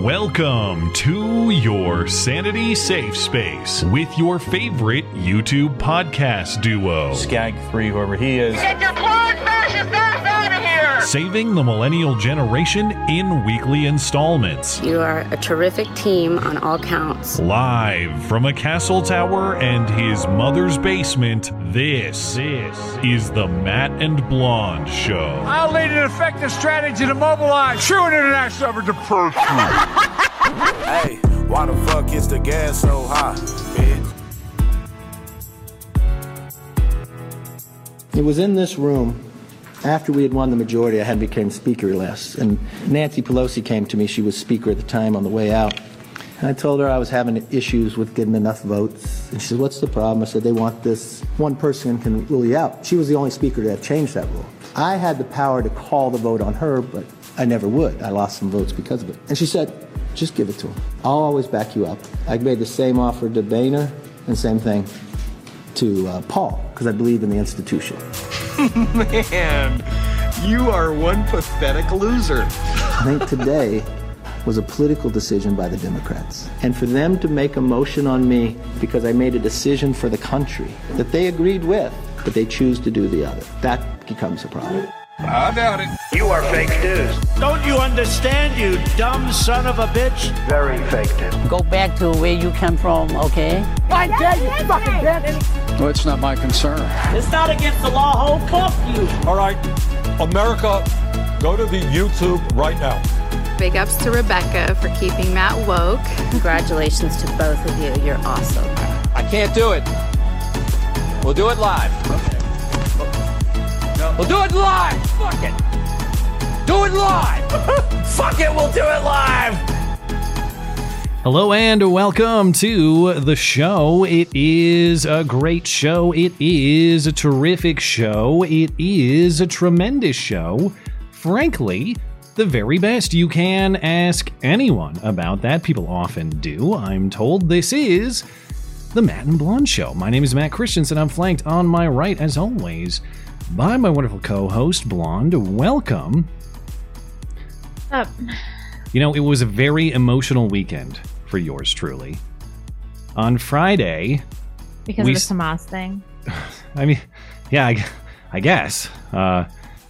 Welcome to your Sanity Safe Space with your favorite YouTube podcast duo. Skag3, whoever he is. Get your clone fascist ass out of here! Saving the millennial generation in weekly installments. You are a terrific team on all counts. Live from a castle tower and his mother's basement, this is the Matt and Blonde Show. I'll lead an effective strategy to mobilize true international effort to prove truth. Hey, why the fuck is the gas so high, bitch? It was in this room after we had won the majority. I had become speaker less, and Nancy Pelosi came to me. She was speaker at the time on the way out. And I told her I was having issues with getting enough votes. And she said, what's the problem? I said, they want this one person can rule you out. She was the only speaker to have changed that rule. I had the power to call the vote on her, but I never would. I lost some votes because of it. And she said, just give it to him. I'll always back you up. I made the same offer to Boehner and same thing to Paul, because I believe in the institution. Man, you are one pathetic loser. I think today was a political decision by the Democrats. And for them to make a motion on me because I made a decision for the country that they agreed with, but they choose to do the other, that becomes a problem. I doubt it. You are fake news. Don't you understand, you dumb son of a bitch? Very fake news. Go back to where you come from, okay? I dare you, fucking bitch! Well, it's not my concern. It's not against the law, ho, fuck you! All right, America, go to the YouTube right now. Big ups to Rebecca for keeping Matt woke. Congratulations to both of you. You're awesome. I can't do it. We'll do it live. Okay. No. We'll do it live. Fuck it. Do it live. Fuck it. We'll do it live. Hello and welcome to the show. It is a great show. It is a terrific show. It is a tremendous show. Frankly, the very best. You can ask anyone about that. People often do, I'm told. This is the Matt and Blonde Show. My name is Matt Christiansen. I'm flanked on my right, as always, by my wonderful co-host, Blonde. Welcome. Up. You know, it was a very emotional weekend for yours truly. On Friday, because of the Hamas thing. I mean, yeah, I guess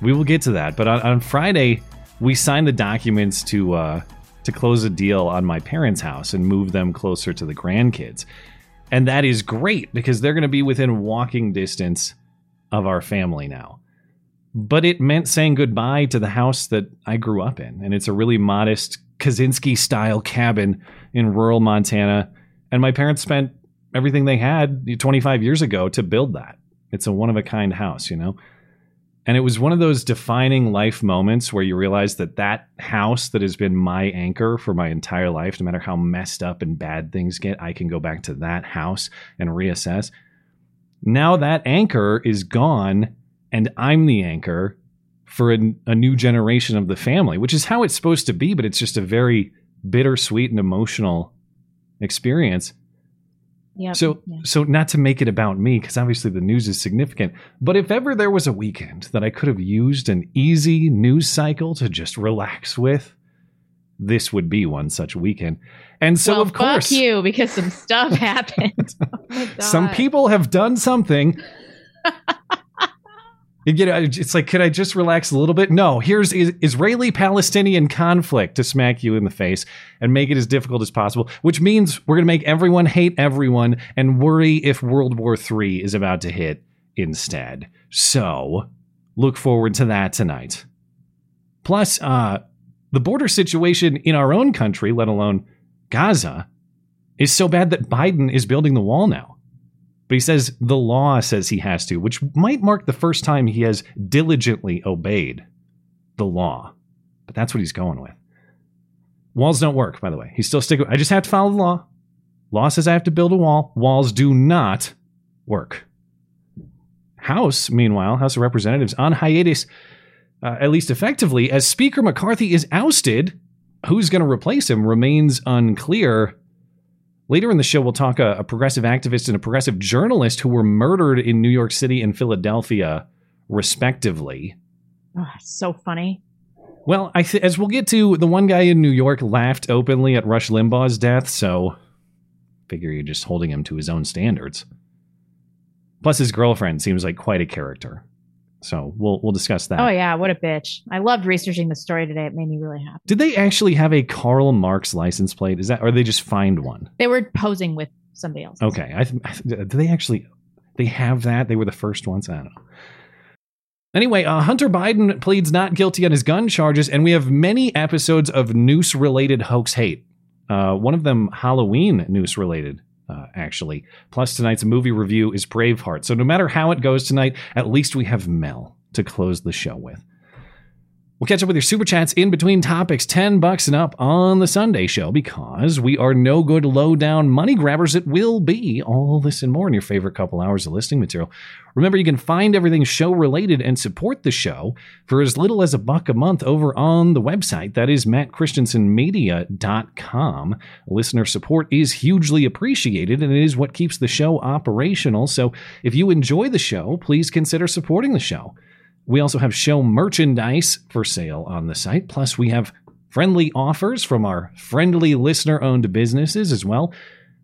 we will get to that. But on Friday, we signed the documents to close a deal on my parents' house and move them closer to the grandkids. And that is great because they're going to be within walking distance of our family now. But it meant saying goodbye to the house that I grew up in. And it's a really modest Kaczynski-style cabin in rural Montana. And my parents spent everything they had 25 years ago to build that. It's a one-of-a-kind house, you know? And it was one of those defining life moments where you realize that that house that has been my anchor for my entire life, no matter how messed up and bad things get, I can go back to that house and reassess. Now that anchor is gone, and I'm the anchor for a new generation of the family, which is how it's supposed to be, but it's just a very bittersweet and emotional experience. Yep. So not to make it about me, because obviously the news is significant, but if ever there was a weekend that I could have used an easy news cycle to just relax with, this would be one such weekend. And so, well, of course, fuck you, because some stuff happened. Oh my God. Some people have done something. You know, it's like, could I just relax a little bit? No, here's Israeli-Palestinian conflict to smack you in the face and make it as difficult as possible, which means we're going to make everyone hate everyone and worry if World War III is about to hit instead. So look forward to that tonight. Plus, the border situation in our own country, let alone Gaza, is so bad that Biden is building the wall now. But he says the law says he has to, which might mark the first time he has diligently obeyed the law. But that's what he's going with. Walls don't work, by the way. He's still sticking. I just have to follow the law. Law says I have to build a wall. Walls do not work. House, meanwhile, House of Representatives on hiatus, at least effectively, as Speaker McCarthy is ousted. Who's going to replace him remains unclear. Later in the show, we'll talk a progressive activist and a progressive journalist who were murdered in New York City and Philadelphia, respectively. Oh, so funny. Well, as we'll get to, the one guy in New York laughed openly at Rush Limbaugh's death, so figure you're just holding him to his own standards. Plus, his girlfriend seems like quite a character. So we'll discuss that. Oh, yeah. What a bitch. I loved researching the story today. It made me really happy. Did they actually have a Karl Marx license plate? Is that, or they just find one? They were posing with somebody else. Okay. Do they actually, they have that? They were the first ones? I don't know. Anyway, Hunter Biden pleads not guilty on his gun charges, and we have many episodes of noose-related hoax hate. One of them Halloween noose-related. Actually. Plus, tonight's movie review is Braveheart. So no matter how it goes tonight, at least we have Mel to close the show with. We'll catch up with your super chats in between topics, $10 and up on the Sunday show, because we are no good low down money grabbers. It will be all this and more in your favorite couple hours of listening material. Remember, you can find everything show related and support the show for as little as $1 a month over on the website. That is mattchristiansenmedia.com. Listener support is hugely appreciated, and it is what keeps the show operational. So if you enjoy the show, please consider supporting the show. We also have show merchandise for sale on the site. Plus, we have friendly offers from our friendly listener-owned businesses as well.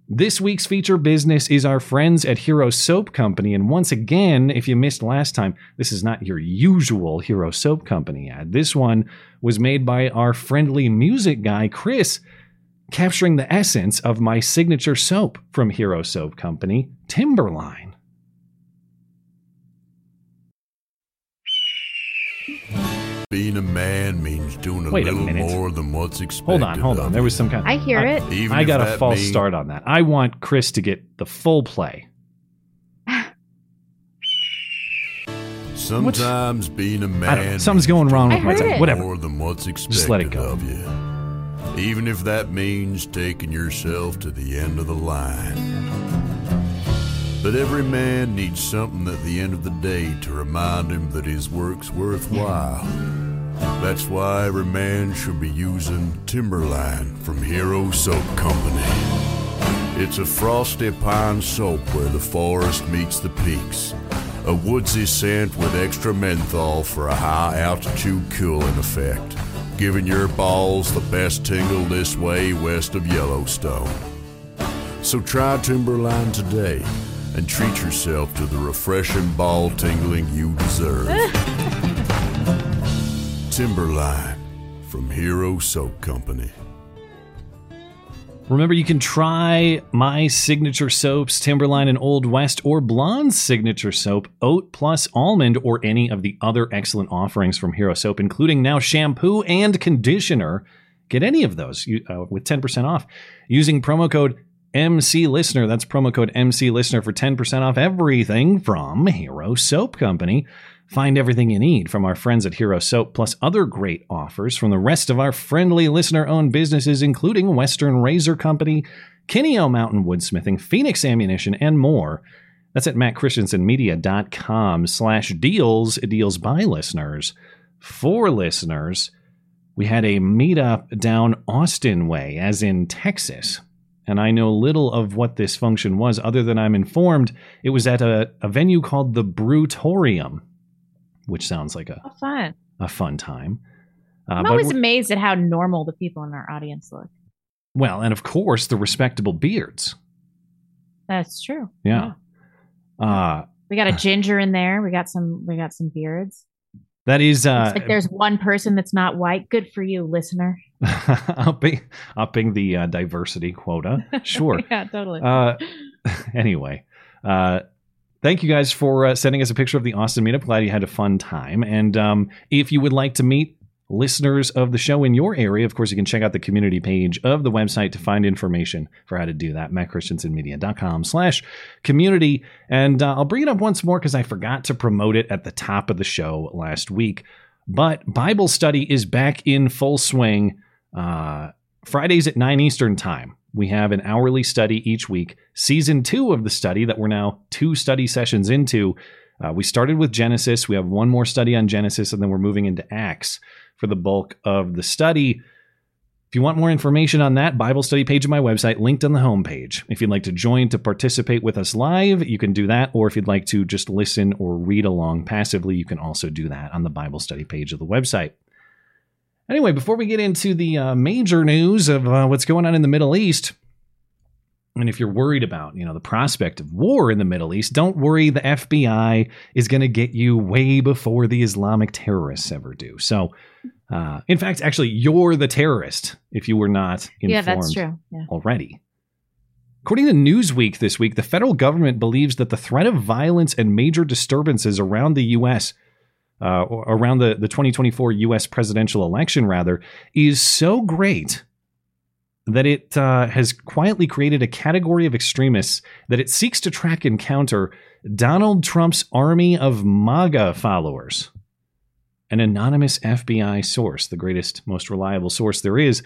This week's feature business is our friends at Hero Soap Company. And once again, if you missed last time, this is not your usual Hero Soap Company ad. This one was made by our friendly music guy, Chris, capturing the essence of my signature soap from Hero Soap Company, Timberline. Being a man means doing a little more than what's expected. Hold on. There was some kind of... I hear it. I got a false start on that. I want Chris to get the full play. Sometimes being a man... Something's going wrong with my time. Whatever. More than what's expected. Just let it go. Of you. Even if that means taking yourself to the end of the line. But every man needs something at the end of the day to remind him that his work's worthwhile. That's why every man should be using Timberline from Hero Soap Company. It's a frosty pine soap where the forest meets the peaks. A woodsy scent with extra menthol for a high-altitude cooling effect. Giving your balls the best tingle this way west of Yellowstone. So try Timberline today. And treat yourself to the refreshing ball tingling you deserve. Timberline from Hero Soap Company. Remember, you can try my signature soaps, Timberline and Old West, or Blonde's signature soap, Oat Plus Almond, or any of the other excellent offerings from Hero Soap, including now shampoo and conditioner. Get any of those with 10% off using promo code MC Listener. That's promo code MC Listener for 10% off everything from Hero Soap Company. Find everything you need from our friends at Hero Soap, plus other great offers from the rest of our friendly listener-owned businesses, including Western Razor Company, Kineo Mountain Woodsmithing, Phoenix Ammunition, and more. That's at mattchristiansenmedia.com/deals, deals by listeners, for listeners. We had a meetup down Austin way, as in Texas. And I know little of what this function was, other than I'm informed it was at a venue called the Brutorium, which sounds like a fun time. I'm always amazed at how normal the people in our audience look. Well, and of course, the respectable beards. That's true. Yeah. We got a ginger in there. We got some beards. That is... Looks like there's one person that's not white. Good for you, listener. Upping the diversity quota. Sure. Yeah, totally. Anyway, thank you guys for sending us a picture of the Austin meetup. Glad you had a fun time. And if you would like to meet listeners of the show in your area, of course, you can check out the community page of the website to find information for how to do that. mattchristiansenmedia.com/community. And I'll bring it up once more because I forgot to promote it at the top of the show last week. But Bible study is back in full swing. Fridays at 9 Eastern time. We have an hourly study each week. Season 2 of the study that we're now 2 study sessions into. We started with Genesis. We have one more study on Genesis, and then we're moving into Acts for the bulk of the study. If you want more information on that, Bible study page of my website, linked on the homepage. If you'd like to join to participate with us live, you can do that. Or if you'd like to just listen or read along passively, you can also do that on the Bible study page of the website. Anyway, before we get into the major news of what's going on in the Middle East, and if you're worried about, you know, the prospect of war in the Middle East, don't worry. The FBI is going to get you way before the Islamic terrorists ever do. So, in fact, actually, you're the terrorist if you were not informed that's true. Already. According to Newsweek this week, the federal government believes that the threat of violence and major disturbances around the U.S., around the 2024 U.S. presidential election, rather, is so great that it has quietly created a category of extremists that it seeks to track and counter Donald Trump's army of MAGA followers. An anonymous FBI source, the greatest, most reliable source there is,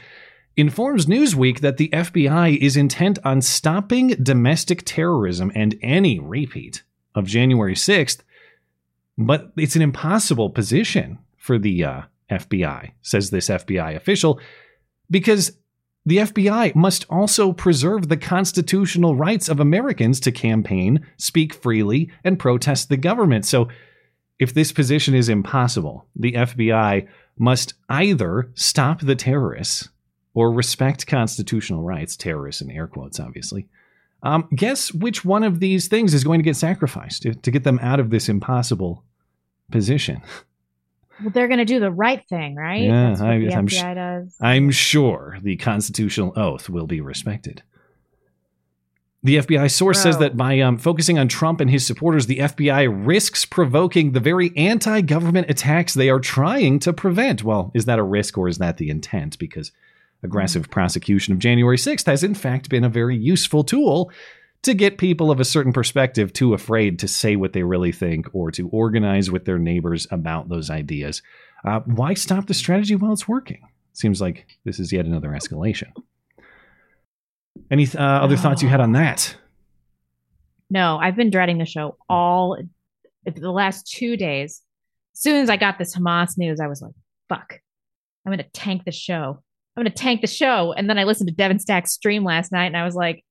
informs Newsweek that the FBI is intent on stopping domestic terrorism and any repeat of January 6th. But it's an impossible position for the FBI, says this FBI official, because the FBI must also preserve the constitutional rights of Americans to campaign, speak freely, and protest the government. So if this position is impossible, the FBI must either stop the terrorists or respect constitutional rights, terrorists in air quotes, obviously. Guess which one of these things is going to get sacrificed to get them out of this impossible position. Well, they're going to do the right thing, right? Yeah, that's what the FBI does. I'm sure the constitutional oath will be respected. The FBI source says that by focusing on Trump and his supporters, the FBI risks provoking the very anti-government attacks they are trying to prevent. Well, is that a risk or is that the intent? Because aggressive prosecution of January 6th has, in fact, been a very useful tool to get people of a certain perspective too afraid to say what they really think or to organize with their neighbors about those ideas. Why stop the strategy while it's working? Seems like this is yet another escalation. Any other thoughts you had on that? No, I've been dreading the show all the last 2 days. As soon as I got this Hamas news, I was like, fuck, I'm going to tank the show. I'm going to tank the show. And then I listened to Devin Stack's stream last night and I was like,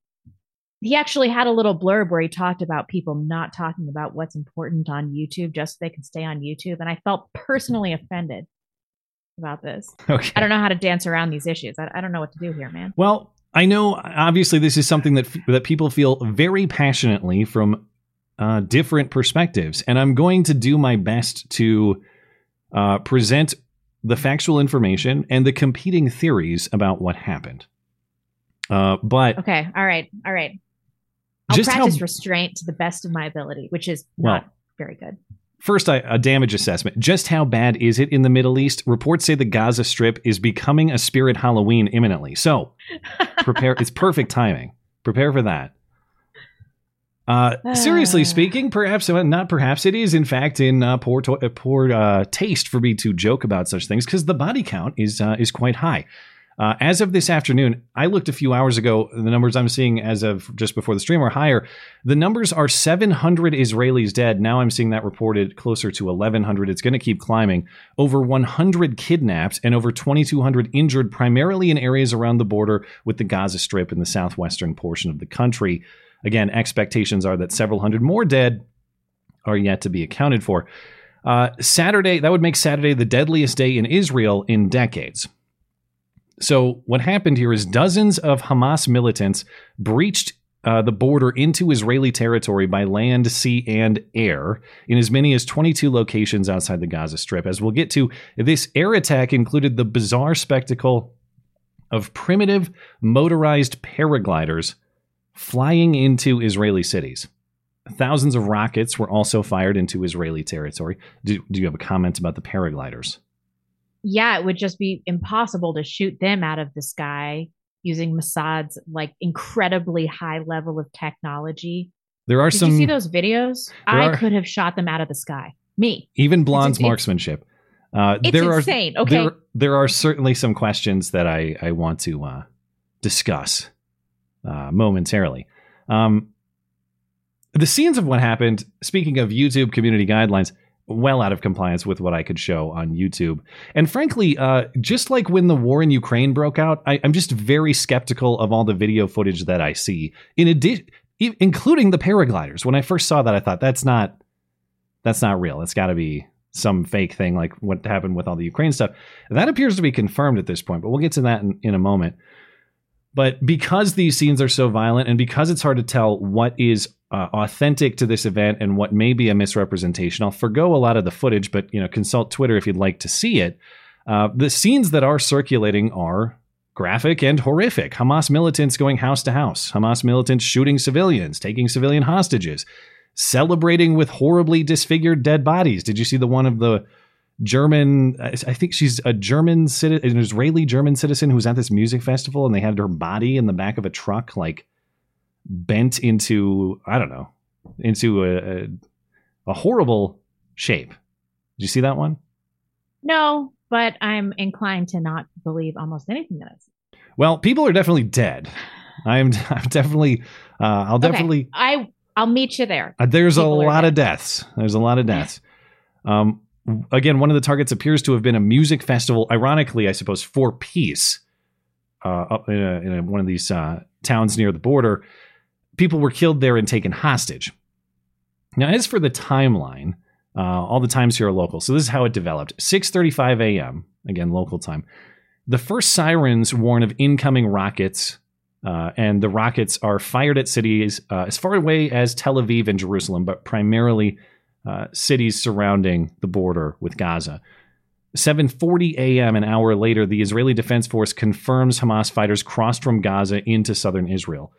he actually had a little blurb where he talked about people not talking about what's important on YouTube just so they can stay on YouTube. And I felt personally offended about this. Okay. I don't know how to dance around these issues. I don't know what to do here, man. Well, I know, obviously, this is something that people feel very passionately from different perspectives. And I'm going to do my best to present the factual information and the competing theories about what happened. But okay. All right. I'll practice restraint to the best of my ability, which is not very good. First, a damage assessment. Just how bad is it in the Middle East? Reports say the Gaza Strip is becoming a Spirit Halloween imminently. So prepare. It's perfect timing. Prepare for that. Seriously speaking, it is in fact in poor taste for me to joke about such things because the body count is quite high. As of this afternoon, I looked a few hours ago, the numbers I'm seeing as of just before the stream are higher. The numbers are 700 Israelis dead. Now I'm seeing that reported closer to 1,100. It's going to keep climbing. Over 100 kidnapped and over 2,200 injured, primarily in areas around the border with the Gaza Strip in the southwestern portion of the country. Again, expectations are that several hundred more dead are yet to be accounted for. Saturday, that would make Saturday the deadliest day in Israel in decades. So what happened here is dozens of Hamas militants breached the border into Israeli territory by land, sea, and air in as many as 22 locations outside the Gaza Strip. As we'll get to, this air attack included the bizarre spectacle of primitive motorized paragliders flying into Israeli cities. Thousands of rockets were also fired into Israeli territory. Do you have a comment about the paragliders? Yeah, it would just be impossible to shoot them out of the sky using Mossad's like incredibly high level of technology. Did you see those videos? I could have shot them out of the sky. Me. Even Blonde's marksmanship. It's insane. Okay. There are certainly some questions that I want to discuss momentarily. The scenes of what happened, speaking of YouTube community guidelines, well out of compliance with what I could show on YouTube. And frankly, just like when the war in Ukraine broke out, I'm just very skeptical of all the video footage that I see, including the paragliders. When I first saw that, I thought, that's not real. It's got to be some fake thing like what happened with all the Ukraine stuff. That appears to be confirmed at this point, but we'll get to that in a moment. But because these scenes are so violent and because it's hard to tell what is authentic to this event and what may be a misrepresentation, I'll forgo a lot of the footage, but, you know, consult Twitter if you'd like to see it. The scenes that are circulating are graphic and horrific. Hamas militants going house to house, Hamas militants shooting civilians, taking civilian hostages, celebrating with horribly disfigured dead bodies. Did you see the one of the German, I think she's a German citizen, an Israeli German citizen who was at this music festival, and they had her body in the back of a truck, like bent into, I don't know, into a horrible shape. Did you see that one? No, but I'm inclined to not believe almost anything that I see. Well, people are definitely dead. I'm definitely, I'll definitely. Okay. I'll meet you there. There's a lot of deaths. There's a lot of deaths. Again, one of the targets appears to have been a music festival, ironically, I suppose, for peace, up in one of these towns near the border. People were killed there and taken hostage. Now, as for the timeline, all the times here are local. So this is how it developed. 6:35 a.m., again, local time. The first sirens warn of incoming rockets, and the rockets are fired at cities as far away as Tel Aviv and Jerusalem, but primarily cities surrounding the border with Gaza. 7:40 a.m., an hour later, the Israeli Defense Force confirms Hamas fighters crossed from Gaza into southern Israel.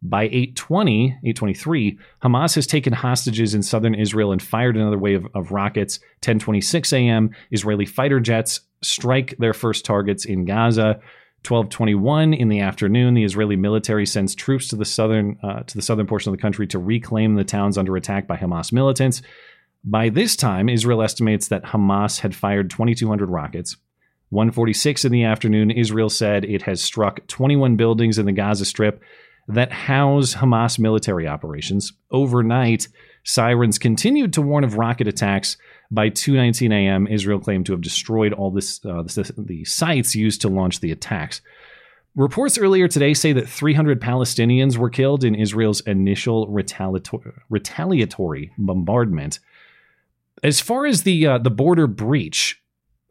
By 8:23, Hamas has taken hostages in southern Israel and fired another wave of rockets. 10:26 a.m., Israeli fighter jets strike their first targets in Gaza. 12:21 in the afternoon, the Israeli military sends troops to the southern portion of the country to reclaim the towns under attack by Hamas militants. By this time, Israel estimates that Hamas had fired 2,200 rockets. 1:46 in the afternoon, Israel said it has struck 21 buildings in the Gaza Strip that house Hamas military operations. Overnight, sirens continued to warn of rocket attacks. By 2:19 a.m., Israel claimed to have destroyed all this, the sites used to launch the attacks. Reports earlier today say that 300 Palestinians were killed in Israel's initial retaliatory bombardment. As far as the border breach,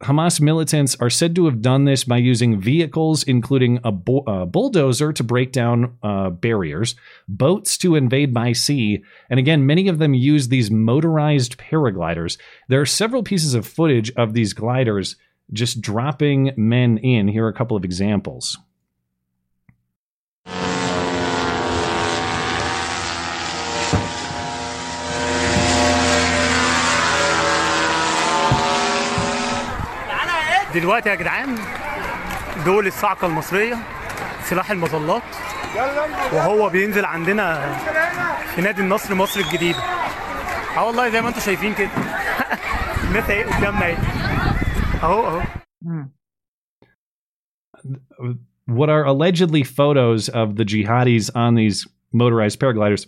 Hamas militants are said to have done this by using vehicles, including a bulldozer to break down barriers, boats to invade by sea, and again, many of them use these motorized paragliders. There are several pieces of footage of these gliders just dropping men in. Here are a couple of examples. دلوقتي يا جدعان دول الصاعقة المصرية سلاح المظلات وهو بينزل عندنا في نادي النصر مصر الجديدة والله زي ما انتوا شايفين كده الناس ايه قدامنا ايه اهو. What are allegedly photos of the jihadis on these motorized paragliders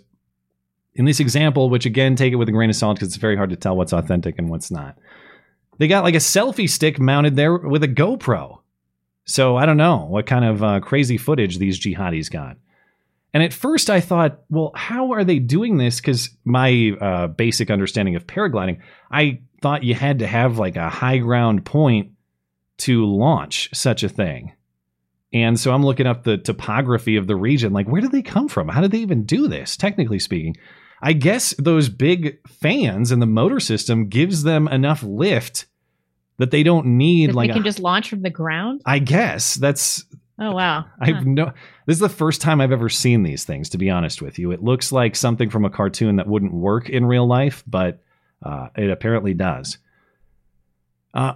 in this example, which again, take it with a grain of salt because it's very hard to tell what's authentic and what's not. They got like a selfie stick mounted there with a GoPro. So I don't know what kind of crazy footage these jihadis got. And at first I thought, well, how are they doing this? Because my basic understanding of paragliding, I thought you had to have like a high ground point to launch such a thing. And so I'm looking up the topography of the region. Like, where do they come from? How did they even do this? Technically speaking, I guess those big fans and the motor system gives them enough lift that they don't need, like, they can just launch from the ground. I guess that's. Oh, wow. This is the first time I've ever seen these things, to be honest with you. It looks like something from a cartoon that wouldn't work in real life, but it apparently does.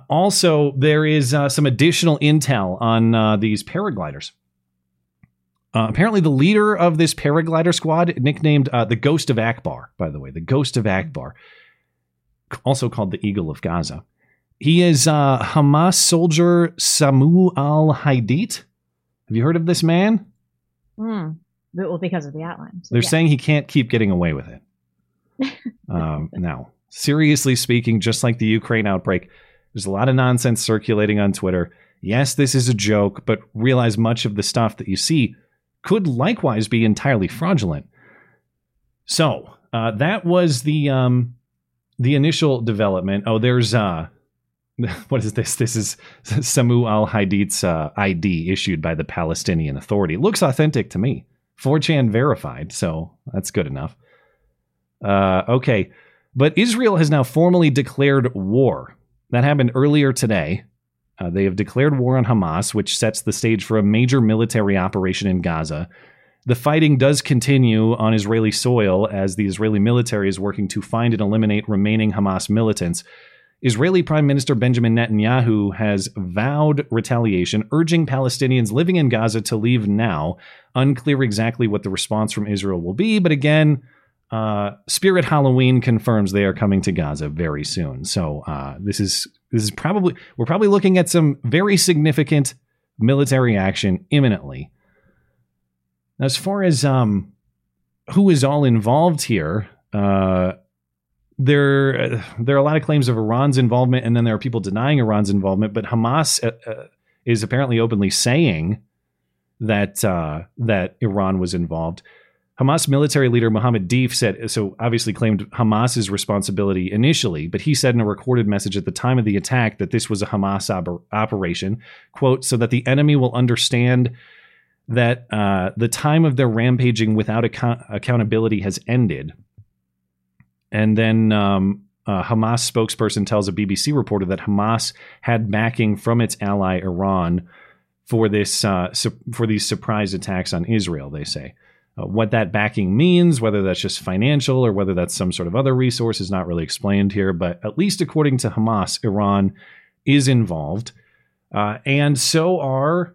Also, there is some additional intel on these paragliders. Apparently, the leader of this paraglider squad, nicknamed the Ghost of Akbar, by the way, the Ghost of Akbar, also called the Eagle of Gaza. He is Hamas soldier Samu al-Haidit. Have you heard of this man? Well, because of the outline. So they're saying he can't keep getting away with it. Now, seriously speaking, just like the Ukraine outbreak, there's a lot of nonsense circulating on Twitter. Yes, this is a joke, but realize much of the stuff that you see could likewise be entirely fraudulent. So that was the the initial development. Oh, there's what is this? This is Samu al-Haidit's ID issued by the Palestinian Authority. It looks authentic to me. 4chan verified, so that's good enough. Okay, but Israel has now formally declared war. That happened earlier today. They have declared war on Hamas, which sets the stage for a major military operation in Gaza. The fighting does continue on Israeli soil as the Israeli military is working to find and eliminate remaining Hamas militants. Israeli Prime Minister Benjamin Netanyahu has vowed retaliation, urging Palestinians living in Gaza to leave now. Unclear exactly what the response from Israel will be, but again, Spirit Halloween confirms they are coming to Gaza very soon. So this is probably, we're probably looking at some very significant military action imminently. As far as who is all involved here, there are a lot of claims of Iran's involvement, and then there are people denying Iran's involvement. But Hamas is apparently openly saying that that Iran was involved. Hamas military leader Muhammad Deif said, so obviously claimed Hamas's responsibility initially, but he said in a recorded message at the time of the attack that this was a Hamas operation, quote, so that the enemy will understand that the time of their rampaging without accountability has ended. And then a Hamas spokesperson tells a BBC reporter that Hamas had backing from its ally Iran for this for these surprise attacks on Israel, they say. What that backing means, whether that's just financial or whether that's some sort of other resource, is not really explained here. But at least according to Hamas, Iran is involved. And so are,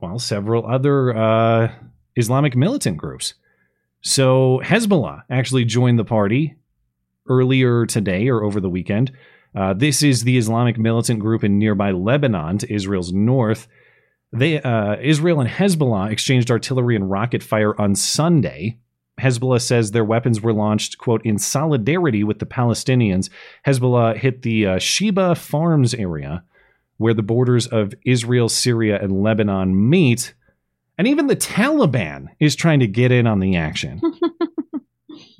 well, several other Islamic militant groups. So Hezbollah actually joined the party earlier today or over the weekend. This is the Islamic militant group in nearby Lebanon to Israel's north. Israel and Hezbollah exchanged artillery and rocket fire on Sunday. Hezbollah says their weapons were launched, quote, in solidarity with the Palestinians. Hezbollah hit the Sheba Farms area where the borders of Israel, Syria, and Lebanon meet. And even the Taliban is trying to get in on the action.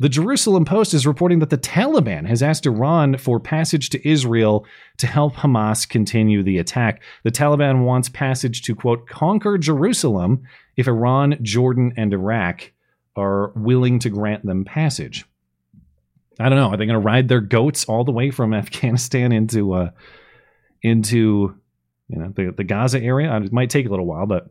The Jerusalem Post is reporting that the Taliban has asked Iran for passage to Israel to help Hamas continue the attack. The Taliban wants passage to, quote, conquer Jerusalem if Iran, Jordan, and Iraq are willing to grant them passage. I don't know. Are they going to ride their goats all the way from Afghanistan into you know, the Gaza area? It might take a little while, but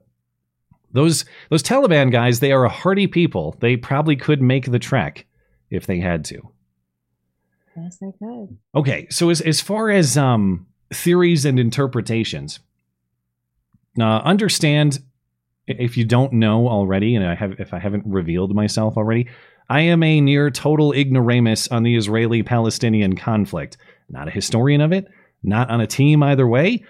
those Taliban guys, they are a hardy people. They probably could make the trek if they had to. Yes, they could. Okay, so as far as theories and interpretations, understand, if you don't know already, and if I haven't revealed myself already, I am a near total ignoramus on the Israeli-Palestinian conflict. Not a historian of it, not on a team either way.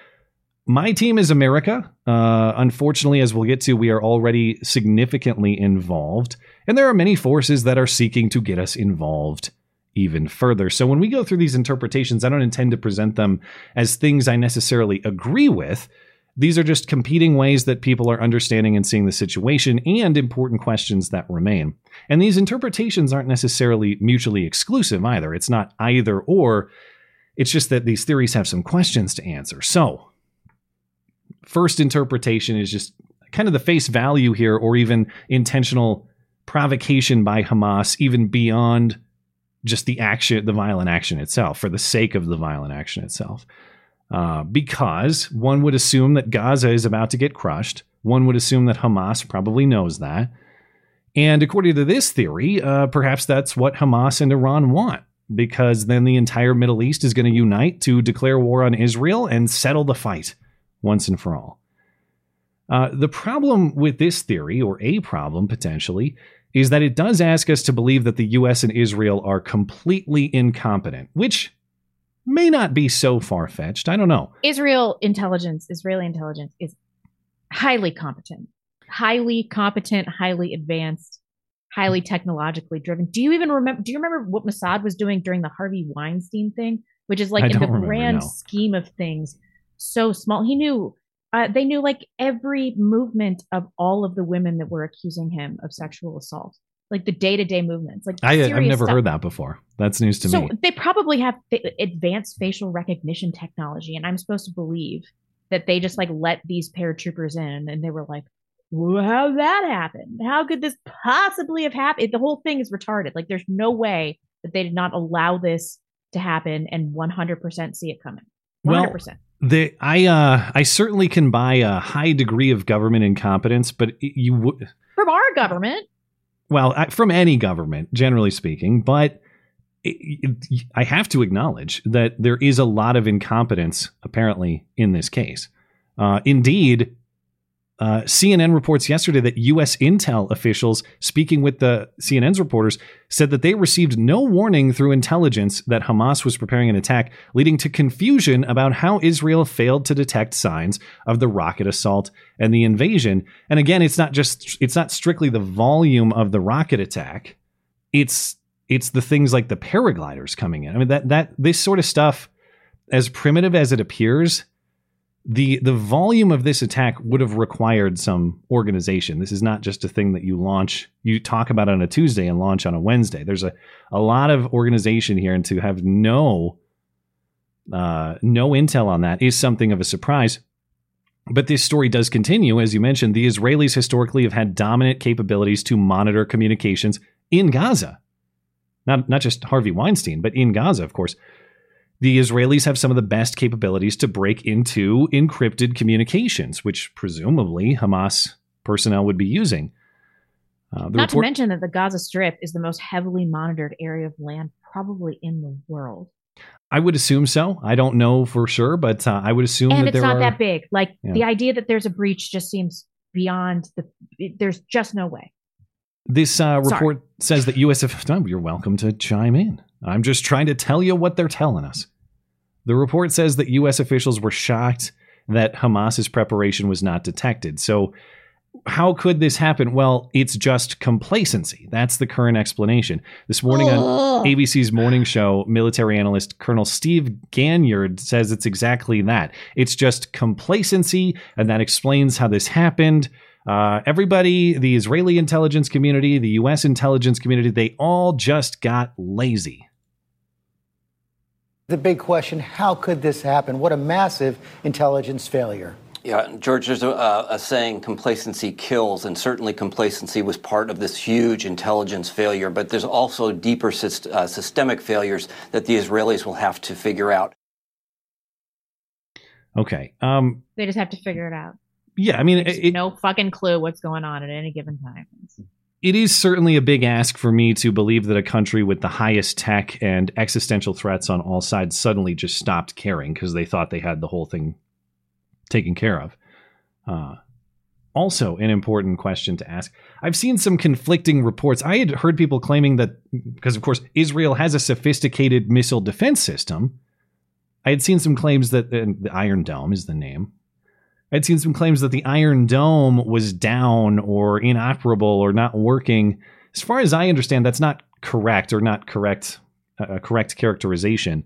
My team is America. Unfortunately, as we'll get to, we are already significantly involved. And there are many forces that are seeking to get us involved even further. So when we go through these interpretations, I don't intend to present them as things I necessarily agree with. These are just competing ways that people are understanding and seeing the situation and important questions that remain. And these interpretations aren't necessarily mutually exclusive either. It's not either or. It's just that these theories have some questions to answer. So first interpretation is just kind of the face value here, or even intentional provocation by Hamas, even beyond just the action, the violent action itself, for the sake of the violent action itself. Because one would assume that Gaza is about to get crushed. One would assume that Hamas probably knows that. And according to this theory, perhaps that's what Hamas and Iran want, because then the entire Middle East is going to unite to declare war on Israel and settle the fight once and for all. The problem with this theory, or a problem potentially, is that it does ask us to believe that the U.S. and Israel are completely incompetent, which may not be so far-fetched. I don't know. Israeli intelligence is highly competent, highly advanced, highly technologically driven. Do you remember what Mossad was doing during the Harvey Weinstein thing, which is like in the grand scheme of things so small? He knew, they knew like every movement of all of the women that were accusing him of sexual assault. like the day-to-day movements. Like I've never heard that before. That's news to me. So they probably have advanced facial recognition technology, and I'm supposed to believe that they just like let these paratroopers in, and they were like, well, how'd that happen? How could this possibly have happened? The whole thing is retarded. Like there's no way that they did not allow this to happen and 100% see it coming. 100%. Well, I certainly can buy a high degree of government incompetence, but you would from our government. Well, from any government, generally speaking, but I have to acknowledge that there is a lot of incompetence apparently in this case. Indeed, CNN reports yesterday that U.S. intel officials speaking with the CNN's reporters said that they received no warning through intelligence that Hamas was preparing an attack, leading to confusion about how Israel failed to detect signs of the rocket assault and the invasion. And again, it's not strictly the volume of the rocket attack. It's the things like the paragliders coming in. I mean, that this sort of stuff, as primitive as it appears, the volume of this attack would have required some organization. This is not just a thing that you talk about on a Tuesday and launch on a Wednesday. There's a lot of organization here, and to have no intel on that is something of a surprise. But this story does continue. As you mentioned, the Israelis historically have had dominant capabilities to monitor communications in Gaza. Not just Harvey Weinstein, but in Gaza, of course. The Israelis have some of the best capabilities to break into encrypted communications, which presumably Hamas personnel would be using. Not to mention that the Gaza Strip is the most heavily monitored area of land probably in the world. I would assume so. I don't know for sure, but I would assume and that there are... And it's not that big. Like, yeah. The idea that there's a breach just seems beyond there's just no way. This report says that USF... You're welcome to chime in. I'm just trying to tell you what they're telling us. The report says that U.S. officials were shocked that Hamas's preparation was not detected. So how could this happen? Well, it's just complacency. That's the current explanation. This morning on ABC's morning show, military analyst Colonel Steve Ganyard says it's exactly that. It's just complacency, and that explains how this happened. Everybody, the Israeli intelligence community, the U.S. intelligence community, they all just got lazy. The big question, how could this happen? What a massive intelligence failure. Yeah, George, there's a saying, complacency kills, and certainly complacency was part of this huge intelligence failure. But there's also deeper systemic failures that the Israelis will have to figure out. Okay. They just have to figure it out. Yeah, I mean, no fucking clue what's going on at any given time. It is certainly a big ask for me to believe that a country with the highest tech and existential threats on all sides suddenly just stopped caring because they thought they had the whole thing taken care of. Also, an important question to ask. I've seen some conflicting reports. I had heard people claiming that because, of course, Israel has a sophisticated missile defense system. I had seen some claims that the Iron Dome is the name. I'd seen some claims that the Iron Dome was down or inoperable or not working. As far as I understand, that's not correct or not correct, a correct characterization.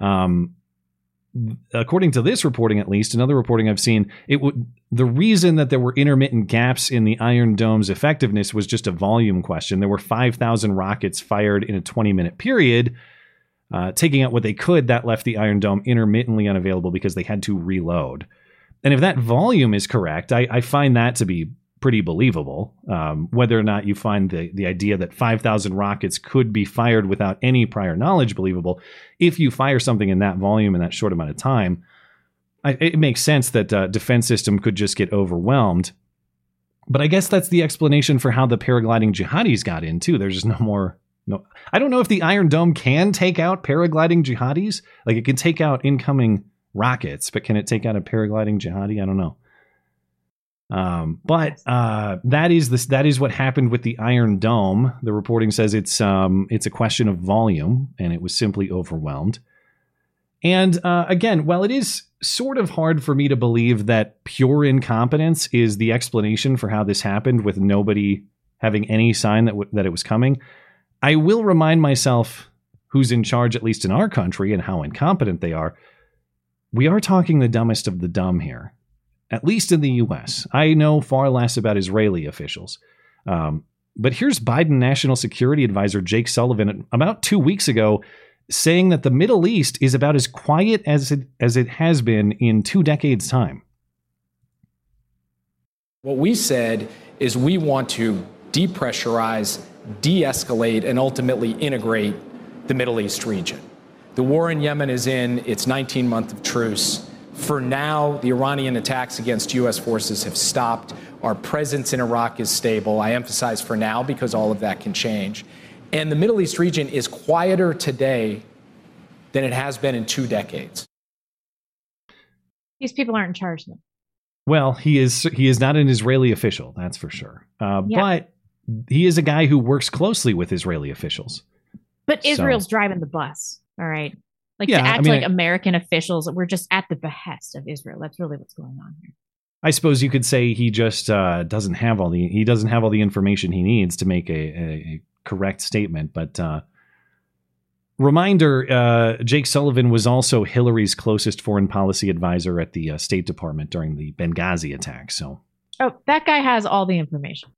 According to this reporting, at least, another reporting I've seen, the reason that there were intermittent gaps in the Iron Dome's effectiveness was just a volume question. There were 5,000 rockets fired in a 20-minute period. Taking out what they could, that left the Iron Dome intermittently unavailable because they had to reload. And if that volume is correct, I find that to be pretty believable, whether or not you find the idea that 5,000 rockets could be fired without any prior knowledge believable. If you fire something in that volume in that short amount of time, it makes sense that defense system could just get overwhelmed. But I guess that's the explanation for how the paragliding jihadis got in, too. There's just no more. I don't know if the Iron Dome can take out paragliding jihadis. Like, it can take out incoming rockets, but can it take out a paragliding jihadi? I don't know. But that is what happened with the Iron Dome. The reporting says it's a question of volume, and it was simply overwhelmed. And again, while it is sort of hard for me to believe that pure incompetence is the explanation for how this happened, with nobody having any sign that it was coming, I will remind myself who's in charge, at least in our country, and how incompetent they are. We are talking the dumbest of the dumb here, at least in the U.S. I know far less about Israeli officials. But here's Biden National Security Advisor Jake Sullivan about 2 weeks ago saying that the Middle East is about as quiet as it has been in 2 decades' time. What we said is we want to depressurize, de-escalate, and ultimately integrate the Middle East region. The war in Yemen is in its 19th month of truce. For now, the Iranian attacks against U.S. forces have stopped. Our presence in Iraq is stable. I emphasize for now because all of that can change. And the Middle East region is quieter today than it has been in 2 decades. These people aren't in charge, though. Well, he is not an Israeli official, that's for sure. But he is a guy who works closely with Israeli officials. But Israel's driving the bus, all right? American officials, we're just at the behest of Israel. That's really what's going on here. I suppose you could say he just doesn't have all the information he needs to make a correct statement. But reminder, Jake Sullivan was also Hillary's closest foreign policy advisor at the State Department during the Benghazi attack. So, that guy has all the information.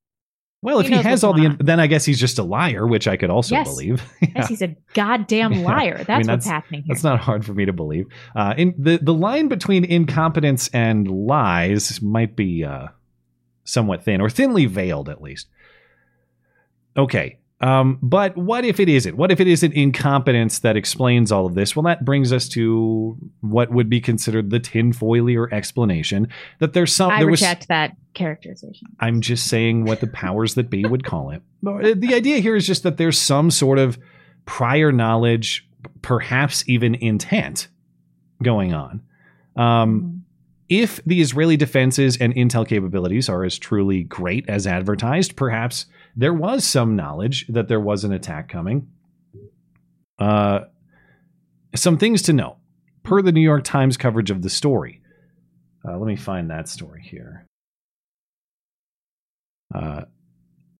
Well, if he has all the, then I guess he's just a liar, which I could also believe. Yeah. Yes, he's a goddamn liar. That's what's happening here. That's not hard for me to believe. In the line between incompetence and lies might be somewhat thin, or thinly veiled, at least. Okay, but what if it isn't? What if it isn't incompetence that explains all of this? Well, that brings us to what would be considered the tinfoilier explanation that there's some. I reject that characterization. I'm just saying what the powers that be would call it. The idea here is just that there's some sort of prior knowledge, perhaps even intent, going on. If the Israeli defenses and intel capabilities are as truly great as advertised, perhaps there was some knowledge that there was an attack coming. Some things to know per the New York Times coverage of the story. Let me find that story here.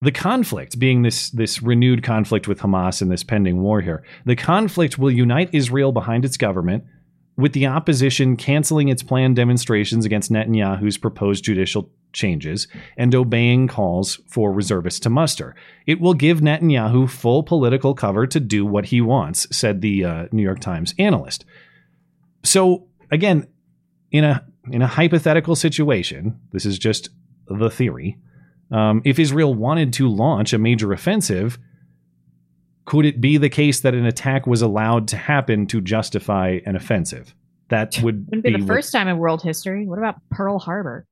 The conflict, being this renewed conflict with Hamas and this pending war here, the conflict will unite Israel behind its government, with the opposition canceling its planned demonstrations against Netanyahu's proposed judicial changes and obeying calls for reservists to muster. It will give Netanyahu full political cover to do what he wants, said the New York Times analyst. So, again, in a hypothetical situation, this is just the theory. If Israel wanted to launch a major offensive, could it be the case that an attack was allowed to happen to justify an offensive? That wouldn't be the first time in world history. What about Pearl Harbor?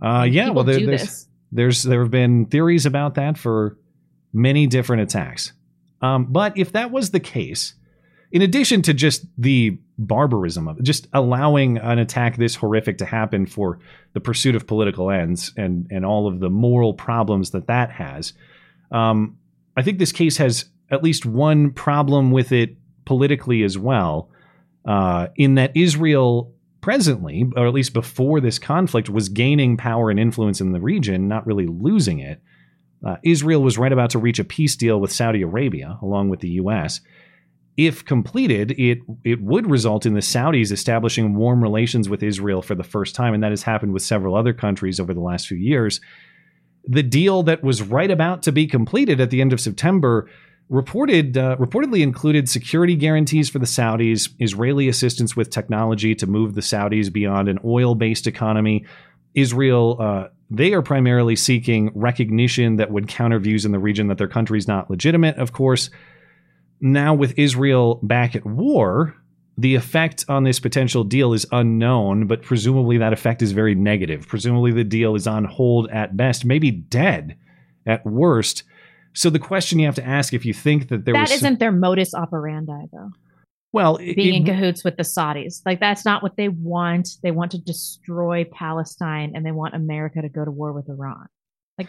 There have been theories about that for many different attacks. But if that was the case, in addition to just the barbarism of it, just allowing an attack this horrific to happen for the pursuit of political ends and all of the moral problems that has, I think this case has at least one problem with it politically as well, in that Israel presently, or at least before this conflict, was gaining power and influence in the region, not really losing it. Israel was right about to reach a peace deal with Saudi Arabia, along with the U.S., if completed, it would result in the Saudis establishing warm relations with Israel for the first time, and that has happened with several other countries over the last few years. The deal that was right about to be completed at the end of September reportedly included security guarantees for the Saudis, Israeli assistance with technology to move the Saudis beyond an oil-based economy. Israel, they are primarily seeking recognition that would counter views in the region that their country's not legitimate, of course. Now, with Israel back at war, the effect on this potential deal is unknown, but presumably that effect is very negative. Presumably the deal is on hold at best, maybe dead at worst. So the question you have to ask, if you think that isn't their modus operandi, though. Well, being in cahoots with the Saudis, that's not what they want. They want to destroy Palestine, and they want America to go to war with Iran.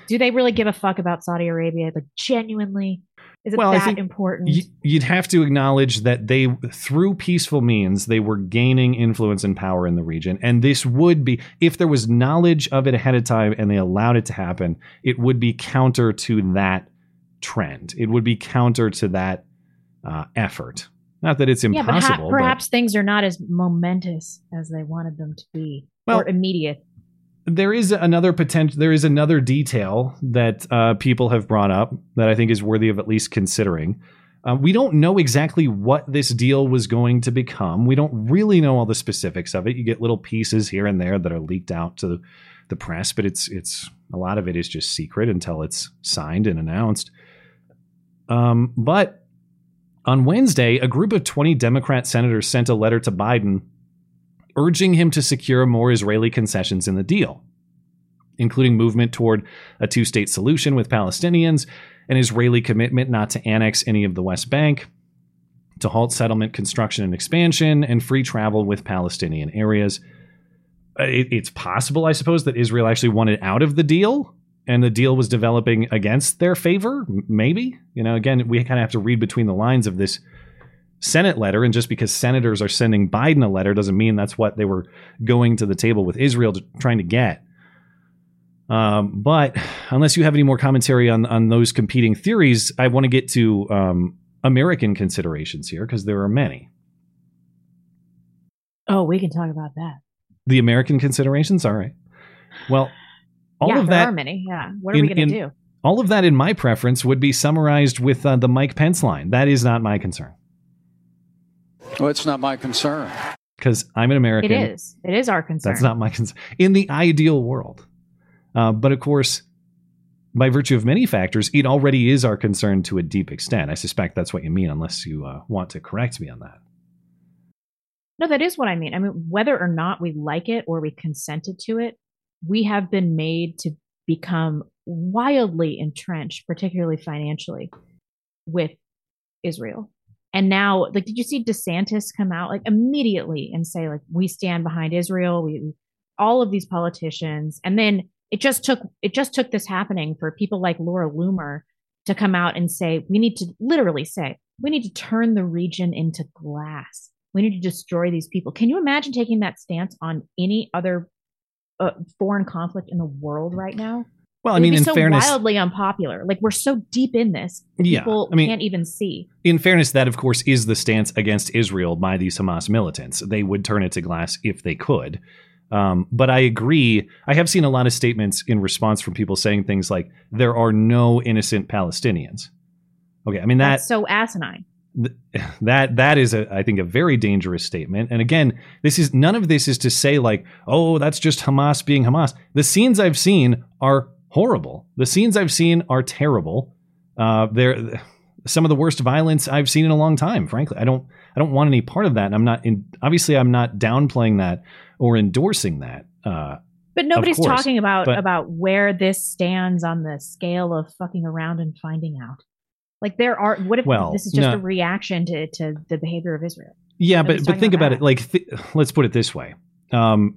Do they really give a fuck about Saudi Arabia? Genuinely, is it that important? You'd have to acknowledge that they, through peaceful means, they were gaining influence and power in the region. And this would be, if there was knowledge of it ahead of time and they allowed it to happen, it would be counter to that trend. It would be counter to that effort. Not that it's impossible. Yeah, perhaps things are not as momentous as they wanted them to be, or immediate. There is another detail that people have brought up that I think is worthy of at least considering. We don't know exactly what this deal was going to become. We don't really know all the specifics of it. You get little pieces here and there that are leaked out to the press, but it's a lot of it is just secret until it's signed and announced. But on Wednesday, a group of 20 Democrat senators sent a letter to Biden urging him to secure more Israeli concessions in the deal, including movement toward a two-state solution with Palestinians, an Israeli commitment not to annex any of the West Bank, to halt settlement construction and expansion, and free travel with Palestinian areas. It's possible, I suppose, that Israel actually wanted out of the deal, and the deal was developing against their favor, maybe. You know, again, we kind of have to read between the lines of this Senate letter, and just because senators are sending Biden a letter doesn't mean that's what they were going to the table with Israel trying to get. But unless you have any more commentary on those competing theories, I want to get to American considerations here, because there are many. Oh, we can talk about that. The American considerations? All right. Well, there are many. Yeah. What are we going to do? All of that, in my preference, would be summarized with the Mike Pence line. That is not my concern. Well, it's not my concern. Because I'm an American. It is. It is our concern. That's not my concern. In the ideal world. But of course, by virtue of many factors, it already is our concern to a deep extent. I suspect that's what you mean, unless you want to correct me on that. No, that is what I mean. I mean, whether or not we like it or we consented to it, we have been made to become wildly entrenched, particularly financially, with Israel. And now, like, did you see DeSantis come out like immediately and say, like, we stand behind Israel, we all of these politicians, and then it just took this happening for people like Laura Loomer to come out and say, we need to turn the region into glass. We need to destroy these people. Can you imagine taking that stance on any other foreign conflict in the world right now? Well, I mean, in fairness, wildly unpopular. Like, we're so deep in this, people can't even see. In fairness, that, of course, is the stance against Israel by these Hamas militants. They would turn it to glass if they could. But I agree. I have seen a lot of statements in response from people saying things like, there are no innocent Palestinians. Okay, I mean, that's so asinine. That is, I think, a very dangerous statement. And again, none of this is to say like, oh, that's just Hamas being Hamas. The scenes I've seen are horrible. The scenes I've seen are terrible. They're some of the worst violence I've seen in a long time. Frankly, I don't want any part of that. And I'm not downplaying that or endorsing that. But nobody's talking about where this stands on the scale of fucking around and finding out. Like, this is just a reaction to the behavior of Israel? Yeah, but think about it. Like, let's put it this way. The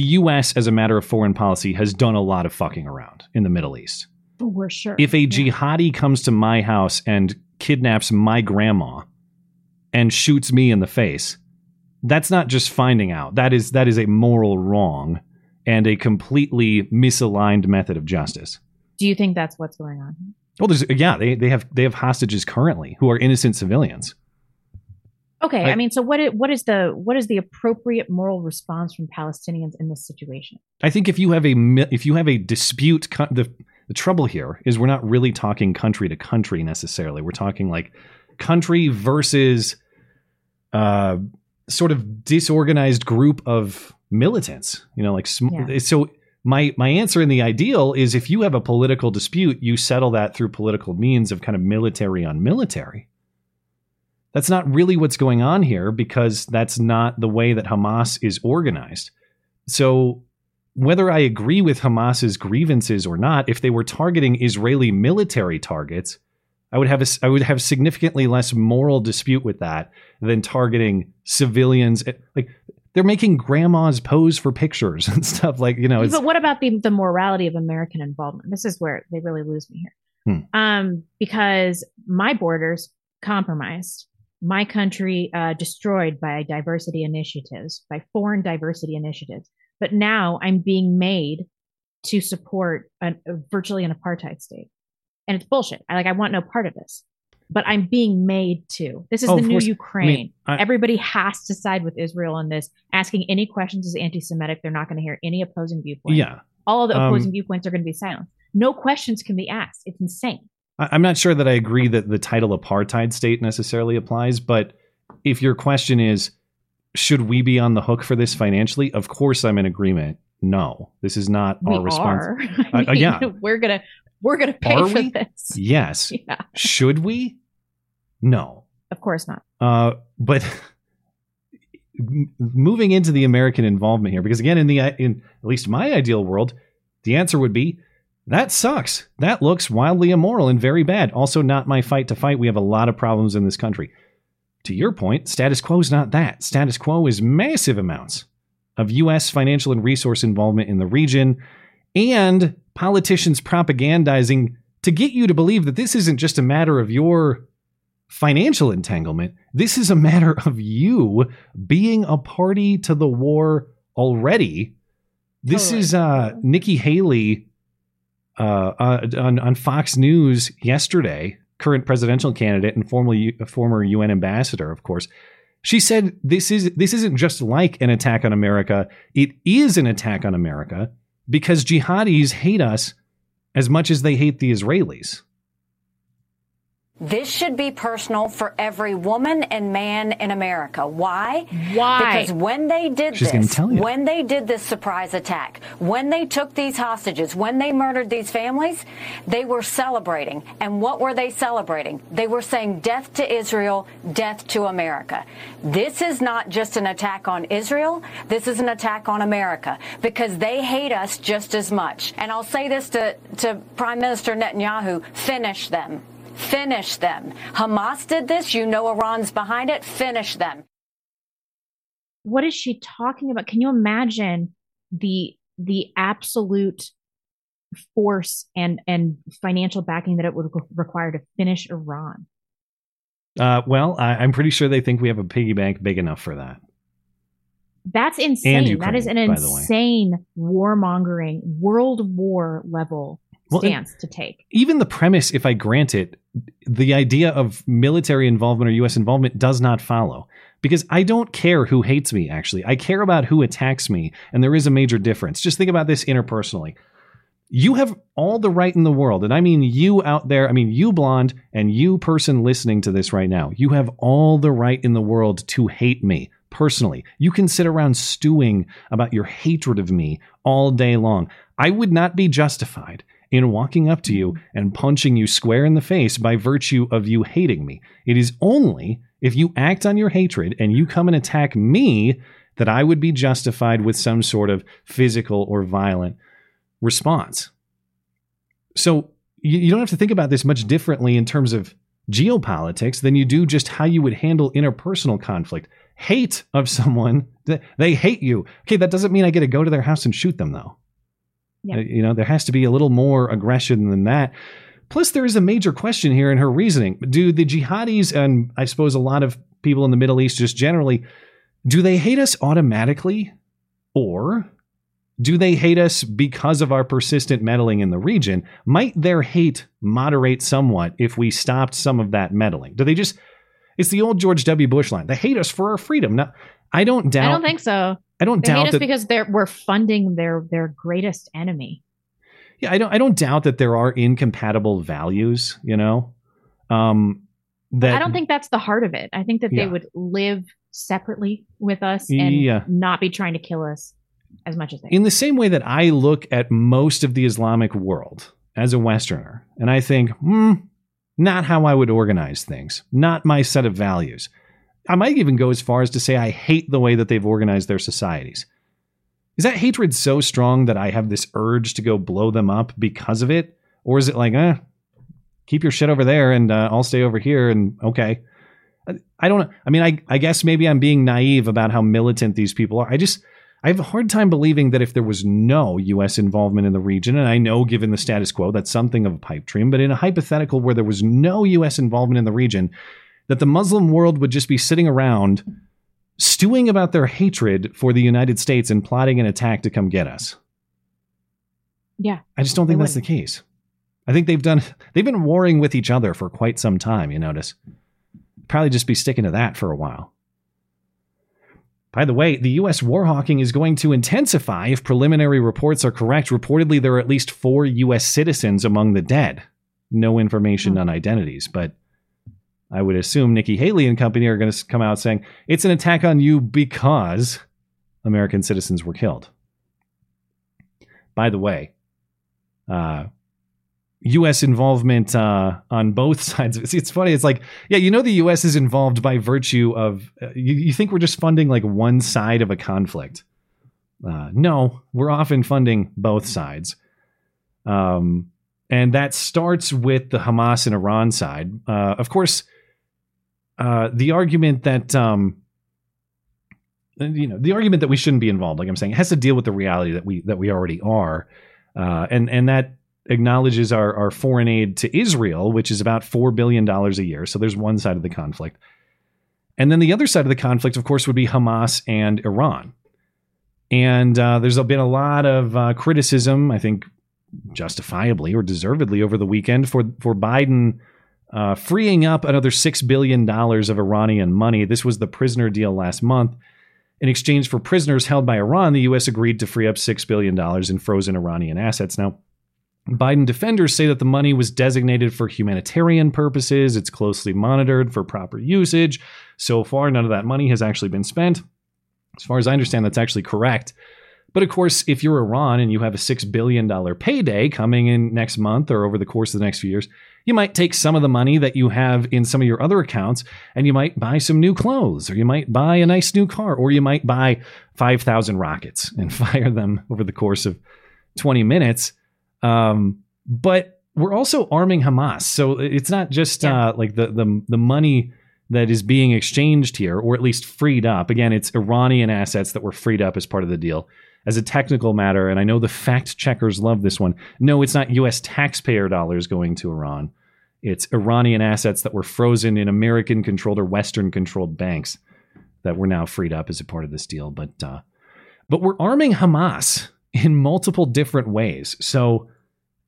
U.S. as a matter of foreign policy has done a lot of fucking around in the Middle East. Oh, we're sure. If a jihadi comes to my house and kidnaps my grandma and shoots me in the face, that's not just finding out. That is a moral wrong and a completely misaligned method of justice. Do you think that's what's going on? Well, they have hostages currently who are innocent civilians. Okay, I mean, so what is the appropriate moral response from Palestinians in this situation? I think if you have a dispute, the trouble here is we're not really talking country to country necessarily. We're talking like country versus sort of disorganized group of militants. You know, like so. My answer in the ideal is if you have a political dispute, you settle that through political means of kind of military on military. That's not really what's going on here, because that's not the way that Hamas is organized. So whether I agree with Hamas's grievances or not, if they were targeting Israeli military targets, I would have significantly less moral dispute with that than targeting civilians. Like, they're making grandmas pose for pictures and stuff, like, you know. But what about the morality of American involvement? This is where they really lose me here. Because my borders compromised, my country destroyed by diversity initiatives, by foreign diversity initiatives. But now I'm being made to support virtually an apartheid state. And it's bullshit. I want no part of this. but I'm being made to. This is the new Ukraine. Everybody has to side with Israel on this. Asking any questions is anti-Semitic. They're not going to hear any opposing viewpoint. Yeah. All of the opposing viewpoints are going to be silenced. No questions can be asked. It's insane. I'm not sure that I agree that the title apartheid state necessarily applies, but if your question is, should we be on the hook for this financially? Of course, I'm in agreement. No, this is not our response. We're gonna pay for this. Yes. Yeah. Should we? No. Of course not. But moving into the American involvement here, because again, in at least my ideal world, the answer would be that sucks. That looks wildly immoral and very bad. Also, not my fight to fight. We have a lot of problems in this country. To your point, status quo is not that. Status quo is massive amounts of U.S. financial and resource involvement in the region and politicians propagandizing to get you to believe that this isn't just a matter of your financial entanglement. This is a matter of you being a party to the war already. This is Nikki Haley on Fox News yesterday. Current presidential candidate and former UN ambassador, of course. She said this isn't just like an attack on America. It is an attack on America because jihadis hate us as much as they hate the Israelis. This should be personal for every woman and man in America. Why? Because when they did this surprise attack, when they took these hostages, when they murdered these families, they were celebrating. And what were they celebrating? They were saying death to Israel, death to America. This is not just an attack on Israel. This is an attack on America because they hate us just as much. And I'll say this to Prime Minister Netanyahu, finish them. Finish them. Hamas did this. You know Iran's behind it. Finish them. What is she talking about? Can you imagine the absolute force and financial backing that it would require to finish Iran? I'm pretty sure they think we have a piggy bank big enough for that. That's insane. Ukraine, that is an insane warmongering, world war level stance to take. Even the premise, if I grant it, the idea of military involvement or U.S. involvement does not follow because I don't care who hates me. Actually, I care about who attacks me. And there is a major difference. Just think about this interpersonally. You have all the right in the world. And I mean, you out there, I mean, you Blonde and you person listening to this right now, you have all the right in the world to hate me. Personally, you can sit around stewing about your hatred of me all day long. I would not be justified in walking up to you and punching you square in the face by virtue of you hating me. It is only if you act on your hatred and you come and attack me that I would be justified with some sort of physical or violent response. So you don't have to think about this much differently in terms of geopolitics than you do just how you would handle interpersonal conflict. Hate of someone, they hate you. Okay, that doesn't mean I get to go to their house and shoot them, though. Yeah. You know, there has to be a little more aggression than that. Plus, there is a major question here in her reasoning. Do the jihadis and I suppose a lot of people in the Middle East just generally, do they hate us automatically or do they hate us because of our persistent meddling in the region? Might their hate moderate somewhat if we stopped some of that meddling? Do they just it's the old George W. Bush line. They hate us for our freedom. Now, I don't think so. I don't doubt that because we're funding their greatest enemy. Yeah, I don't doubt that there are incompatible values, you know. I don't think that's the heart of it. I think that they would live separately with us and not be trying to kill us as much as they. In the same way that I look at most of the Islamic world as a Westerner, and I think, not how I would organize things, not my set of values. I might even go as far as to say I hate the way that they've organized their societies. Is that hatred so strong that I have this urge to go blow them up because of it? Or is it like, keep your shit over there and I'll stay over here and okay. I don't know. I mean, I guess maybe I'm being naive about how militant these people are. I have a hard time believing that if there was no U.S. involvement in the region, and I know given the status quo, that's something of a pipe dream, but in a hypothetical where there was no U.S. involvement in the region, that the Muslim world would just be sitting around stewing about their hatred for the United States and plotting an attack to come get us. Yeah. I just don't think that's the case. I think they've been warring with each other for quite some time, you notice. Probably just be sticking to that for a while. By the way, the U.S. war hawking is going to intensify if preliminary reports are correct. Reportedly, there are at least 4 U.S. citizens among the dead. No information on identities, but I would assume Nikki Haley and company are going to come out saying it's an attack on you because American citizens were killed. By the way, U.S. involvement on both sides. It's funny. It's like, yeah, you know, the U.S. is involved by virtue of you think we're just funding like one side of a conflict. No, we're often funding both sides. And that starts with the Hamas and Iran side. Of course, the argument that, we shouldn't be involved, like I'm saying, it has to deal with the reality that we already are. And that acknowledges our foreign aid to Israel, which is about $4 billion a year. So there's one side of the conflict. And then the other side of the conflict, of course, would be Hamas and Iran. And there's been a lot of criticism, I think, justifiably or deservedly over the weekend for Biden freeing up another $6 billion of Iranian money. This was the prisoner deal last month. In exchange for prisoners held by Iran, the U.S. agreed to free up $6 billion in frozen Iranian assets. Now, Biden defenders say that the money was designated for humanitarian purposes. It's closely monitored for proper usage. So far, none of that money has actually been spent. As far as I understand, that's actually correct. But of course, if you're Iran and you have a $6 billion payday coming in next month or over the course of the next few years, you might take some of the money that you have in some of your other accounts and you might buy some new clothes, or you might buy a nice new car, or you might buy 5,000 rockets and fire them over the course of 20 minutes. But we're also arming Hamas. So it's not just like the money that is being exchanged here, or at least freed up. Again, it's Iranian assets that were freed up as part of the deal. As a technical matter, and I know the fact checkers love this one, no, it's not U.S. taxpayer dollars going to Iran. It's Iranian assets that were frozen in American-controlled or Western-controlled banks that were now freed up as a part of this deal. But we're arming Hamas in multiple different ways. So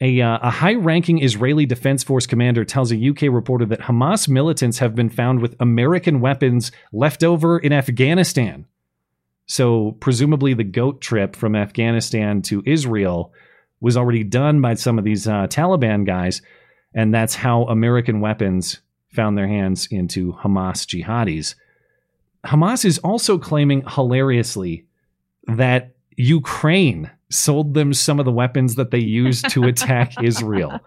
a high-ranking Israeli Defense Force commander tells a UK reporter that Hamas militants have been found with American weapons left over in Afghanistan. So presumably the goat trip from Afghanistan to Israel was already done by some of these Taliban guys. And that's how American weapons found their hands into Hamas jihadis. Hamas is also claiming hilariously that Ukraine sold them some of the weapons that they used to attack Israel.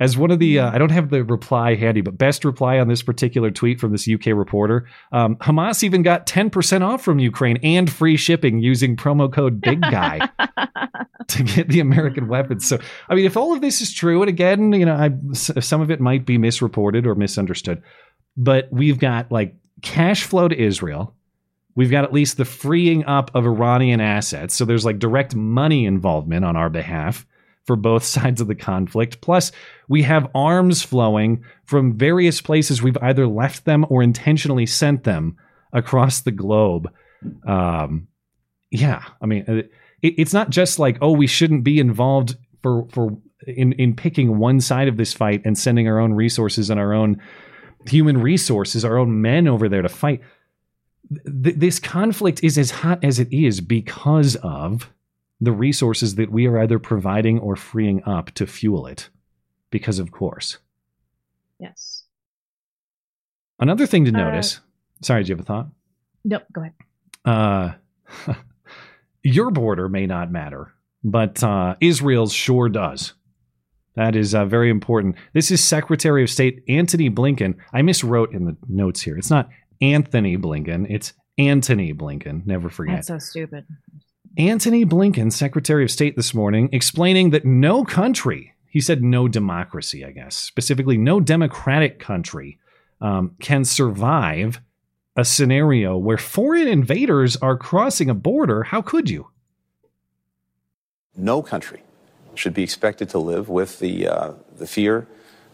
As one of the, I don't have the reply handy, but best reply on this particular tweet from this UK reporter, Hamas even got 10% off from Ukraine and free shipping using promo code Big Guy to get the American weapons. So, I mean, if all of this is true, and again, you know, some of it might be misreported or misunderstood, but we've got like cash flow to Israel. We've got at least the freeing up of Iranian assets. So there's like direct money involvement on our behalf for both sides of the conflict. Plus, we have arms flowing from various places we've either left them or intentionally sent them across the globe. I mean, it's not just like, oh, we shouldn't be involved in picking one side of this fight and sending our own resources and our own human resources, our own men over there to fight. This conflict is as hot as it is because of the resources that we are either providing or freeing up to fuel it, because of course. Yes. Another thing to notice. Sorry, do you have a thought? No, go ahead. Your border may not matter, but Israel's sure does. That is very important. This is Secretary of State Antony Blinken. I miswrote in the notes here. It's not Anthony Blinken. It's Antony Blinken. Never forget. That's so stupid. Antony Blinken, Secretary of State this morning, explaining that no country, he said no democracy, I guess, specifically no democratic country can survive a scenario where foreign invaders are crossing a border. How could you? No country should be expected to live with the fear,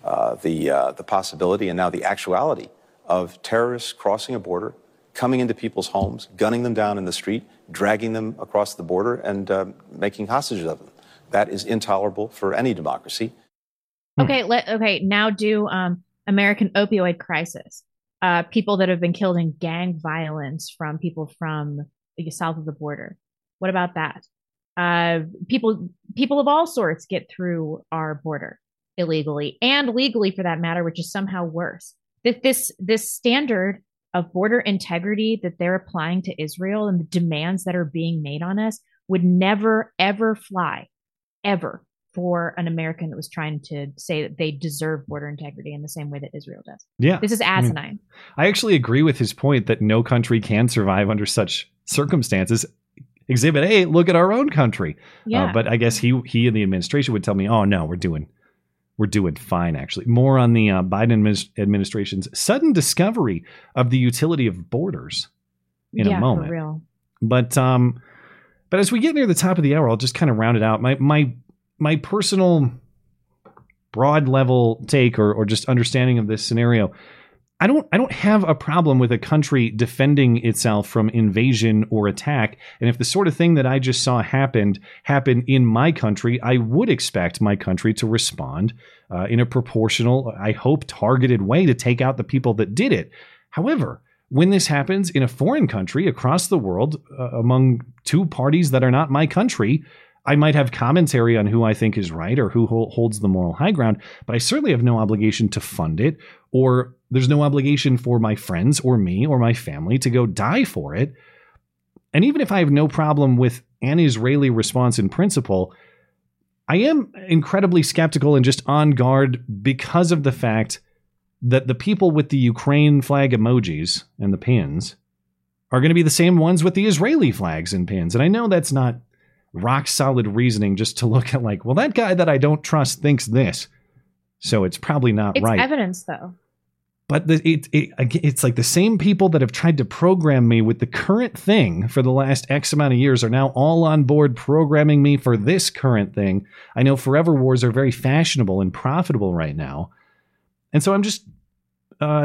the possibility, and now the actuality of terrorists crossing a border, coming into people's homes, gunning them down in the street, dragging them across the border, and making hostages of them. That is intolerable for any democracy. Okay. Now do American opioid crisis. People that have been killed in gang violence from people from south of the border. What about that? People of all sorts get through our border illegally and legally, for that matter, which is somehow worse. This standard of border integrity that they're applying to Israel and the demands that are being made on us would never, ever fly, ever, for an American that was trying to say that they deserve border integrity in the same way that Israel does. Yeah. This is asinine. I actually agree with his point that no country can survive under such circumstances. Exhibit A, look at our own country. Yeah. But I guess he and the administration would tell me, oh no, we're doing fine, actually. More on the Biden administration's sudden discovery of the utility of borders in a moment. For real. But as we get near the top of the hour, I'll just kind of round it out. My personal broad level take or just understanding of this scenario, I don't have a problem with a country defending itself from invasion or attack. And if the sort of thing that I just saw happened in my country, I would expect my country to respond in a proportional, I hope targeted way to take out the people that did it. However, when this happens in a foreign country across the world, among two parties that are not my country, I might have commentary on who I think is right or who holds the moral high ground, but I certainly have no obligation to fund it, or there's no obligation for my friends or me or my family to go die for it. And even if I have no problem with an Israeli response in principle, I am incredibly skeptical and just on guard because of the fact that the people with the Ukraine flag emojis and the pins are going to be the same ones with the Israeli flags and pins. And I know that's not rock solid reasoning just to look at like, well, that guy that I don't trust thinks this, so it's probably not right. It's evidence, though. But it's like the same people that have tried to program me with the current thing for the last X amount of years are now all on board programming me for this current thing. I know forever wars are very fashionable and profitable right now. And so I'm just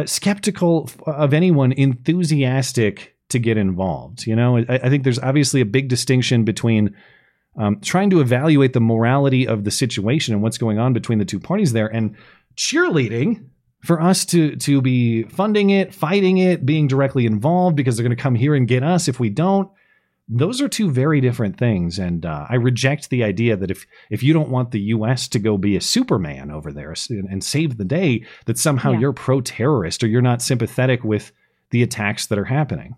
skeptical of anyone enthusiastic to get involved. I think there's obviously a big distinction between trying to evaluate the morality of the situation and what's going on between the two parties there, and cheerleading for us to be funding it, fighting it, being directly involved because they're going to come here and get us if we don't. Those are two very different things. And I reject the idea that if you don't want the U.S. to go be a Superman over there and save the day, that somehow you're pro-terrorist or you're not sympathetic with the attacks that are happening.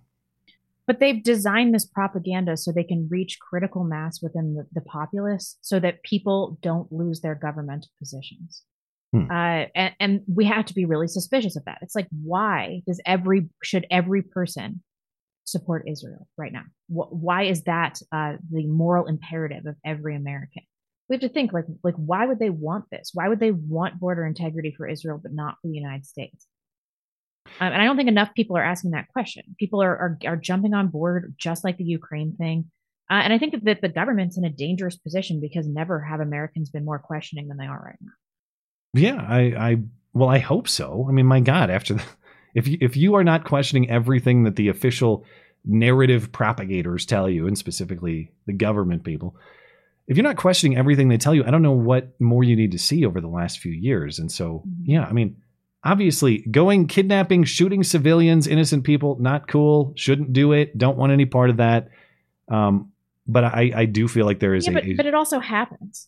But they've designed this propaganda so they can reach critical mass within the populace so that people don't lose their governmental positions. And we have to be really suspicious of that. It's like, why should every person support Israel right now? Why is that the moral imperative of every American? We have to think like, why would they want this? Why would they want border integrity for Israel, but not for the United States? And I don't think enough people are asking that question. People are jumping on board, just like the Ukraine thing. And I think that the government's in a dangerous position because never have Americans been more questioning than they are right now. Yeah, I hope so. I mean, my God, if you are not questioning everything that the official narrative propagators tell you, and specifically the government people, if you're not questioning everything they tell you, I don't know what more you need to see over the last few years. And so, I mean, obviously, going kidnapping, shooting civilians, innocent people, not cool. Shouldn't do it. Don't want any part of that. But I do feel like there is but it also happens.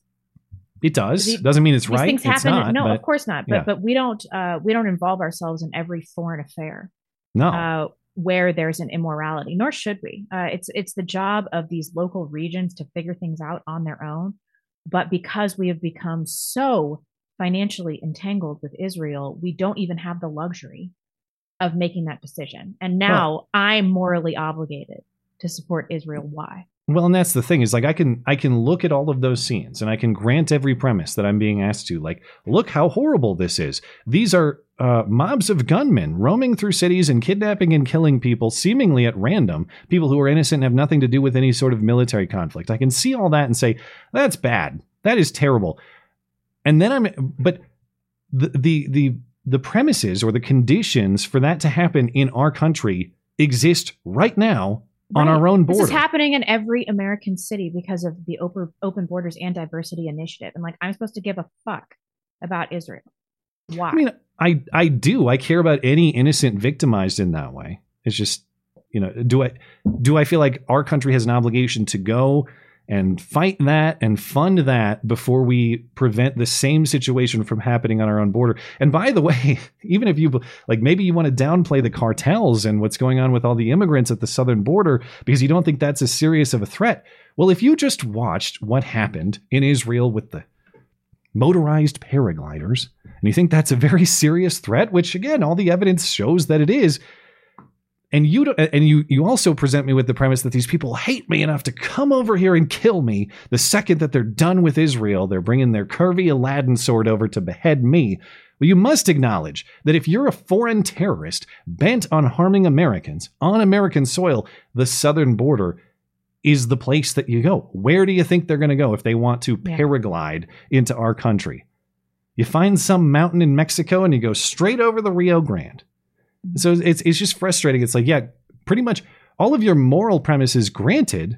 It does. Doesn't mean it's right. Things happen. It's not, no, of course not. But we don't involve ourselves in every foreign affair. No. Where there's an immorality, nor should we. It's the job of these local regions to figure things out on their own. But because we have become so financially entangled with Israel, we don't even have the luxury of making that decision. And now I'm morally obligated to support Israel. Why? Well, and that's the thing is like, I can look at all of those scenes and I can grant every premise that I'm being asked to, like, look how horrible this is. These are mobs of gunmen roaming through cities and kidnapping and killing people seemingly at random, people who are innocent and have nothing to do with any sort of military conflict. I can see all that and say, that's bad. That is terrible. And then the premises or the conditions for that to happen in our country exist right now on our own border. This is happening in every American city because of the Open Borders and Diversity Initiative. And like, I'm supposed to give a fuck about Israel. Why? I mean, I do. I care about any innocent victimized in that way. It's just, you know, do I feel like our country has an obligation to go and fight that and fund that before we prevent the same situation from happening on our own border? And by the way, even if you like, maybe you want to downplay the cartels and what's going on with all the immigrants at the southern border because you don't think that's as serious of a threat. Well, if you just watched what happened in Israel with the motorized paragliders and you think that's a very serious threat, which again, all the evidence shows that it is. And you don't, and you also present me with the premise that these people hate me enough to come over here and kill me the second that they're done with Israel. They're bringing their curvy Aladdin sword over to behead me. Well, you must acknowledge that if you're a foreign terrorist bent on harming Americans on American soil, the southern border is the place that you go. Where do you think they're going to go if they want to paraglide into our country? You find some mountain in Mexico and you go straight over the Rio Grande. So it's just frustrating. It's like, yeah, pretty much all of your moral premises granted,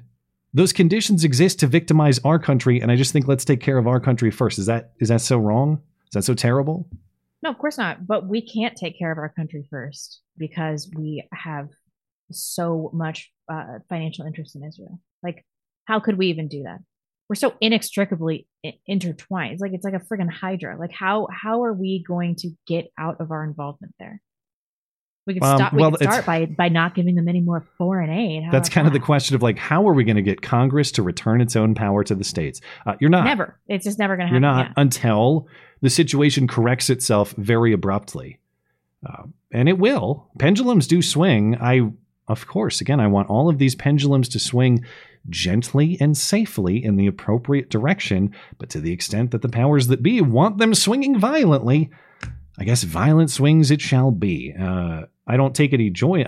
those conditions exist to victimize our country. And I just think let's take care of our country first. Is that so wrong? Is that so terrible? No, of course not. But we can't take care of our country first because we have so much financial interest in Israel. Like, how could we even do that? We're so inextricably intertwined. It's like a friggin' hydra. Like, how are we going to get out of our involvement there? We could start by not giving them any more foreign aid. That's kind of the question of like, how are we going to get Congress to return its own power to the states? You're not. Never. It's just never going to happen. You're not until the situation corrects itself very abruptly. And it will. Pendulums do swing. Of course, again, I want all of these pendulums to swing gently and safely in the appropriate direction. But to the extent that the powers that be want them swinging violently, I guess violent swings it shall be. I don't take any joy.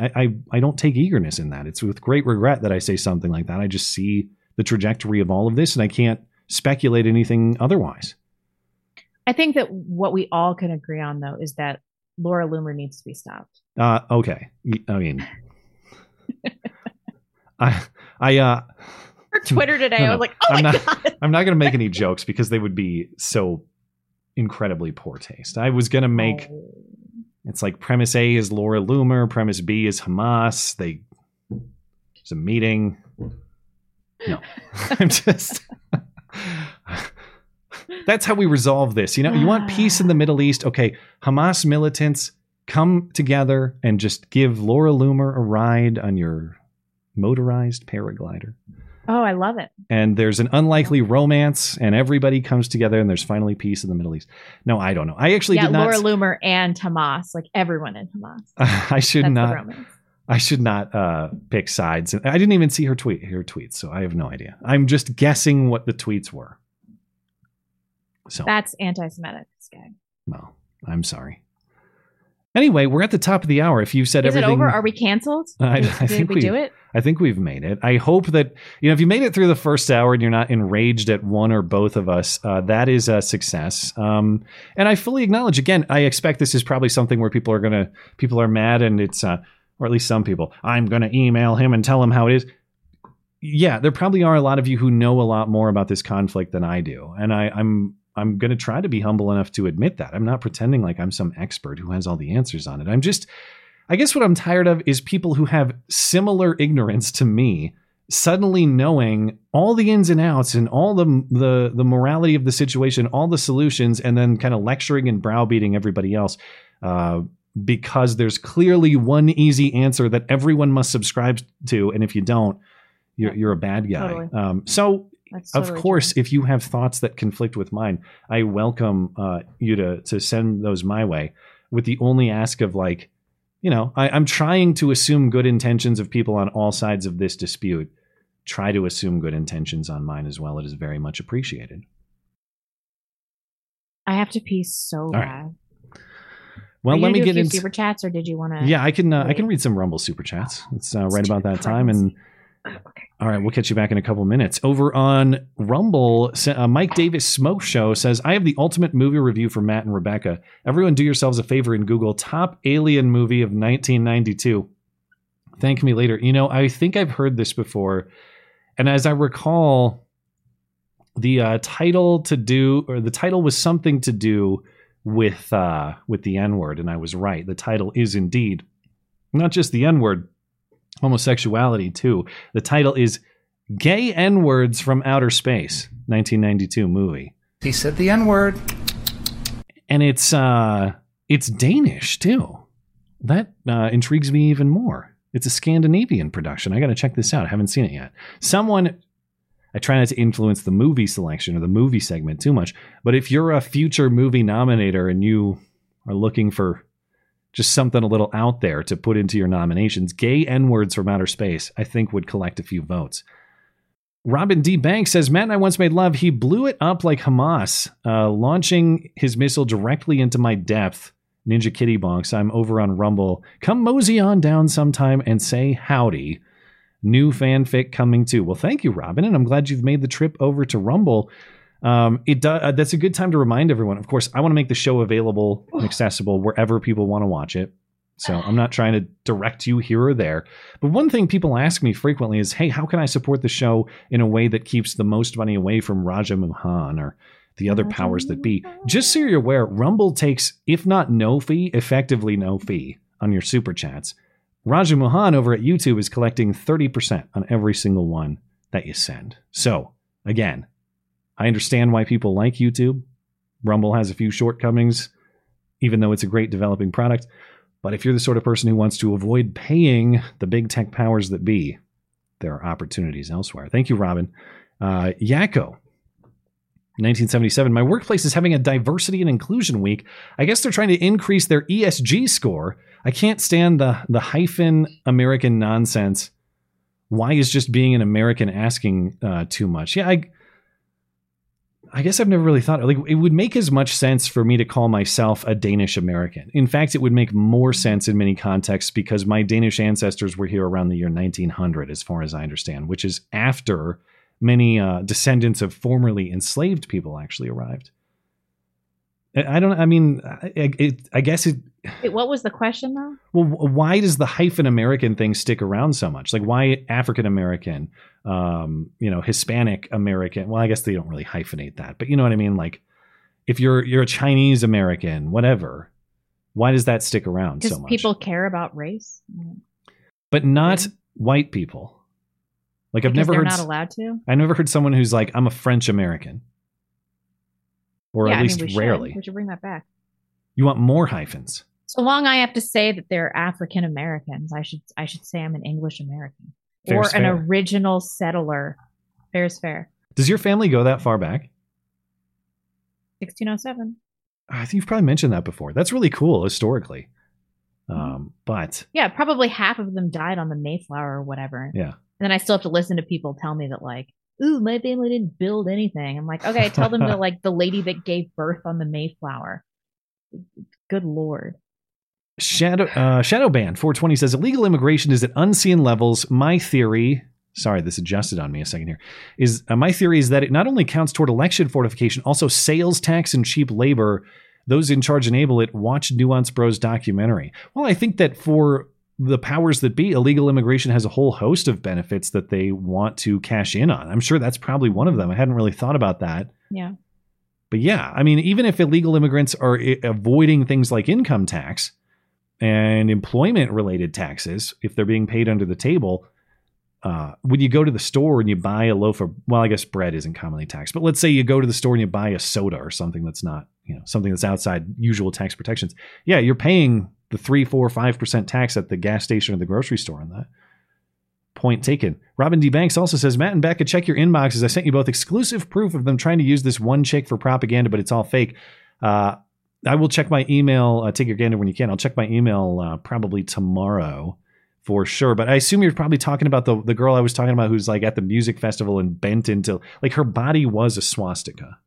I don't take eagerness in that. It's with great regret that I say something like that. I just see the trajectory of all of this and I can't speculate anything otherwise. I think that what we all can agree on, though, is that Laura Loomer needs to be stopped. Okay. I mean, her Twitter today, I was like, oh my God. I'm not going to make any jokes because they would be so incredibly poor taste. I was going to make... It's like premise A is Laura Loomer. Premise B is Hamas. There's a meeting. No, I'm just, that's how we resolve this. You know, you want peace in the Middle East. Okay. Hamas militants, come together and just give Laura Loomer a ride on your motorized paraglider. Oh, I love it. And there's an unlikely romance and everybody comes together and there's finally peace in the Middle East. No, I don't know. I actually did not. Yeah, Laura Loomer and Hamas, like everyone in Hamas. I should not pick sides. And I didn't even see her tweets, so I have no idea. I'm just guessing what the tweets were. So that's anti-Semitic, Skag. Well, I'm sorry. Anyway, we're at the top of the hour. If you said everything, is it over? Are we canceled? I think we do it. I think we've made it. I hope that, you know, if you made it through the first hour and you're not enraged at one or both of us, that is a success. And I fully acknowledge, again, I expect this is probably something where people are mad and it's, or at least some people, I'm going to email him and tell him how it is. Yeah, there probably are a lot of you who know a lot more about this conflict than I do. And I'm going to try to be humble enough to admit that. I'm not pretending like I'm some expert who has all the answers on it. I guess what I'm tired of is people who have similar ignorance to me suddenly knowing all the ins and outs and all the morality of the situation, all the solutions, and then kind of lecturing and browbeating everybody else because there's clearly one easy answer that everyone must subscribe to. And if you don't, you're a bad guy. Totally. Of course, if you have thoughts that conflict with mine, I welcome you to send those my way with the only ask of like, you know, I'm trying to assume good intentions of people on all sides of this dispute. Try to assume good intentions on mine as well. It is very much appreciated. I have to pee so bad. Well, let me get into super chats, or did you want to? Yeah, I can read some Rumble super chats. It's right about that time. And okay. All right, we'll catch you back in a couple minutes. Over on Rumble, Mike Davis Smoke Show says, I have the ultimate movie review for Matt and Rebecca. Everyone do yourselves a favor and Google top alien movie of 1992. Thank me later. You know, I think I've heard this before. And as I recall, The title was something to do with the N-word, and I was right. The title is indeed not just the N-word, homosexuality too. The title is Gay N-Words from Outer Space, 1992 movie. He said the N-word. And it's Danish too. That intrigues me even more. It's a Scandinavian production. I got to check this out. I haven't seen it yet. I try not to influence the movie selection or the movie segment too much, but if you're a future movie nominator and you are looking for just something a little out there to put into your nominations, Gay N-Words from Outer Space, I think, would collect a few votes. Robin D. Banks says, Matt and I once made love. He blew it up like Hamas, launching his missile directly into my depth. Ninja Kitty Bonks, I'm over on Rumble. Come mosey on down sometime and say howdy. New fanfic coming too. Well, thank you, Robin, and I'm glad you've made the trip over to Rumble. That's a good time to remind everyone. Of course, I want to make the show available and accessible wherever people want to watch it. So I'm not trying to direct you here or there. But one thing people ask me frequently is, hey, how can I support the show in a way that keeps the most money away from Raja Mohan or the other powers that be? Just so you're aware, Rumble takes, if not no fee, effectively no fee on your super chats. Raja Mohan over at YouTube is collecting 30% on every single one that you send. So again, I understand why people like YouTube. Rumble has a few shortcomings, even though it's a great developing product. But if you're the sort of person who wants to avoid paying the big tech powers that be, there are opportunities elsewhere. Thank you, Robin. Yakko. 1977, my workplace is having a diversity and inclusion week. I guess they're trying to increase their ESG score. I can't stand the hyphen American nonsense. Why is just being an American asking too much? Yeah, I guess I've never really thought, like, it would make as much sense for me to call myself a Danish American. In fact, it would make more sense in many contexts because my Danish ancestors were here around the year 1900, as far as I understand, which is after many descendants of formerly enslaved people actually arrived. Wait, what was the question though? Well, why does the hyphen American thing stick around so much? Like, why African American, Hispanic American? Well, I guess they don't really hyphenate that, but you know what I mean? Like, if you're a Chinese American, whatever, why does that stick around so much? Because people care about race. But not white people. Like, I've never heard not allowed to. I never heard someone who's like, I'm a French American, or at least rarely. We should bring that back. You want more hyphens? So long, I have to say that they're African Americans. I should say I'm an English American or an original settler. Fair is fair. Does your family go that far back? 1607. I think you've probably mentioned that before. That's really cool historically. But yeah, probably half of them died on the Mayflower or whatever. Yeah. And then I still have to listen to people tell me that, like, ooh, my family didn't build anything. I'm like, okay, tell them that, like, the lady that gave birth on the Mayflower. Good Lord. Shadowban 420 says, illegal immigration is at unseen levels. My theory, sorry, this adjusted on me a second here, is my theory is that it not only counts toward election fortification, also sales tax and cheap labor. Those in charge enable it. Watch Nuance Bros documentary. Well, I think that for the powers that be, illegal immigration has a whole host of benefits that they want to cash in on. I'm sure that's probably one of them. I hadn't really thought about that. Yeah. But yeah, I mean, even if illegal immigrants are avoiding things like income tax and employment related taxes, if they're being paid under the table, when you go to the store and you buy a loaf of, well, I guess bread isn't commonly taxed, but let's say you go to the store and you buy a soda or something that's not, something that's outside usual tax protections. Yeah. You're paying the 3%, 4%, 5% tax at the gas station or the grocery store on that. Point taken. Robin D. Banks also says, Matt and Becca, check your inboxes. I sent you both exclusive proof of them trying to use this one chick for propaganda, but it's all fake. I will check my email. Take your gander when you can. I'll check my email probably tomorrow for sure. But I assume you're probably talking about the girl I was talking about who's like at the music festival and bent into, like, her body was a swastika.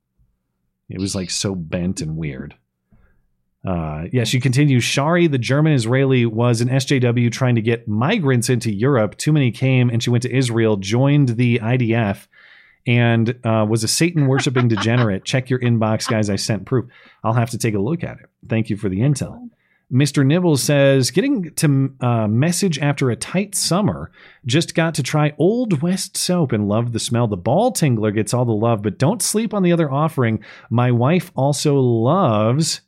It was like so bent and weird. She continues, Shari, the German-Israeli, was an SJW trying to get migrants into Europe. Too many came, and she went to Israel, joined the IDF, and was a Satan-worshipping degenerate. Check your inbox, guys. I sent proof. I'll have to take a look at it. Thank you for the intel. Mr. Nibbles says, getting to message after a tight summer. Just got to try Old West soap and love the smell. The ball tingler gets all the love, but don't sleep on the other offering. My wife also loves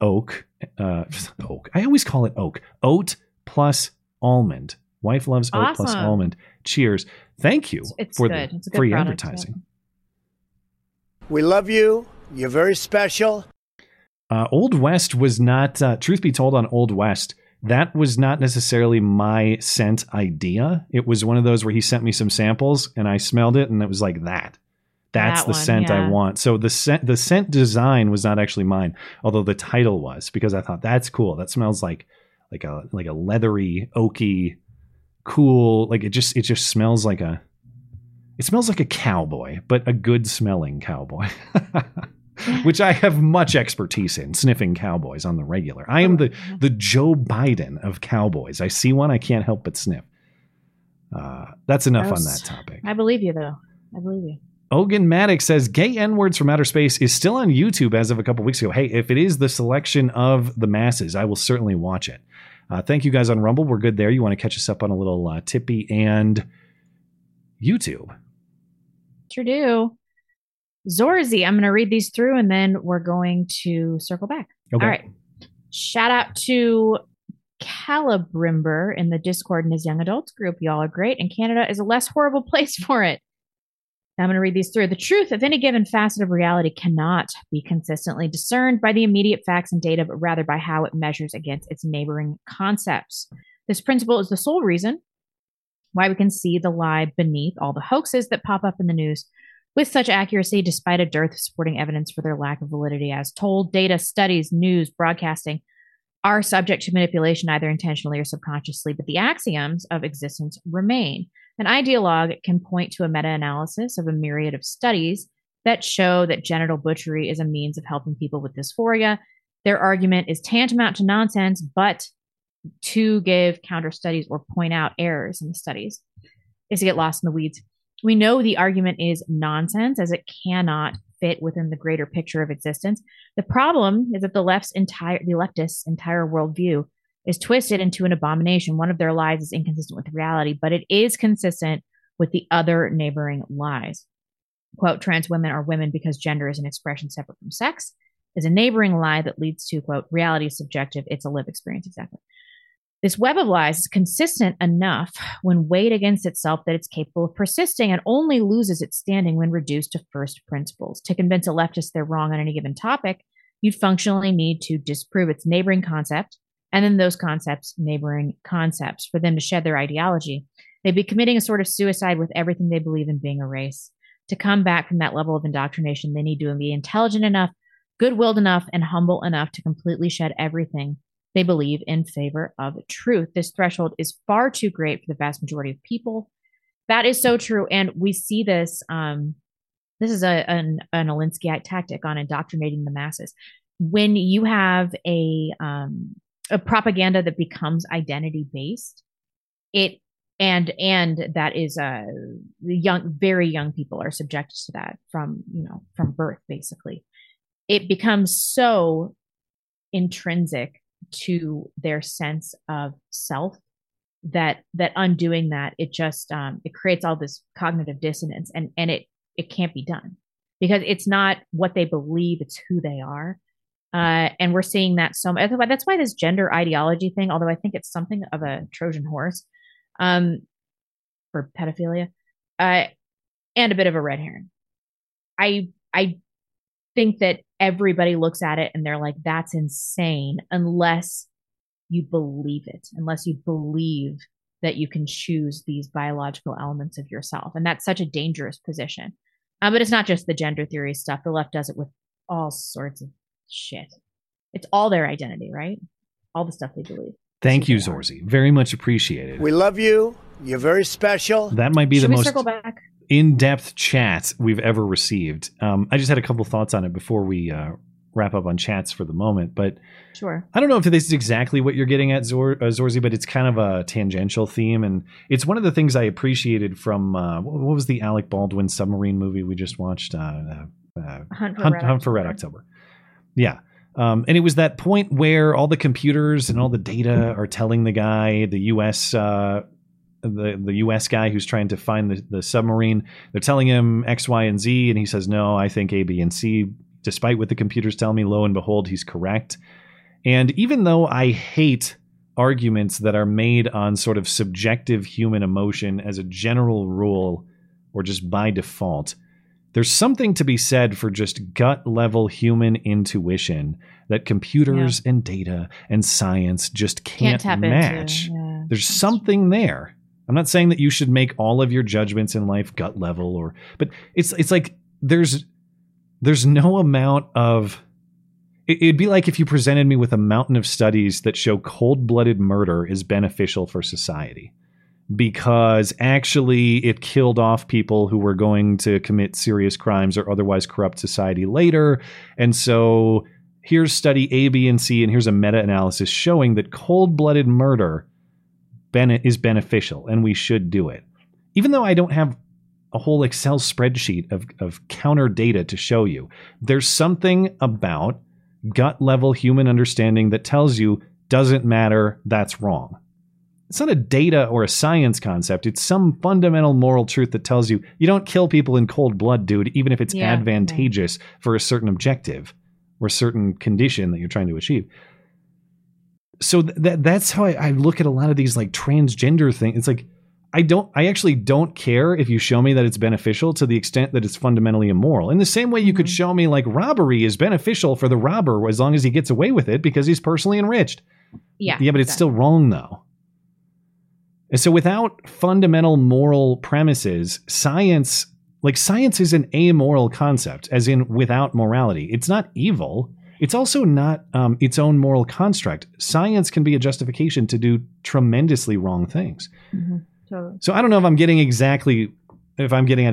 oak. Oak. I always call it oak. Oat plus almond. Wife loves oat plus almond. Cheers. Thank you for the free advertising. Yeah. We love you. You're very special. Old West was not, truth be told, on Old West, that was not necessarily my scent idea. It was one of those where he sent me some samples and I smelled it and it was like that. That's the scent I want. So the scent design was not actually mine, although the title was, because I thought that's cool. That smells like a leathery, oaky, cool. Like it just smells like a cowboy, but a good smelling cowboy. Which I have much expertise in, sniffing cowboys on the regular. I am the Joe Biden of cowboys. I see one, I can't help but sniff. That's enough on that topic. I believe you, though. I believe you. Ogan Maddox says, Gay N-Words from Outer Space is still on YouTube as of a couple weeks ago. Hey, if it is the selection of the masses, I will certainly watch it. Thank you guys on Rumble. We're good there. You want to catch us up on a little Tippy and YouTube. Sure do. Zorzi, I'm going to read these through and then we're going to circle back. Okay. All right. Shout out to Calibrimber in the Discord and his young adults group. Y'all are great. And Canada is a less horrible place for it. I'm going to read these through. The truth of any given facet of reality cannot be consistently discerned by the immediate facts and data, but rather by how it measures against its neighboring concepts. This principle is the sole reason why we can see the lie beneath all the hoaxes that pop up in the news with such accuracy, despite a dearth of supporting evidence for their lack of validity as told. Data, studies, news, broadcasting are subject to manipulation, either intentionally or subconsciously, but the axioms of existence remain. An ideologue can point to a meta-analysis of a myriad of studies that show that genital butchery is a means of helping people with dysphoria. Their argument is tantamount to nonsense, but to give counter studies or point out errors in the studies is to get lost in the weeds. We know the argument is nonsense, as it cannot fit within the greater picture of existence. The problem is that the leftists' entire worldview is twisted into an abomination. One of their lies is inconsistent with reality, but it is consistent with the other neighboring lies. Quote, trans women are women because gender is an expression separate from sex, is a neighboring lie that leads to, quote, reality is subjective, it's a lived experience, exactly. This web of lies is consistent enough when weighed against itself that it's capable of persisting, and only loses its standing when reduced to first principles. To convince a leftist they're wrong on any given topic, you'd functionally need to disprove its neighboring concept, and then those concepts, neighboring concepts. For them to shed their ideology, they'd be committing a sort of suicide with everything they believe in being erased. To come back from that level of indoctrination, they need to be intelligent enough, good-willed enough, and humble enough to completely shed everything they believe in favor of truth. This threshold is far too great for the vast majority of people. That is so true. And we see this. This is an Alinskyite tactic on indoctrinating the masses. When you have a propaganda that becomes identity based, and that is very young people are subjected to that from birth, basically. It becomes so intrinsic to their sense of self that undoing that, it just it creates all this cognitive dissonance, and it can't be done, because it's not what they believe, it's who they are. And we're seeing that so much. That's why this gender ideology thing, although I think it's something of a Trojan horse for pedophilia and a bit of a red herring. I think that everybody looks at it and they're like, that's insane, unless you believe it, unless you believe that you can choose these biological elements of yourself. And that's such a dangerous position. But it's not just the gender theory stuff. The left does it with all sorts of shit. It's all their identity, right? All the stuff they believe. Thank you, Zorzi. Very much appreciated. We love you. You're very special. That might be the most in-depth chat we've ever received. I just had a couple thoughts on it before we wrap up on chats for the moment, but sure. I don't know if this is exactly what you're getting at, Zorzi, but it's kind of a tangential theme, and it's one of the things I appreciated from what was the Alec Baldwin submarine movie we just watched? Hunt for Red October. Yeah. And it was that point where all the computers and all the data are telling the guy, the U.S. The U.S. guy who's trying to find the submarine, they're telling him X, Y, and Z. And he says, no, I think A, B, and C. Despite what the computers tell me, lo and behold, he's correct. And even though I hate arguments that are made on sort of subjective human emotion as a general rule or just by default, there's something to be said for just gut level human intuition that computers and data and science just can't match. Yeah. There's something there. I'm not saying that you should make all of your judgments in life gut level but it's like there's no amount of, it'd be like if you presented me with a mountain of studies that show cold-blooded murder is beneficial for society because actually it killed off people who were going to commit serious crimes or otherwise corrupt society later. And so here's study A, B, and C, and here's a meta-analysis showing that cold-blooded murder is beneficial and we should do it. Even though I don't have a whole Excel spreadsheet of counter data to show you, there's something about gut level human understanding that tells you doesn't matter, that's wrong. It's not a data or a science concept. It's some fundamental moral truth that tells you you don't kill people in cold blood, dude, even if it's advantageous for a certain objective or a certain condition that you're trying to achieve. So that's how I look at a lot of these like transgender things. It's like, I actually don't care if you show me that it's beneficial to the extent that it's fundamentally immoral. In the same way, you could show me like robbery is beneficial for the robber as long as he gets away with it because he's personally enriched. Yeah, but it's still wrong though. And so without fundamental moral premises, science is an amoral concept, as in without morality. It's not evil. It's also not its own moral construct. Science can be a justification to do tremendously wrong things. Mm-hmm. So I don't know if I'm getting at exactly what we're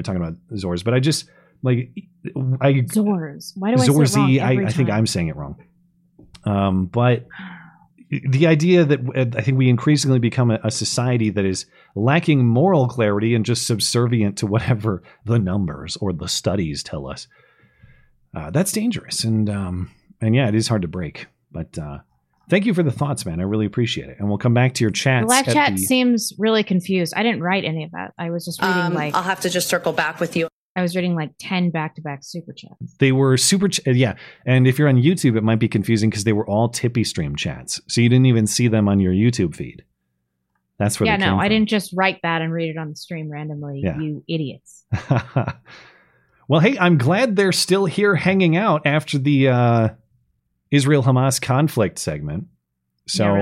talking about, Zors, but I just like Zors. Why do I Zorsy, say wrong every time? I think I'm saying it wrong. But the idea that I think we increasingly become a society that is lacking moral clarity and just subservient to whatever the numbers or the studies tell us, that's dangerous. And yeah, it is hard to break, but, thank you for the thoughts, man. I really appreciate it. And we'll come back to your chats. The live chat seems really confused. I didn't write any of that. I was just reading I'll have to just circle back with you. I was reading like 10 back-to-back super chats. They were yeah. And if you're on YouTube, it might be confusing because they were all Tippy Stream chats. So you didn't even see them on your YouTube feed. That's where they came from. I didn't just write that and read it on the stream randomly, you idiots. Well, hey, I'm glad they're still here hanging out after the... Israel-Hamas conflict segment. So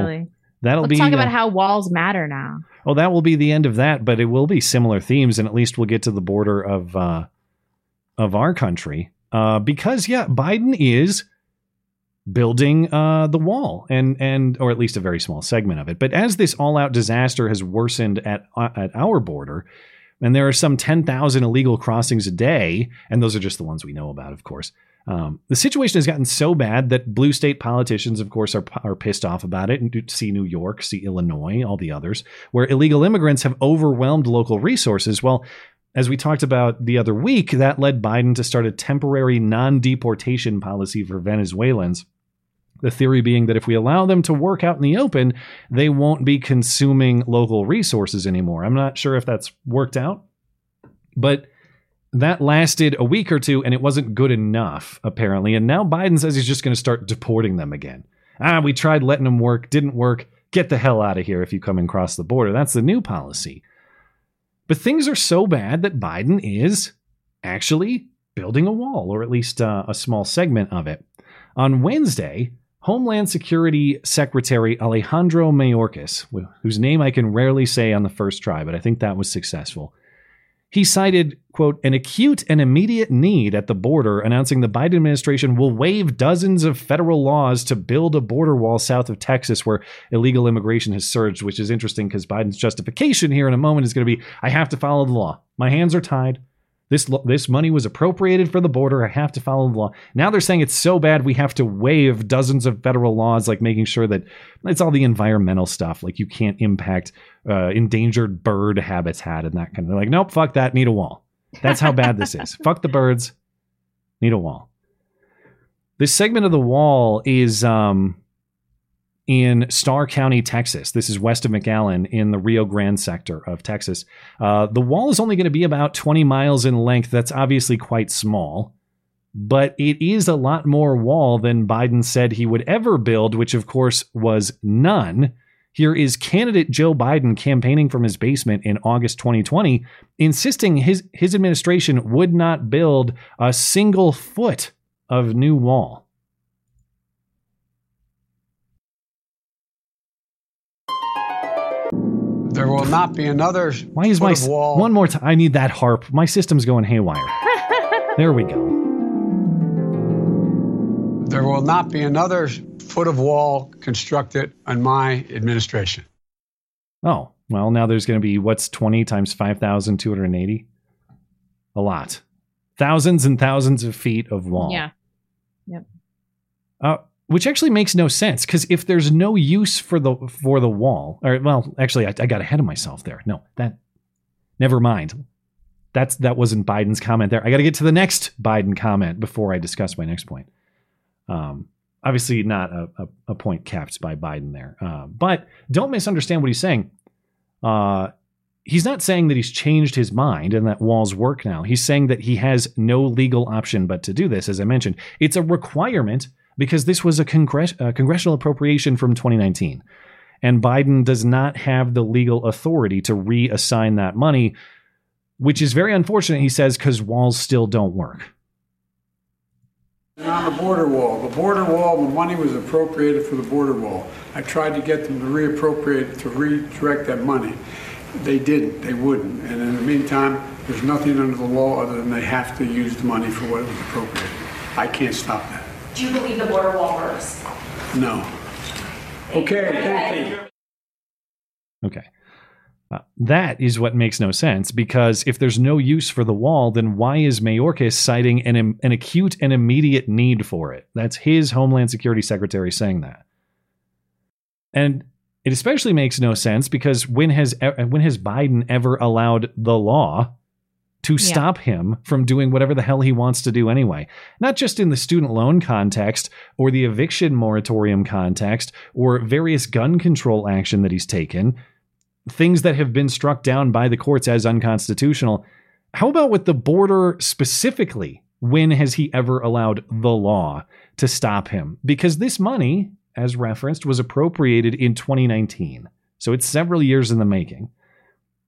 Let's talk about how walls matter now. Oh, that will be the end of that, but it will be similar themes, and at least we'll get to the border of our country. Because, Biden is building the wall, and or at least a very small segment of it. But as this all-out disaster has worsened at our border, and there are some 10,000 illegal crossings a day, and those are just the ones we know about, of course, the situation has gotten so bad that blue state politicians, of course, are pissed off about it. And see New York, see Illinois, all the others, where illegal immigrants have overwhelmed local resources. Well, as we talked about the other week, that led Biden to start a temporary non-deportation policy for Venezuelans. The theory being that if we allow them to work out in the open, they won't be consuming local resources anymore. I'm not sure if that's worked out, but that lasted a week or two, and it wasn't good enough, apparently. And now Biden says he's just going to start deporting them again. We tried letting them work. Didn't work. Get the hell out of here if you come and cross the border. That's the new policy. But things are so bad that Biden is actually building a wall, or at least a small segment of it. On Wednesday, Homeland Security Secretary Alejandro Mayorkas, whose name I can rarely say on the first try, but I think that was successful, he cited, quote, an acute and immediate need at the border, announcing the Biden administration will waive dozens of federal laws to build a border wall south of Texas where illegal immigration has surged, which is interesting because Biden's justification here in a moment is going to be, I have to follow the law. My hands are tied. This money was appropriated for the border. I have to follow the law. Now they're saying it's so bad we have to waive dozens of federal laws, like making sure that it's all the environmental stuff. Like you can't impact endangered bird habitat and that kind of thing. Like, nope, fuck that. Need a wall. That's how bad this is. Fuck the birds. Need a wall. This segment of the wall is in Starr County, Texas. This is west of McAllen in the Rio Grande sector of Texas. The wall is only going to be about 20 miles in length. That's obviously quite small, but it is a lot more wall than Biden said he would ever build, which of course was none. Here is candidate Joe Biden campaigning from his basement in August 2020, insisting his administration would not build a single foot of new wall. There will not be another Why is my wall. One more time. I need that harp. My system's going haywire. There we go. There will not be another foot of wall constructed on my administration. Oh, well, now there's going to be what's 20 times 5,280? A lot. Thousands and thousands of feet of wall. Yeah. Yep. Which actually makes no sense, because if there's no use for the wall, or well, actually, I got ahead of myself there. No, that, never mind. That wasn't Biden's comment there. I got to get to the next Biden comment before I discuss my next point. Obviously not a point capped by Biden there, but don't misunderstand what he's saying. He's not saying that he's changed his mind and that walls work now. He's saying that he has no legal option but to do this. As I mentioned, it's a requirement because this was a congressional appropriation from 2019, and Biden does not have the legal authority to reassign that money, which is very unfortunate, he says, because walls still don't work. And on the border wall, the money was appropriated for the border wall. I tried to get them to reappropriate, to redirect that money. They didn't, they wouldn't. And in the meantime, there's nothing under the law other than they have to use the money for what it was appropriated. I can't stop that. Do you believe the border wall works? No. Okay, thank you. Okay. That is what makes no sense, because if there's no use for the wall, then why is Mayorkas citing an acute and immediate need for it? That's his Homeland Security Secretary saying that. And it especially makes no sense because when has Biden ever allowed the law to stop him from doing whatever the hell he wants to do anyway? Not just in the student loan context or the eviction moratorium context or various gun control action that he's taken, things that have been struck down by the courts as unconstitutional. How about with the border specifically? When has he ever allowed the law to stop him? Because this money, as referenced, was appropriated in 2019. So it's several years in the making.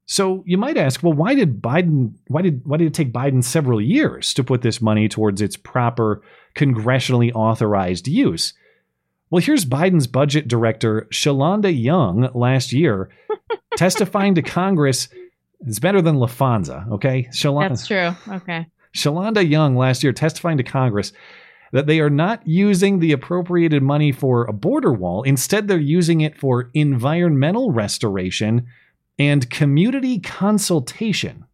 So you might ask, well, why did it take Biden several years to put this money towards its proper congressionally authorized use? Well, here's Biden's budget director, Shalonda Young, last year testifying to Congress. It's better than LaFonza, okay? That's true, okay. Shalonda Young last year testifying to Congress that they are not using the appropriated money for a border wall. Instead, they're using it for environmental restoration and community consultation.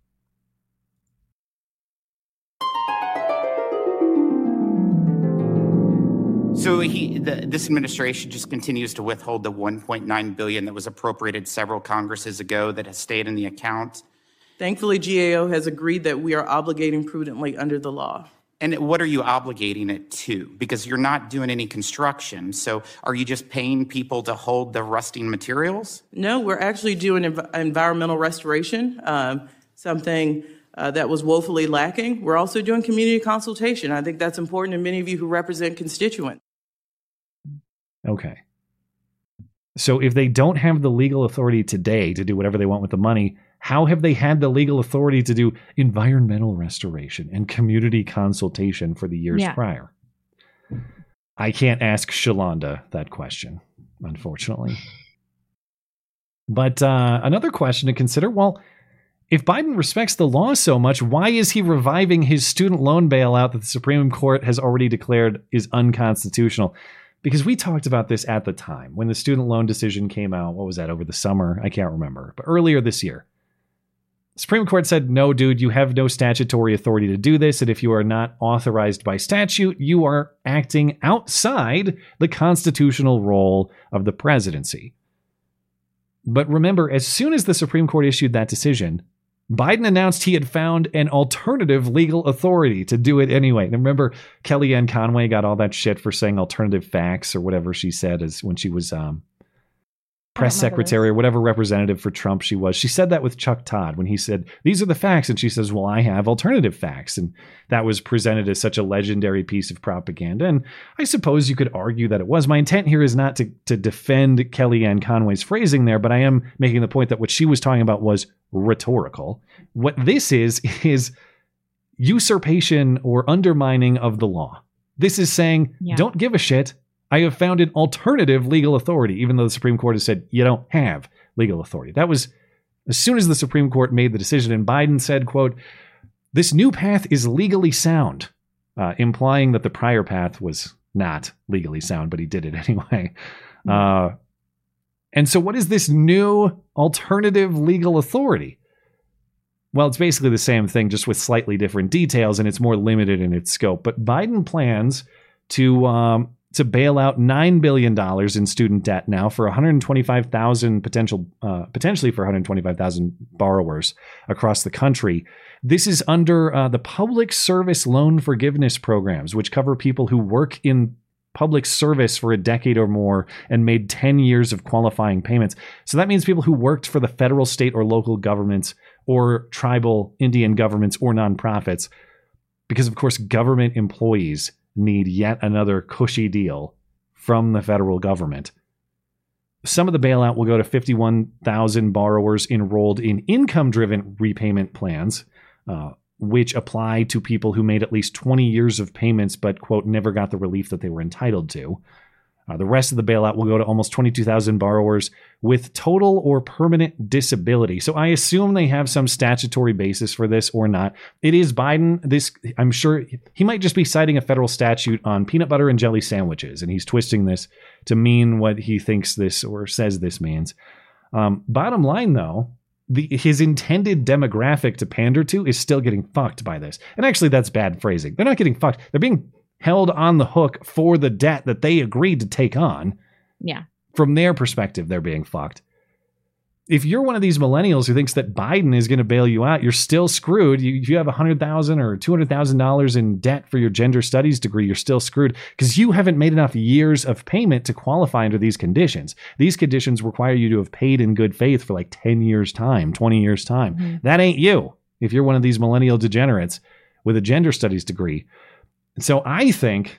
So this administration just continues to withhold the $1.9 billion that was appropriated several Congresses ago that has stayed in the account. Thankfully, GAO has agreed that we are obligating prudently under the law. And what are you obligating it to? Because you're not doing any construction. So are you just paying people to hold the rusting materials? No, we're actually doing environmental restoration, something that was woefully lacking. We're also doing community consultation. I think that's important to many of you who represent constituents. Okay. So if they don't have the legal authority today to do whatever they want with the money, how have they had the legal authority to do environmental restoration and community consultation for the years prior? I can't ask Shalonda that question, unfortunately. But another question to consider, well, if Biden respects the law so much, why is he reviving his student loan bailout that the Supreme Court has already declared is unconstitutional? Because we talked about this at the time when the student loan decision came out. What was that, over the summer? I can't remember. But earlier this year, the Supreme Court said, no, dude, you have no statutory authority to do this. And if you are not authorized by statute, you are acting outside the constitutional role of the presidency. But remember, as soon as the Supreme Court issued that decision, Biden announced he had found an alternative legal authority to do it anyway. And remember, Kellyanne Conway got all that shit for saying alternative facts or whatever she said as when she was press secretary or whatever representative for Trump she was. She said that with Chuck Todd when he said, these are the facts. And she says, well, I have alternative facts. And that was presented as such a legendary piece of propaganda. And I suppose you could argue that it was. My intent here is not to defend Kellyanne Conway's phrasing there, but I am making the point that what she was talking about was rhetorical. What this is usurpation or undermining of the law. This is saying, don't give a shit. I have found an alternative legal authority, even though the Supreme Court has said you don't have legal authority. That was as soon as the Supreme Court made the decision, and Biden said, quote, this new path is legally sound, implying that the prior path was not legally sound, but he did it anyway. And so what is this new alternative legal authority? Well, it's basically the same thing, just with slightly different details, and it's more limited in its scope. But Biden plans to bail out $9 billion in student debt now for 125,000 potentially for 125,000 borrowers across the country. This is under the public service loan forgiveness programs, which cover people who work in public service for a decade or more and made 10 years of qualifying payments. So that means people who worked for the federal, state, or local governments or tribal Indian governments or nonprofits, because, of course, government employees need yet another cushy deal from the federal government. Some of the bailout will go to 51,000 borrowers enrolled in income-driven repayment plans, which apply to people who made at least 20 years of payments but, quote, never got the relief that they were entitled to. The rest of the bailout will go to almost 22,000 borrowers with total or permanent disability. So I assume they have some statutory basis for this or not. It is Biden. This, I'm sure he might just be citing a federal statute on peanut butter and jelly sandwiches, and he's twisting this to mean what he thinks this or says this means. Bottom line, though, his intended demographic to pander to is still getting fucked by this. And actually, that's bad phrasing. They're not getting fucked. They're being held on the hook for the debt that they agreed to take on. Yeah. From their perspective, they're being fucked. If you're one of these millennials who thinks that Biden is going to bail you out, you're still screwed. You have $100,000 or $200,000 in debt for your gender studies degree. You're still screwed because you haven't made enough years of payment to qualify under these conditions. These conditions require you to have paid in good faith for like 10 years time, 20 years time. Mm-hmm. That ain't you. If you're one of these millennial degenerates with a gender studies degree. So I think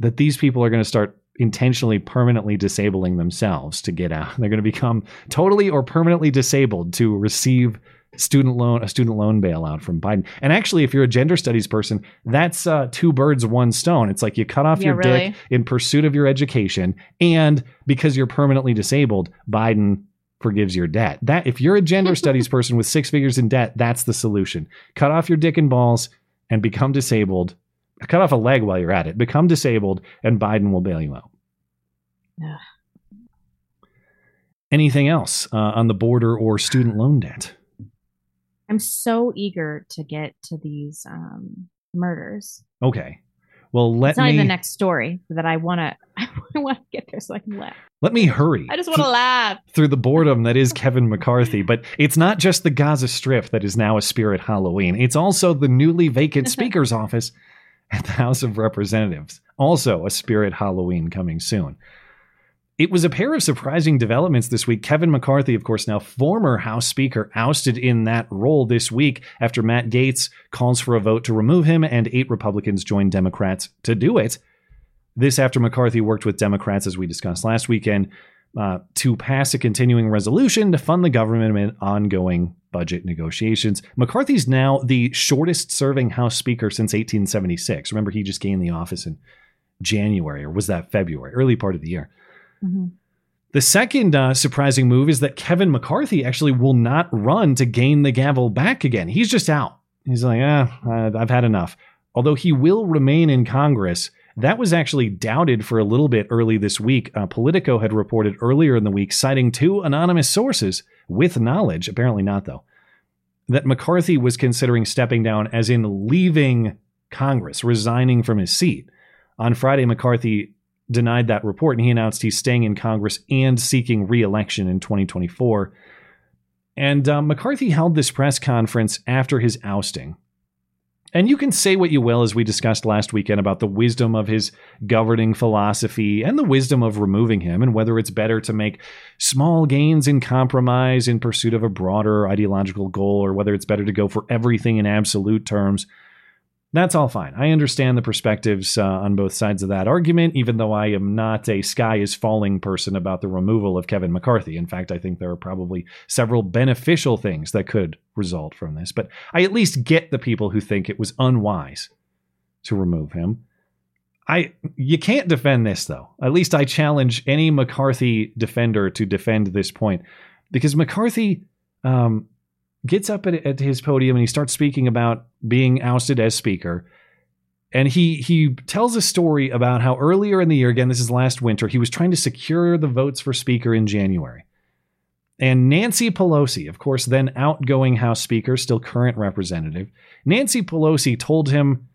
that these people are going to start intentionally permanently disabling themselves to get out. They're going to become totally or permanently disabled to receive a student loan bailout from Biden. And actually, if you're a gender studies person, that's two birds, one stone. It's like you cut off your dick in pursuit of your education. And because you're permanently disabled, Biden forgives your debt. That if you're a gender studies person with six figures in debt, that's the solution. Cut off your dick and balls and become disabled. Cut off a leg while you're at it. Become disabled, and Biden will bail you out. Yeah. Anything else on the border or student loan debt? I'm so eager to get to these murders. Okay. Well, it's not even the next story that I want to get there so I can laugh. Let me hurry. I just want to laugh through the boredom that is Kevin McCarthy. But it's not just the Gaza Strip that is now a spirit Halloween. It's also the newly vacant Speaker's office at the House of Representatives. Also a spirit Halloween coming soon. It was a pair of surprising developments this week. Kevin McCarthy, of course, now former House Speaker, ousted in that role this week after Matt Gaetz calls for a vote to remove him and 8 Republicans joined Democrats to do it. This after McCarthy worked with Democrats, as we discussed last weekend, to pass a continuing resolution to fund the government in ongoing budget negotiations. McCarthy's now the shortest serving House Speaker since 1876. Remember, he just gained the office in January, or was that February, early part of the year. Mm-hmm. The second surprising move is that Kevin McCarthy actually will not run to gain the gavel back again. He's just out. He's like, I've had enough. Although he will remain in Congress. That was actually doubted for a little bit early this week. Politico had reported earlier in the week, citing two anonymous sources with knowledge, apparently not though, that McCarthy was considering stepping down, as in leaving Congress, resigning from his seat. On Friday, McCarthy denied that report, and he announced he's staying in Congress and seeking re-election in 2024. And McCarthy held this press conference after his ousting. And you can say what you will, as we discussed last weekend, about the wisdom of his governing philosophy and the wisdom of removing him, and whether it's better to make small gains in compromise in pursuit of a broader ideological goal, or whether it's better to go for everything in absolute terms. That's all fine. I understand the perspectives on both sides of that argument, even though I am not a sky is falling person about the removal of Kevin McCarthy. In fact, I think there are probably several beneficial things that could result from this. But I at least get the people who think it was unwise to remove him. You can't defend this, though. At least I challenge any McCarthy defender to defend this point, because McCarthy gets up at his podium and he starts speaking about being ousted as speaker. And he tells a story about how earlier in the year, again, this is last winter, he was trying to secure the votes for speaker in January. And Nancy Pelosi, of course, then outgoing House Speaker, still current representative, Nancy Pelosi told him,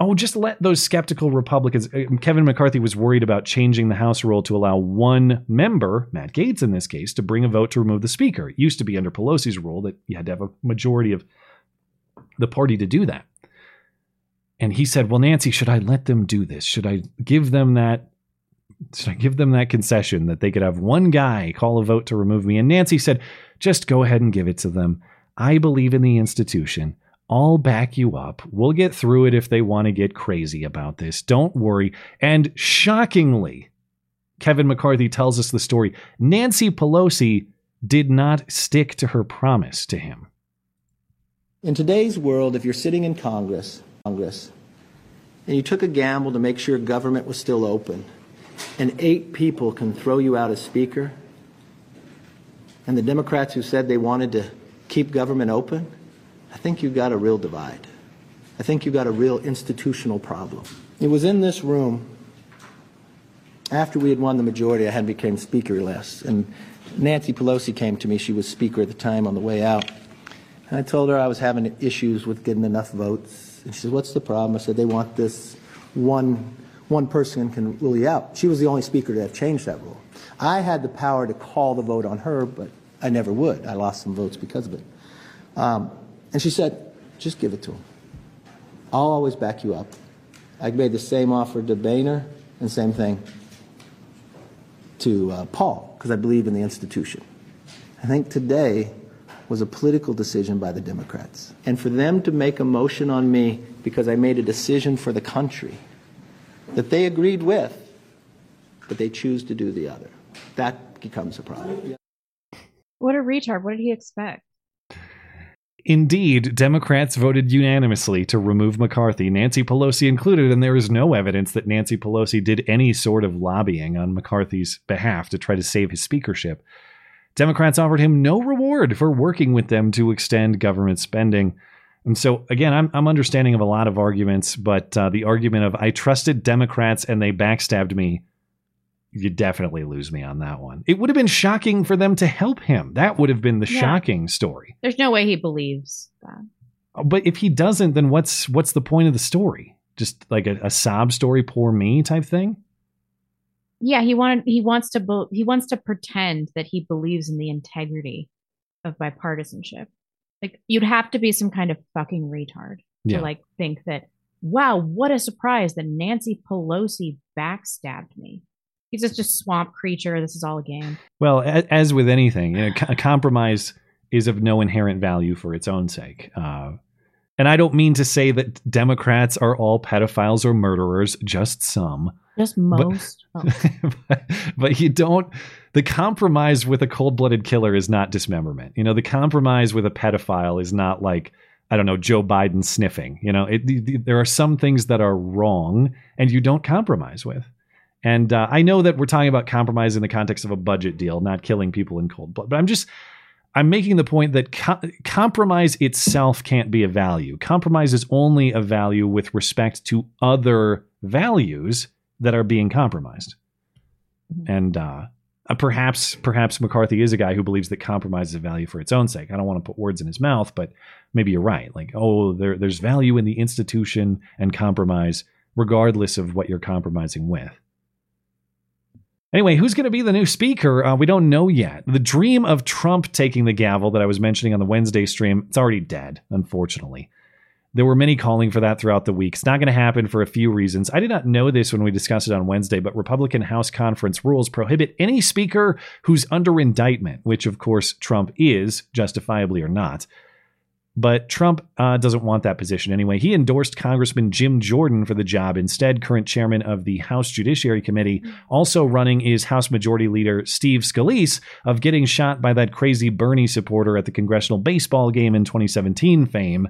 oh, just let those skeptical Republicans. Kevin McCarthy was worried about changing the House rule to allow one member, Matt Gaetz in this case, to bring a vote to remove the speaker. It used to be under Pelosi's rule that you had to have a majority of the party to do that. And he said, well, Nancy, should I let them do this? Should I give them that concession that they could have one guy call a vote to remove me? And Nancy said, just go ahead and give it to them. I believe in the institution. I'll back you up. We'll get through it if they want to get crazy about this. Don't worry. And shockingly, Kevin McCarthy tells us the story. Nancy Pelosi did not stick to her promise to him. In today's world, if you're sitting in Congress, and you took a gamble to make sure government was still open, and 8 people can throw you out as Speaker, and the Democrats who said they wanted to keep government open, I think you've got a real divide. I think you've got a real institutional problem. It was in this room, after we had won the majority, I had become Speaker last. And Nancy Pelosi came to me, she was Speaker at the time, on the way out. And I told her I was having issues with getting enough votes. And she said, what's the problem? I said, they want this one person can rule you out. She was the only Speaker to have changed that rule. I had the power to call the vote on her, but I never would. I lost some votes because of it. And she said, just give it to him. I'll always back you up. I made the same offer to Boehner and same thing to Paul, because I believe in the institution. I think today was a political decision by the Democrats. And for them to make a motion on me because I made a decision for the country that they agreed with, but they choose to do the other. That becomes a problem. What a retard. What did he expect? Indeed, Democrats voted unanimously to remove McCarthy, Nancy Pelosi included, and there is no evidence that Nancy Pelosi did any sort of lobbying on McCarthy's behalf to try to save his speakership. Democrats offered him no reward for working with them to extend government spending. And so, again, I'm understanding of a lot of arguments, but the argument of I trusted Democrats and they backstabbed me, you definitely lose me on that one. It would have been shocking for them to help him. That would have been the shocking story. There's no way he believes that. But if he doesn't, then what's the point of the story? Just like a sob story, poor me type thing? Yeah, he wants to pretend that he believes in the integrity of bipartisanship. Like, you'd have to be some kind of fucking retard to think that, wow, what a surprise that Nancy Pelosi backstabbed me. He's just a swamp creature. This is all a game. Well, as with anything, compromise is of no inherent value for its own sake. And I don't mean to say that Democrats are all pedophiles or murderers, just some. Just most. But you don't. The compromise with a cold-blooded killer is not dismemberment. The compromise with a pedophile is not like, I don't know, Joe Biden sniffing. There are some things that are wrong and you don't compromise with. And I know that we're talking about compromise in the context of a budget deal, not killing people in cold blood. But I'm making the point that compromise itself can't be a value. Compromise is only a value with respect to other values that are being compromised. And perhaps McCarthy is a guy who believes that compromise is a value for its own sake. I don't want to put words in his mouth, but maybe you're right. Like, oh, there's value in the institution and compromise, regardless of what you're compromising with. Anyway, who's going to be the new speaker? We don't know yet. The dream of Trump taking the gavel that I was mentioning on the Wednesday stream, it's already dead, unfortunately. There were many calling for that throughout the week. It's not going to happen for a few reasons. I did not know this when we discussed it on Wednesday, but Republican House conference rules prohibit any speaker who's under indictment, which, of course, Trump is, justifiably or not. But Trump doesn't want that position anyway. He endorsed Congressman Jim Jordan for the job instead, current chairman of the House Judiciary Committee. Also running is House Majority Leader Steve Scalise, of getting shot by that crazy Bernie supporter at the congressional baseball game in 2017 fame.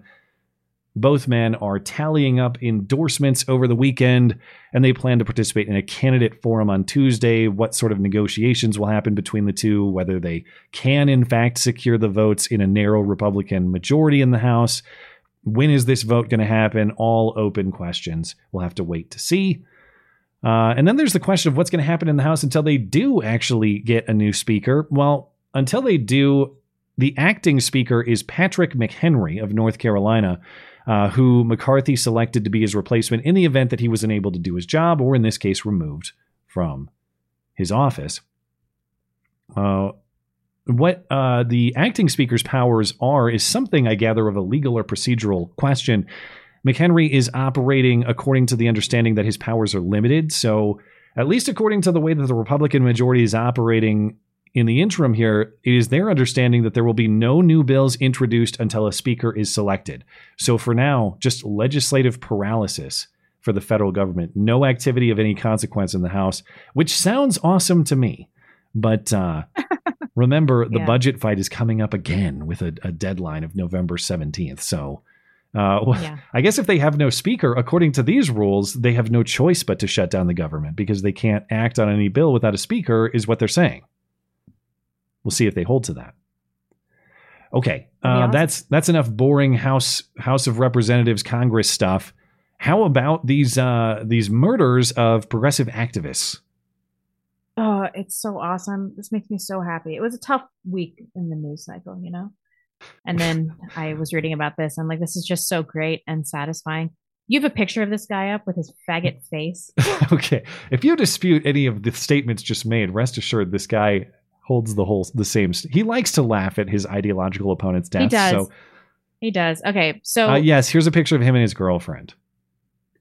Both men are tallying up endorsements over the weekend, and they plan to participate in a candidate forum on Tuesday. What sort of negotiations will happen between the two, whether they can, in fact, secure the votes in a narrow Republican majority in the House. When is this vote going to happen? All open questions. We'll have to wait to see. And then there's the question of what's going to happen in the House until they do actually get a new speaker. Well, until they do, the acting speaker is Patrick McHenry of North Carolina, who McCarthy selected to be his replacement in the event that he was unable to do his job, or in this case, removed from his office. What the acting speaker's powers are is something, I gather, of a legal or procedural question. McHenry is operating according to the understanding that his powers are limited. So at least according to the way that the Republican majority is operating in the interim here, it is their understanding that there will be no new bills introduced until a speaker is selected. So for now, just legislative paralysis for the federal government. No activity of any consequence in the House, which sounds awesome to me. But remember, the budget fight is coming up again with a deadline of November 17th. So I guess if they have no speaker, according to these rules, they have no choice but to shut down the government, because they can't act on any bill without a speaker, is what they're saying. We'll see if they hold to that. Okay, that's enough boring House of Representatives Congress stuff. How about these murders of progressive activists? Oh, it's so awesome. This makes me so happy. It was a tough week in the news cycle, you know? And then I was reading about this. I'm like, this is just so great and satisfying. You have a picture of this guy up with his faggot face. Okay. If you dispute any of the statements just made, rest assured this guy holds the same. He likes to laugh at his ideological opponent's death. He does. Okay. So yes, here's a picture of him and his girlfriend.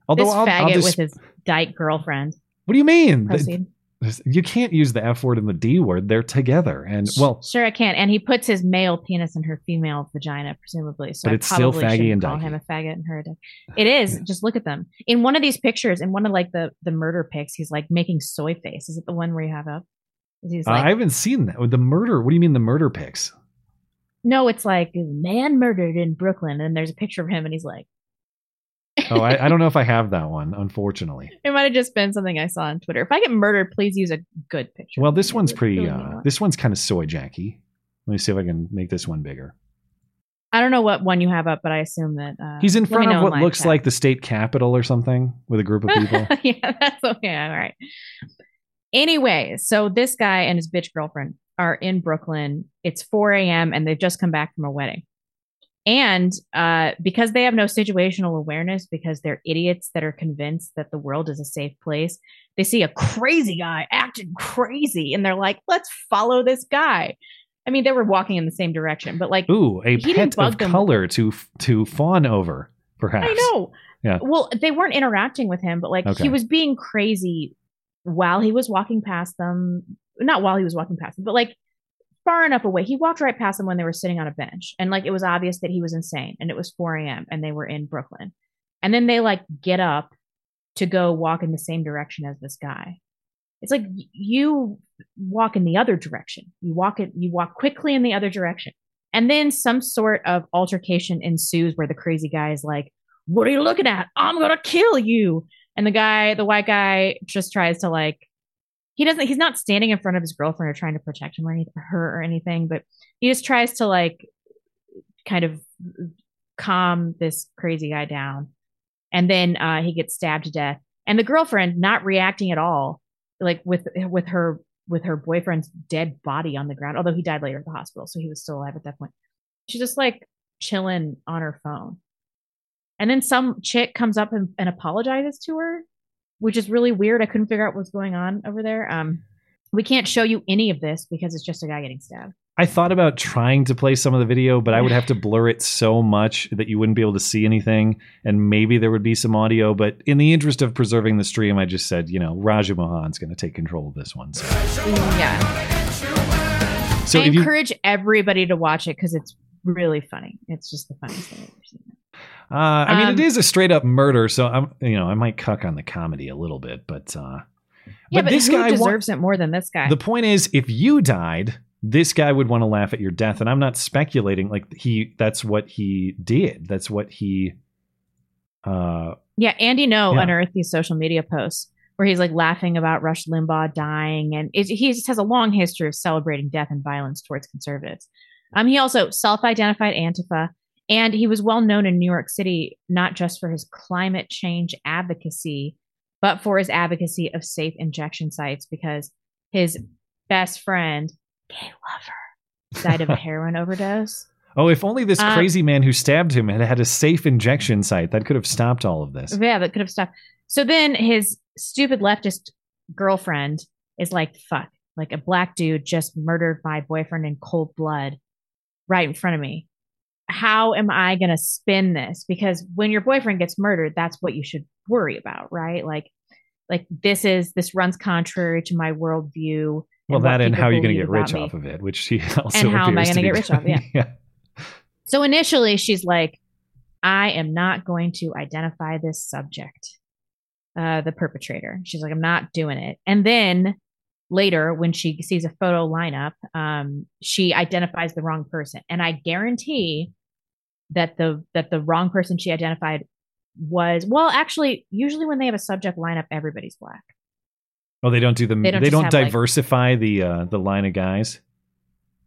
Although this faggot with his dyke girlfriend. What do you mean? You can't use the F word and the D word. They're together. And well, sure I can. And he puts his male penis in her female vagina, presumably. So but it's still faggy and dyke. Call him a faggot and her a dyke. It is. Yeah. Just look at them. In one of these pictures, in one of like the murder pics, he's like making soy face. Is it the one where you have up? Like, I haven't seen that. The murder. What do you mean the murder pics? No, it's like man murdered in Brooklyn. And there's a picture of him and he's like. Oh, I don't know if I have that one, unfortunately. It might have just been something I saw on Twitter. If I get murdered, please use a good picture. Well, this one's pretty. This one's kind of soy jacky. Let me see if I can make this one bigger. I don't know what one you have up, but I assume that he's in front of what looks like the state capitol or something with a group of people. Yeah, that's okay. All right. Anyway, so this guy and his bitch girlfriend are in Brooklyn. It's 4 a.m. and they've just come back from a wedding. And because they have no situational awareness, because they're idiots that are convinced that the world is a safe place, they see a crazy guy acting crazy. And they're like, let's follow this guy. I mean, they were walking in the same direction, but like, ooh, a pet of color to fawn over, perhaps. I know. Yeah. Well, they weren't interacting with him, but like he was being crazy while he was walking past them, not while he was walking past them, but like far enough away. He walked right past them when they were sitting on a bench. And like, it was obvious that he was insane, and it was 4 a.m. and they were in Brooklyn. And then they like get up to go walk in the same direction as this guy. It's like you walk in the other direction. You walk quickly in the other direction. And then some sort of altercation ensues where the crazy guy is like, what are you looking at? I'm going to kill you. And the white guy just tries to like, he's not standing in front of his girlfriend or trying to protect him or her or anything, but he just tries to like kind of calm this crazy guy down. And then he gets stabbed to death, and the girlfriend not reacting at all, like with her boyfriend's dead body on the ground, although he died later at the hospital. So he was still alive at that point. She's just like chilling on her phone. And then some chick comes up and apologizes to her, which is really weird. I couldn't figure out what's going on over there. We can't show you any of this because it's just a guy getting stabbed. I thought about trying to play some of the video, but I would have to blur it so much that you wouldn't be able to see anything. And maybe there would be some audio. But in the interest of preserving the stream, I just said, you know, Raja Mohan's going to take control of this one. So. Yeah. So I encourage everybody to watch it because it's really funny. It's just the funniest thing I've ever seen. I mean, it is a straight up murder. So, I might cuck on the comedy a little bit. But but this who guy deserves it more than this guy. The point is, if you died... this guy would want to laugh at your death. And I'm not speculating, like that's what he did. That's what he. Andy No unearthed these social media posts where he's like laughing about Rush Limbaugh dying. And he just has a long history of celebrating death and violence towards conservatives. He also self-identified Antifa, and he was well known in New York City, not just for his climate change advocacy, but for his advocacy of safe injection sites, because his best friend, gay lover, died of a heroin overdose. Oh, if only this crazy man who stabbed him had a safe injection site, that could have stopped all of this. Yeah, that could have stopped. So then his stupid leftist girlfriend is like, fuck, like a black dude just murdered my boyfriend in cold blood right in front of me. How am I going to spin this? Because when your boyfriend gets murdered, that's what you should worry about, right? Like this runs contrary to my worldview. Well, that and how you're going to get rich off of it, which she also and how am I going to get rich off? Yeah. So initially, she's like, "I am not going to identify this subject, the perpetrator." She's like, "I'm not doing it." And then later, when she sees a photo lineup, she identifies the wrong person, and I guarantee that the wrong person she identified was usually when they have a subject lineup, everybody's black. Oh, they don't do them. They don't diversify the line of guys.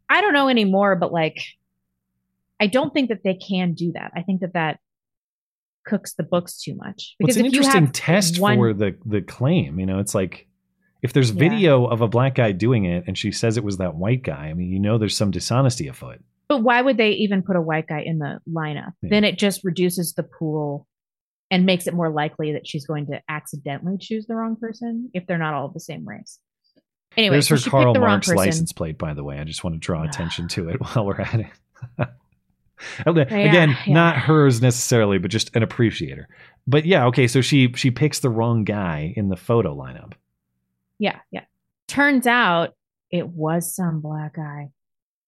I don't know anymore, but I don't think that they can do that. I think that cooks the books too much. Because it's an interesting test for the claim. You know, it's like if there's video of a black guy doing it and she says it was that white guy. I mean, you know, there's some dishonesty afoot. But why would they even put a white guy in the lineup? Yeah. Then it just reduces the pool and makes it more likely that she's going to accidentally choose the wrong person if they're not all of the same race. Anyway, there's her Karl Marx license plate, by the way. I just want to draw attention to it while we're at it. Not hers necessarily, but just an appreciator. But yeah, okay, so she picks the wrong guy in the photo lineup. Yeah, yeah. Turns out it was some black guy.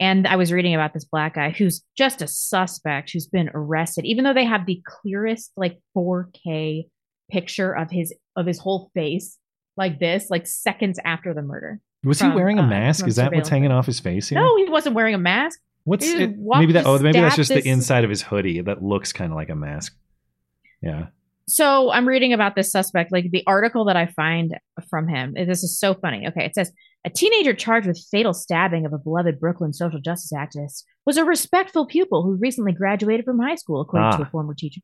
And I was reading about this black guy who's just a suspect who's been arrested, even though they have the clearest 4K picture of his whole face like this, seconds after the murder. Was he wearing a mask? Is that what's hanging off his face here? No, he wasn't wearing a mask. Maybe that's just the inside of his hoodie that looks kind of like a mask. Yeah. So I'm reading about this suspect, the article that I find from him. This is so funny. Okay, it says, a teenager charged with fatal stabbing of a beloved Brooklyn social justice activist was a respectful pupil who recently graduated from high school, according to a former teacher.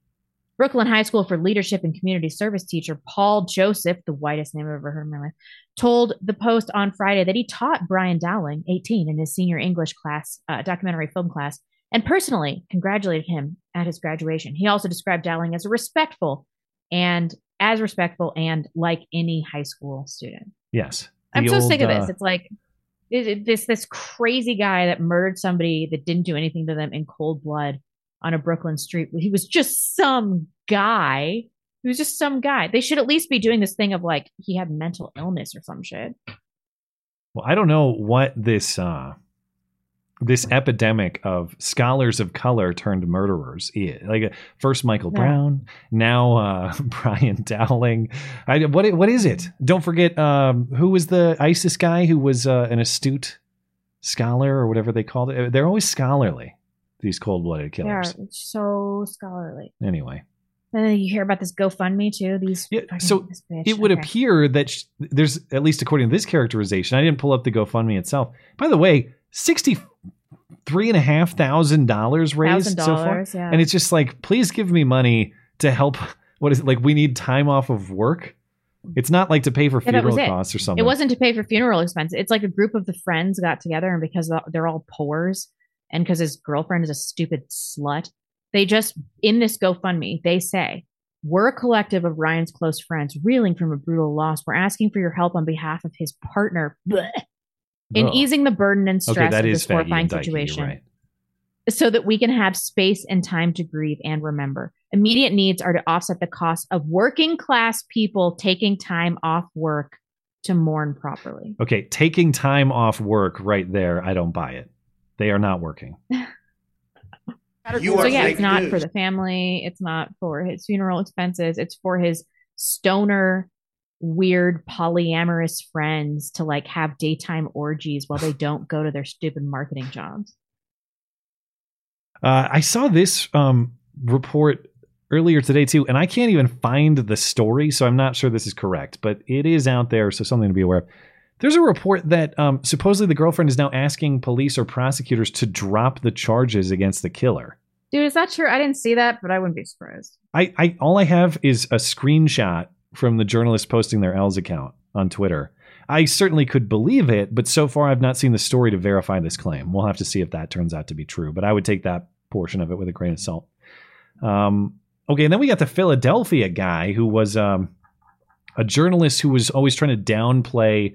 Brooklyn High School for Leadership and Community Service teacher Paul Joseph, the whitest name I've ever heard in my life, told the Post on Friday that he taught Brian Dowling, 18, in his senior English class, documentary film class, and personally congratulated him at his graduation. He also described Dowling as respectful and like any high school student. Yes. I'm so sick of this. It's this crazy guy that murdered somebody that didn't do anything to them in cold blood on a Brooklyn street. He was just some guy. He was just some guy. They should at least be doing this thing of he had mental illness or some shit. Well, I don't know what this this epidemic of scholars of color turned murderers is. First Michael Brown, now Brian Dowling. What is it? Don't forget who was the ISIS guy who was an astute scholar or whatever they called it. They're always scholarly, these cold-blooded killers. Yeah, it's so scholarly. Anyway. And then you hear about this GoFundMe too. It would appear that there's, at least according to this characterization, I didn't pull up the GoFundMe itself. By the way, $63,500 raised so far. Yeah. And it's just please give me money to help. What is it? We need time off of work. It's not to pay for funeral costs or something. It wasn't to pay for funeral expenses. It's a group of the friends got together, and because they're all poors and because his girlfriend is a stupid slut, they just, in this GoFundMe, they say, we're a collective of Ryan's close friends reeling from a brutal loss. We're asking for your help on behalf of his partner, in easing the burden and stress of this horrifying situation, right, so that we can have space and time to grieve and remember. Immediate needs are to offset the cost of working class people taking time off work to mourn properly. Okay, taking time off work right there, I don't buy it. They are not working. It's not news. For the family. It's not for his funeral expenses. It's for his stoner, weird, polyamorous friends to like have daytime orgies while they don't go to their stupid marketing jobs. I saw this report earlier today, too, and I can't even find the story, so I'm not sure this is correct, but it is out there, so something to be aware of. There's a report that supposedly the girlfriend is now asking police or prosecutors to drop the charges against the killer. Dude, is that true? I didn't see that, but I wouldn't be surprised. I all I have is a screenshot from the journalist posting their L's account on Twitter. I certainly could believe it, but so far I've not seen the story to verify this claim. We'll have to see if that turns out to be true, but I would take that portion of it with a grain of salt. Okay, and then we got the Philadelphia guy who was a journalist who was always trying to downplay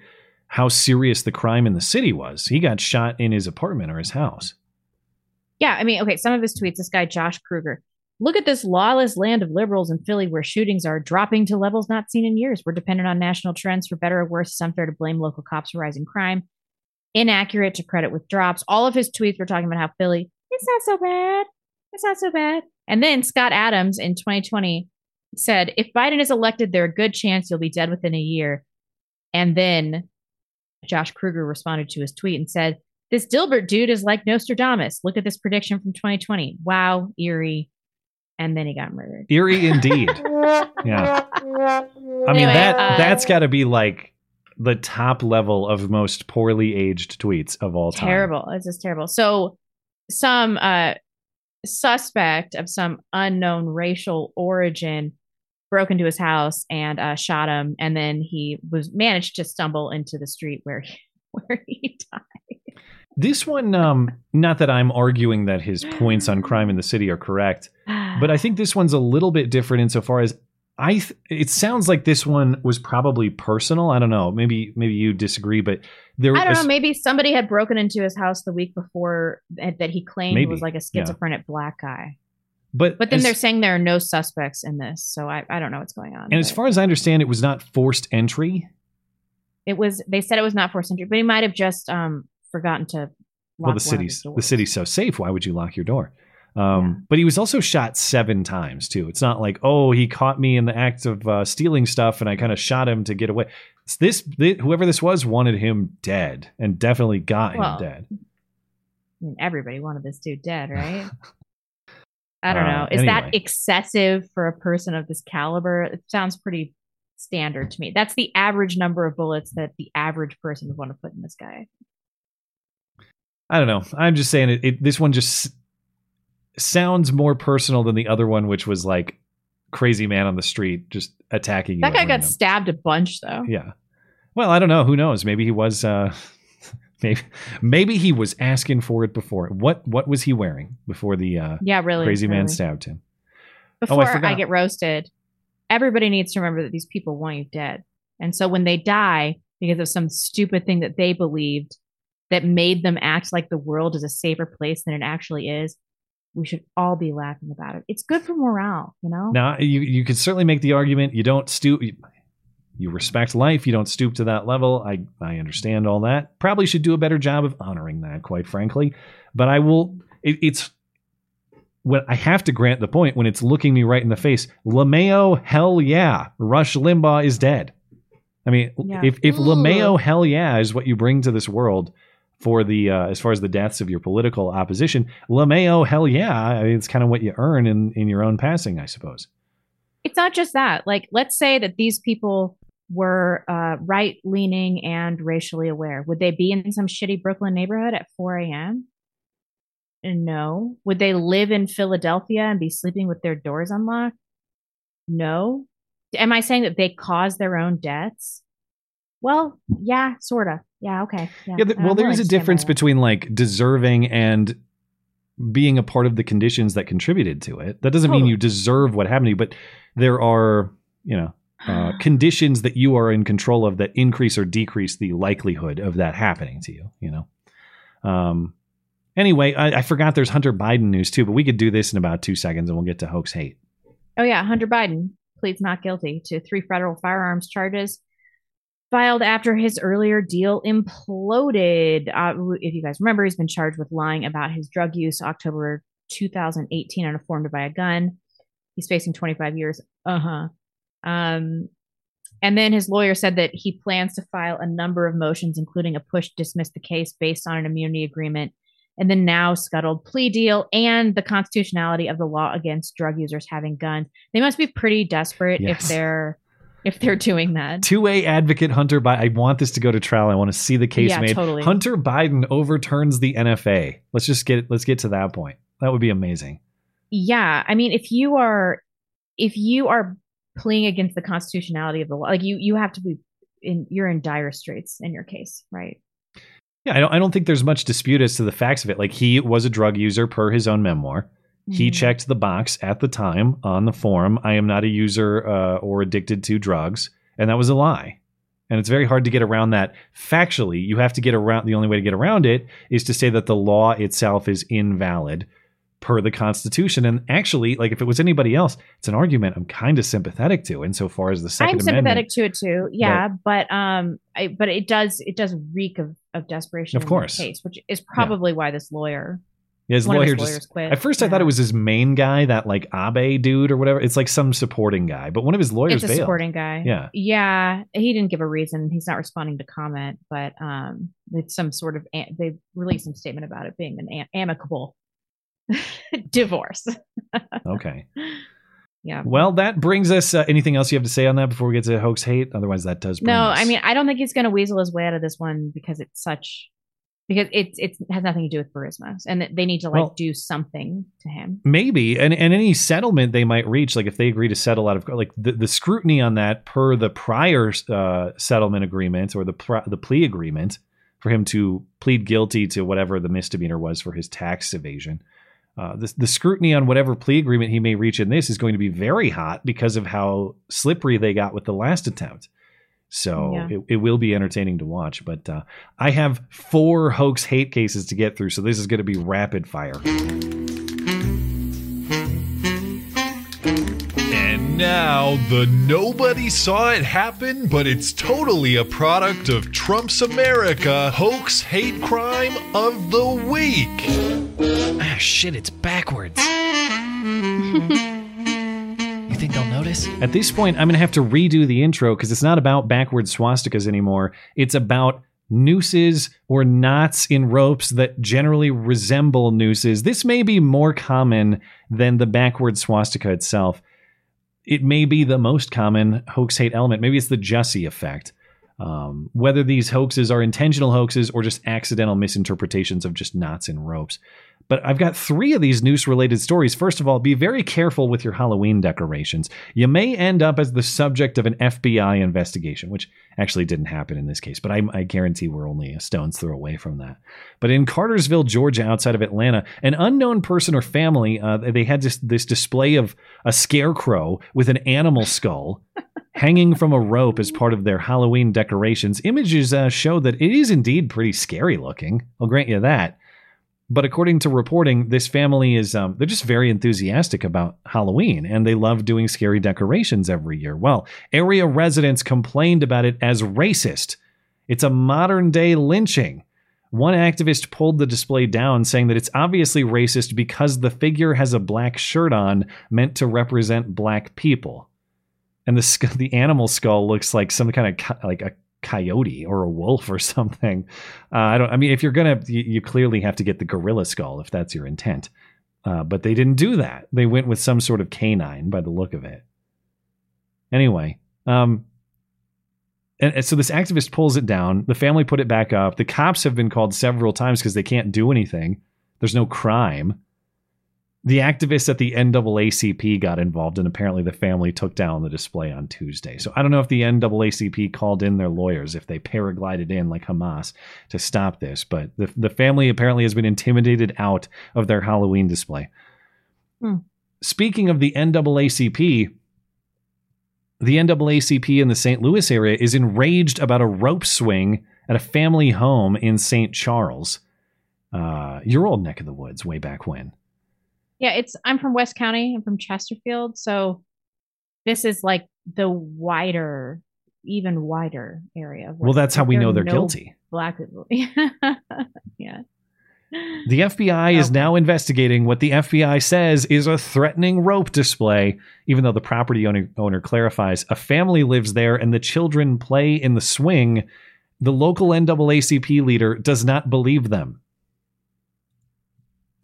how serious the crime in the city was. He got shot in his apartment or his house. Yeah, I mean, okay, some of his tweets, this guy, Josh Kruger. Look at this lawless land of liberals in Philly where shootings are dropping to levels not seen in years. We're dependent on national trends for better or worse. It's unfair to blame local cops for rising crime. Inaccurate to credit with drops. All of his tweets were talking about how Philly, it's not so bad. It's not so bad. And then Scott Adams in 2020 said, if Biden is elected, there's a good chance you'll be dead within a year. And then Josh Kruger responded to his tweet and said, this Dilbert dude is like Nostradamus. Look at this prediction from 2020. Wow, eerie. And then he got murdered. Eerie indeed. Yeah. I mean, anyway, that's got to be like the top level of most poorly aged tweets of all time. Terrible. It's just terrible. So some suspect of some unknown racial origin broke into his house and shot him, and then he was managed to stumble into the street where he died. This one, not that I'm arguing that his points on crime in the city are correct, but I think this one's a little bit different insofar as it sounds like this one was probably personal. I don't know. Maybe you disagree, but I don't know. Maybe somebody had broken into his house the week before that he claimed was like a schizophrenic black guy. But then they're saying there are no suspects in this. So I don't know what's going on. And as far as I understand, it was not forced entry. They said it was not forced entry, but he might have just forgotten to lock the city's so safe. Why would you lock your door? But he was also shot 7 times, too. It's not like, oh, he caught me in the act of stealing stuff and I kind of shot him to get away. It's whoever this was wanted him dead and definitely got him dead. I mean, everybody wanted this dude dead, right? I don't know. Is that excessive for a person of this caliber? It sounds pretty standard to me. That's the average number of bullets that the average person would want to put in this guy. I don't know. I'm just saying this one just sounds more personal than the other one, which was like crazy man on the street just attacking you. That guy got stabbed a bunch, though. Yeah. Well, I don't know. Who knows? Maybe he was... Maybe he was asking for it before. What was he wearing before the crazy man stabbed him? Before I get roasted, everybody needs to remember that these people want you dead. And so when they die because of some stupid thing that they believed that made them act like the world is a safer place than it actually is, we should all be laughing about it. It's good for morale, you know? Now, you could certainly make the argument you don't You respect life. You don't stoop to that level. I understand all that. Probably should do a better job of honoring that, quite frankly. But I will. It's when I have to grant the point when it's looking me right in the face. LaMayo, hell yeah. Rush Limbaugh is dead. I mean, yeah. If LaMayo, hell yeah, is what you bring to this world for the as far as the deaths of your political opposition, LaMayo, hell yeah, I mean, it's kind of what you earn in your own passing, I suppose. It's not just that. Like, let's say that these people were right-leaning and racially aware. Would they be in some shitty Brooklyn neighborhood at 4 a.m.? No. Would they live in Philadelphia and be sleeping with their doors unlocked? No. Am I saying that they caused their own deaths? Well, yeah, sort of. Yeah, okay. Yeah. Well, there is a difference between, like, deserving and being a part of the conditions that contributed to it. That doesn't mean you deserve what happened to you, but there are, you know, conditions that you are in control of that increase or decrease the likelihood of that happening to you, you know? Anyway, I forgot there's Hunter Biden news too, but we could do this in about 2 seconds and we'll get to hoax hate. Oh yeah. Hunter Biden pleads not guilty to 3 federal firearms charges filed after his earlier deal imploded. If you guys remember, he's been charged with lying about his drug use October 2018 on a form to buy a gun. He's facing 25 years. And then his lawyer said that he plans to file a number of motions, including a push to dismiss the case based on an immunity agreement and the now scuttled plea deal and the constitutionality of the law against drug users having guns. They must be pretty desperate if they're doing that. Two-way advocate Hunter Biden. I want this to go to trial. I want to see the case made. Totally. Hunter Biden overturns the NFA. Let's get to that point. That would be amazing. Yeah. I mean, if you are pleading against the constitutionality of the law, like you have to be you're in dire straits in your case, right? Yeah, I don't think there's much dispute as to the facts of it. Like, he was a drug user per his own memoir. Mm-hmm. He checked the box at the time on the form, I am not a user or addicted to drugs, and that was a lie. And it's very hard to get around that factually. You have to get around, the only way to get around it is to say that the law itself is invalid per the Constitution. And actually, like, if it was anybody else, it's an argument I'm kind of sympathetic to insofar as the Second Amendment. I'm sympathetic to it too. Yeah. But it does reek of desperation of in course. The case, which is probably why this lawyer. Yeah, his lawyer just quit. At first I thought it was his main guy, that like Abe dude or whatever. It's like some supporting guy, but one of his lawyers failed. It's a supporting guy. Yeah. Yeah. He didn't give a reason. He's not responding to comment, but it's some sort of, they released some statement about it being an amicable divorce. Okay. Yeah. Well, that brings us. Anything else you have to say on that before we get to hoax hate? Otherwise, that does. Bring us. I mean, I don't think he's going to weasel his way out of this one because it has nothing to do with Burisma, and they need to do something to him. Maybe, and any settlement they might reach, like if they agree to settle out of like the scrutiny on that per the prior settlement agreement or the plea agreement for him to plead guilty to whatever the misdemeanor was for his tax evasion. The scrutiny on whatever plea agreement he may reach in this is going to be very hot because of how slippery they got with the last attempt. So it will be entertaining to watch. But I have 4 hoax hate cases to get through, so this is going to be rapid fire. And now the nobody saw it happen, but it's totally a product of Trump's America hoax hate crime of the week. Ah, shit, it's backwards. You think they'll notice? At this point, I'm going to have to redo the intro because it's not about backward swastikas anymore. It's about nooses or knots in ropes that generally resemble nooses. This may be more common than the backward swastika itself. It may be the most common hoax hate element. Maybe it's the Jussie effect. Whether these hoaxes are intentional hoaxes or just accidental misinterpretations of just knots in ropes. But I've got 3 of these noose-related stories. First of all, be very careful with your Halloween decorations. You may end up as the subject of an FBI investigation, which actually didn't happen in this case, but I guarantee we're only a stone's throw away from that. But in Cartersville, Georgia, outside of Atlanta, an unknown person or family, they had this display of a scarecrow with an animal skull hanging from a rope as part of their Halloween decorations. Images show that it is indeed pretty scary looking. I'll grant you that. But according to reporting, this family is, they're just very enthusiastic about Halloween, and they love doing scary decorations every year. Well, area residents complained about it as racist. It's a modern day lynching. One activist pulled the display down, saying that it's obviously racist because the figure has a black shirt on meant to represent black people. And the animal skull looks like some kind of like a coyote or a wolf or something. If you're gonna, you clearly have to get the gorilla skull if that's your intent, but they didn't do that. They went with some sort of canine by the look of it anyway. And so this activist pulls it down, the family put it back up, the cops have been called several times because they can't do anything. There's no crime. The activists at the NAACP got involved, and apparently the family took down the display on Tuesday. So I don't know if the NAACP called in their lawyers, if they paraglided in like Hamas to stop this, but the family apparently has been intimidated out of their Halloween display. Speaking of the NAACP, The NAACP in the St. Louis area is enraged about a rope swing at a family home in St. Charles. Your old neck of the woods way back when. Yeah, I'm from West County. I'm from Chesterfield. So this is like the wider, even wider area. Well, that's how we know they're guilty. Black people. Yeah. The FBI is now investigating what the FBI says is a threatening rope display, even though the property owner clarifies a family lives there and the children play in the swing. The local NAACP leader does not believe them.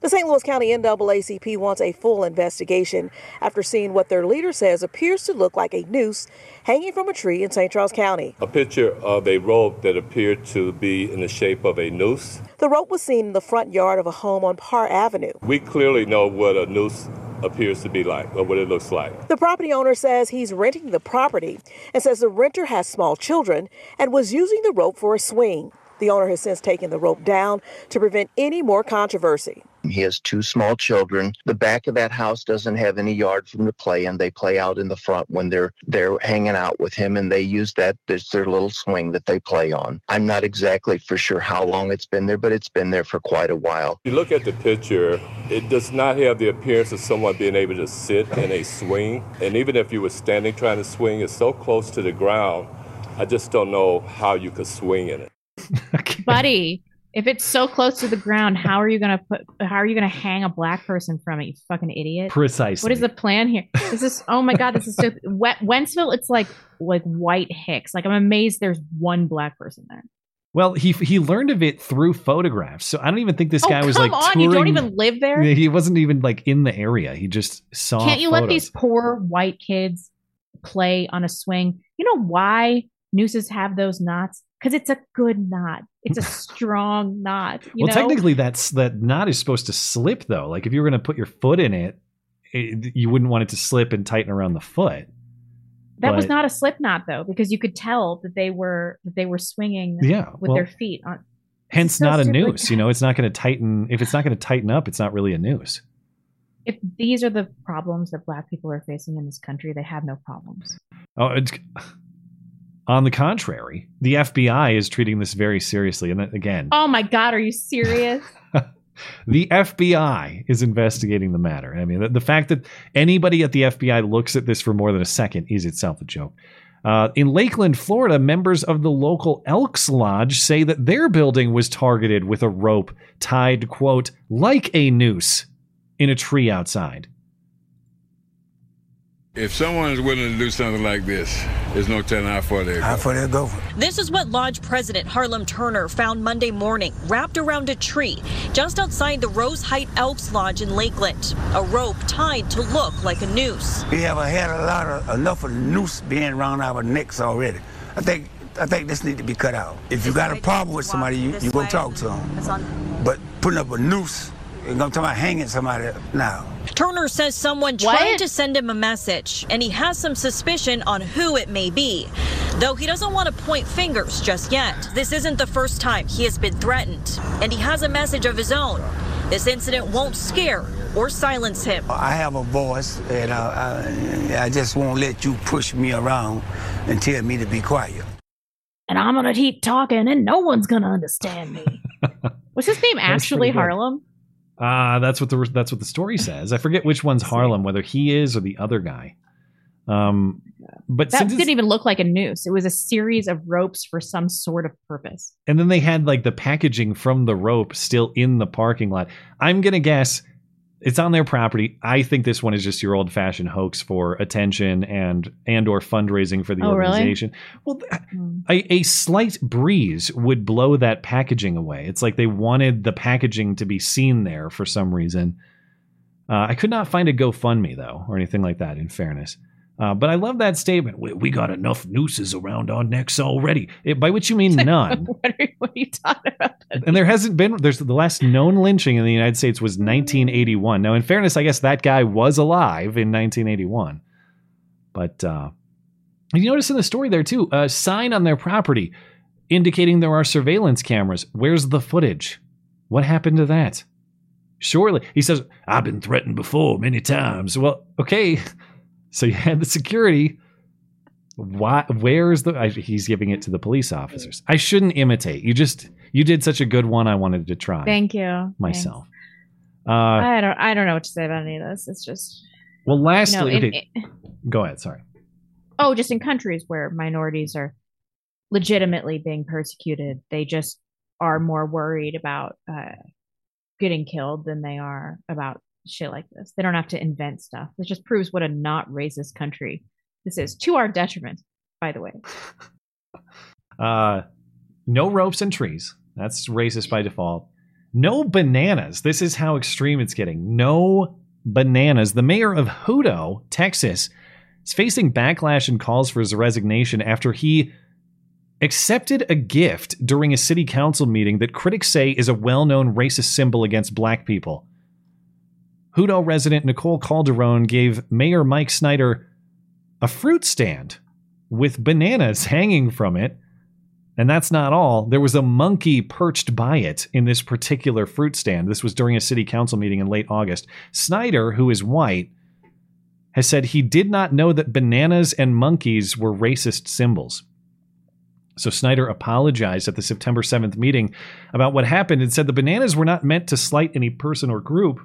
The St. Louis County NAACP wants a full investigation after seeing what their leader says appears to look like a noose hanging from a tree in St. Charles County. A picture of a rope that appeared to be in the shape of a noose. The rope was seen in the front yard of a home on Parr Avenue. We clearly know what a noose appears to be like or what it looks like. The property owner says he's renting the property and says the renter has small children and was using the rope for a swing. The owner has since taken the rope down to prevent any more controversy. He has two small children. The back of that house doesn't have any yard for them to play in. They play out in the front when they're hanging out with him, and they use that as their little swing that they play on. I'm not exactly for sure how long it's been there, but it's been there for quite a while. If you look at the picture, it does not have the appearance of someone being able to sit in a swing. And even if you were standing trying to swing, it's so close to the ground, I just don't know how you could swing in it. Okay. Buddy. If it's so close to the ground, how are you gonna hang a black person from it? You fucking idiot! Precisely. What is the plan here? Oh my god, this is so Wentzville. It's like White Hicks. Like, I'm amazed there's one black person there. Well, he learned of it through photographs. So I don't even think this guy was like touring. You don't even live there. He wasn't even like in the area. He just saw. Can't you let these poor white kids play on a swing? You know why nooses have those knots? Because it's a good knot. It's a strong knot. You know? Technically, that knot is supposed to slip, though. Like, if you were going to put your foot in it, you wouldn't want it to slip and tighten around the foot. That was not a slip knot, though, because you could tell that they were swinging with their feet on. Hence, not a noose. You know, it's not going to tighten. If it's not going to tighten up, it's not really a noose. If these are the problems that black people are facing in this country, they have no problems. On the contrary, the FBI is treating this very seriously. And again... Oh my God, are you serious? The FBI is investigating the matter. I mean, the fact that anybody at the FBI looks at this for more than a second is itself a joke. In Lakeland, Florida, members of the local Elks Lodge say that their building was targeted with a rope tied, quote, like a noose in a tree outside. If someone is willing to do something like this, there's no telling how far they'll go. This is what Lodge President Harlem Turner found Monday morning, wrapped around a tree just outside the Rose Height Elks Lodge in Lakeland. A rope tied to look like a noose. We have had enough of noose being around our necks already. I think this needs to be cut out. If you got a problem with somebody, you go talk to them. But putting up a noose, I'm talking about hanging somebody now. Turner says someone tried to send him a message, and he has some suspicion on who it may be, though he doesn't want to point fingers just yet. This isn't the first time he has been threatened, and he has a message of his own. This incident won't scare or silence him. I have a voice, and I just won't let you push me around and tell me to be quiet. And I'm going to keep talking, and no one's going to understand me. Was his name actually Harlem? That's what the story says. I forget which one's Harlem, whether he is or the other guy. But that didn't even look like a noose. It was a series of ropes for some sort of purpose. And then they had like the packaging from the rope still in the parking lot. I'm going to guess it's on their property. I think this one is just your old fashioned hoax for attention and or fundraising for the organization. Really? Well, a slight breeze would blow that packaging away. It's like they wanted the packaging to be seen there for some reason. I could not find a GoFundMe, though, or anything like that, in fairness. But I love that statement. We got enough nooses around our necks already. By which you mean none. What are you talking about? And there's the last known lynching in the United States was 1981. Now, in fairness, I guess that guy was alive in 1981. But you notice in the story there, too, a sign on their property indicating there are surveillance cameras. Where's the footage? What happened to that? Surely. He says, I've been threatened before many times. Well, okay. So you had the security. Why? Where's the? He's giving it to the police officers. I shouldn't imitate. You did such a good one. I wanted to try. Thank you. Myself. I don't know what to say about any of this. It's just. Well, lastly, go ahead. Sorry. Oh, just in countries where minorities are legitimately being persecuted, they just are more worried about getting killed than they are about shit like this. They don't have to invent stuff. It just proves what a not racist country this is, to our detriment, by the way. No ropes and trees. That's racist by default. No bananas. This is how extreme it's getting. No bananas. The mayor of Hutto, Texas, is facing backlash and calls for his resignation after he accepted a gift during a city council meeting that critics say is a well-known racist symbol against black people. Hutto resident Nicole Calderon gave Mayor Mike Snyder a fruit stand with bananas hanging from it. And that's not all. There was a monkey perched by it in this particular fruit stand. This was during a city council meeting in late August. Snyder, who is white, has said he did not know that bananas and monkeys were racist symbols. So Snyder apologized at the September 7th meeting about what happened and said the bananas were not meant to slight any person or group.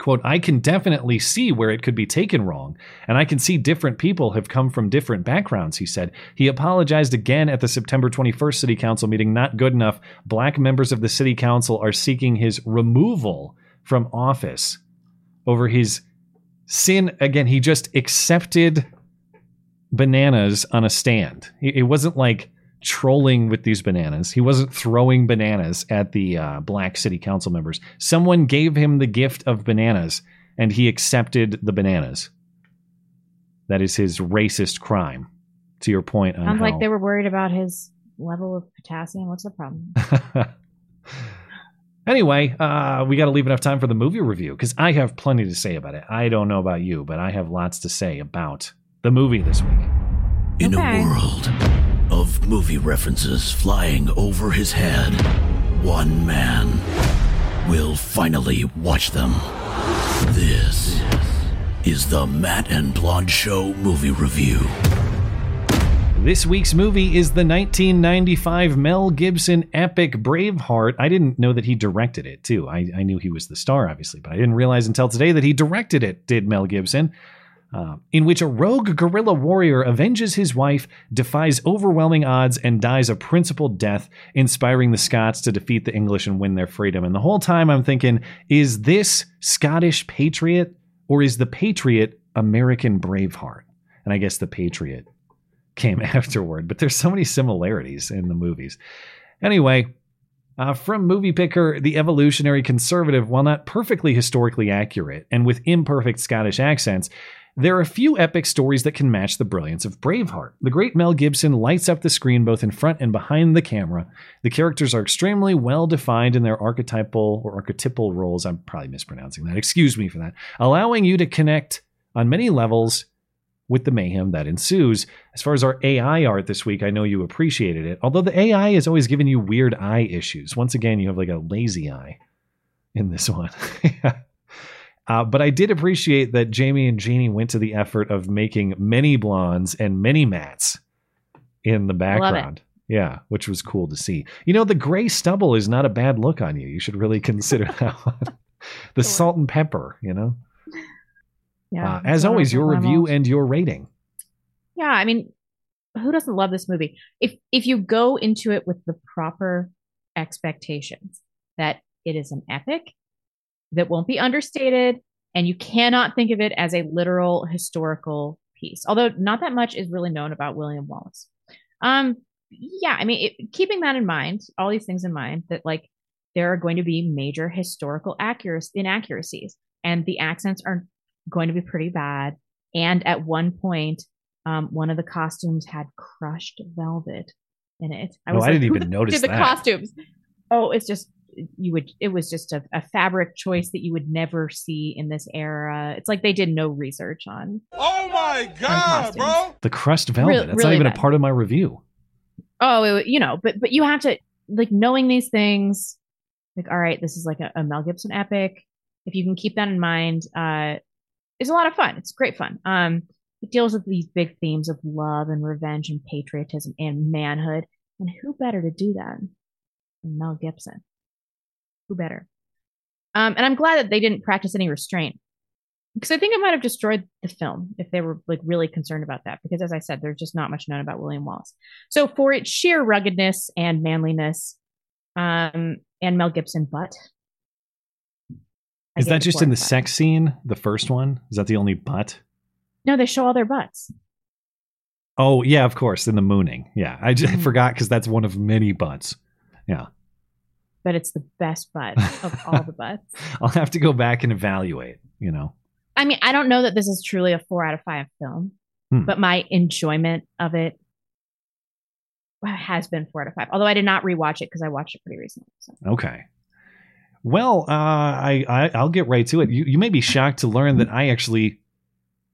Quote, I can definitely see where it could be taken wrong, and I can see different people have come from different backgrounds, he said. He apologized again at the September 21st city council meeting. Not good enough. Black members of the city council are seeking his removal from office over his sin. Again, he just accepted bananas on a stand. It wasn't like trolling with these bananas. He wasn't throwing bananas at the black city council members. Someone gave him the gift of bananas and he accepted the bananas. That is his racist crime, to your point. Sounds like they were worried about his level of potassium. What's the problem? Anyway, we got to leave enough time for the movie review because I have plenty to say about it. I don't know about you, but I have lots to say about the movie this week. In a world of movie references flying over his head, one man will finally watch them. This is the Matt and Blonde Show movie review. This week's movie is the 1995 Mel Gibson epic Braveheart. I didn't know that he directed it, too. I knew he was the star, obviously, but I didn't realize until today that he directed it, did Mel Gibson. In which a rogue guerrilla warrior avenges his wife, defies overwhelming odds, and dies a principled death, inspiring the Scots to defeat the English and win their freedom. And the whole time I'm thinking, is this Scottish Patriot or is the Patriot American Braveheart? And I guess the Patriot came afterward, but there's so many similarities in the movies. Anyway, from Movie Picker, the evolutionary conservative, while not perfectly historically accurate and with imperfect Scottish accents, there are few epic stories that can match the brilliance of Braveheart. The great Mel Gibson lights up the screen both in front and behind the camera. The characters are extremely well-defined in their archetypal roles. I'm probably mispronouncing that. Excuse me for that. Allowing you to connect on many levels with the mayhem that ensues. As far as our AI art this week, I know you appreciated it. Although the AI is always giving you weird eye issues. Once again, you have like a lazy eye in this one. But I did appreciate that Jamie and Jeannie went to the effort of making many blondes and many Matts in the background. Yeah, which was cool to see. You know, the gray stubble is not a bad look on you. You should really consider that one. The salt and pepper, you know? Yeah. As always, your review and your rating. Yeah, I mean, who doesn't love this movie? If you go into it with the proper expectations that it is an epic, that won't be understated, and you cannot think of it as a literal historical piece. Although not that much is really known about William Wallace. Yeah, I mean, keeping that in mind, all these things in mind, that like there are going to be major historical inaccuracies, and the accents are going to be pretty bad. And at one point, one of the costumes had crushed velvet in it. I didn't even notice that. The costumes. Oh, it's just. It was just a fabric choice that you would never see in this era. It's like they did no research on. Oh my God, bro! The crushed velvet. That's really not even bad. A part of my review. Oh, but you have to, like, knowing these things, like, all right, this is like a Mel Gibson epic. If you can keep that in mind, it's a lot of fun. It's great fun. It deals with these big themes of love and revenge and patriotism and manhood. And who better to do that than Mel Gibson? Who better? And I'm glad that they didn't practice any restraint, because I think it might have destroyed the film if they were like really concerned about that. Because as I said, there's just not much known about William Wallace. So for its sheer ruggedness and manliness, and Mel Gibson butt. Is that just in the sex scene? The first one? Is that the only butt? No, they show all their butts. Oh, yeah, of course. In the mooning. Yeah, I just forgot because that's one of many butts. Yeah. But it's the best butt of all the butts. I'll have to go back and evaluate, you know. I mean, I don't know that this is truly a 4 out of 5 film, but my enjoyment of it has been 4 out of 5. Although I did not rewatch it because I watched it pretty recently. So. Okay. Well, I'll get right to it. You may be shocked to learn that I actually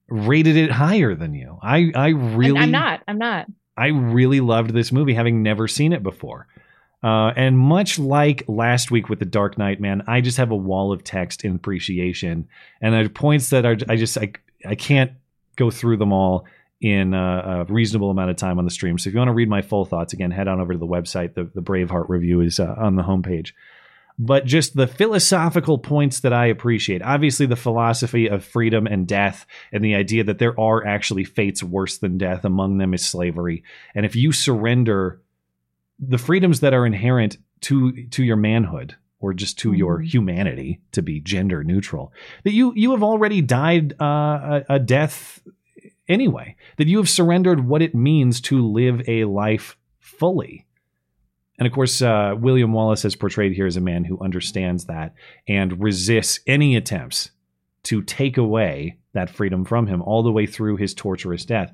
rated it higher than you. I really loved this movie, having never seen it before. And much like last week with The Dark Knight, man, I just have a wall of text in appreciation, and there are points that are I can't go through them all in a reasonable amount of time on the stream. So if you want to read my full thoughts, again, head on over to the website. The Braveheart review is on the homepage. But just the philosophical points that I appreciate. Obviously, the philosophy of freedom and death, and the idea that there are actually fates worse than death. Among them is slavery. And if you surrender the freedoms that are inherent to your manhood, or just to your humanity, to be gender neutral, that you have already died a death anyway, that you have surrendered what it means to live a life fully. And of course, William Wallace is portrayed here as a man who understands that and resists any attempts to take away that freedom from him all the way through his torturous death.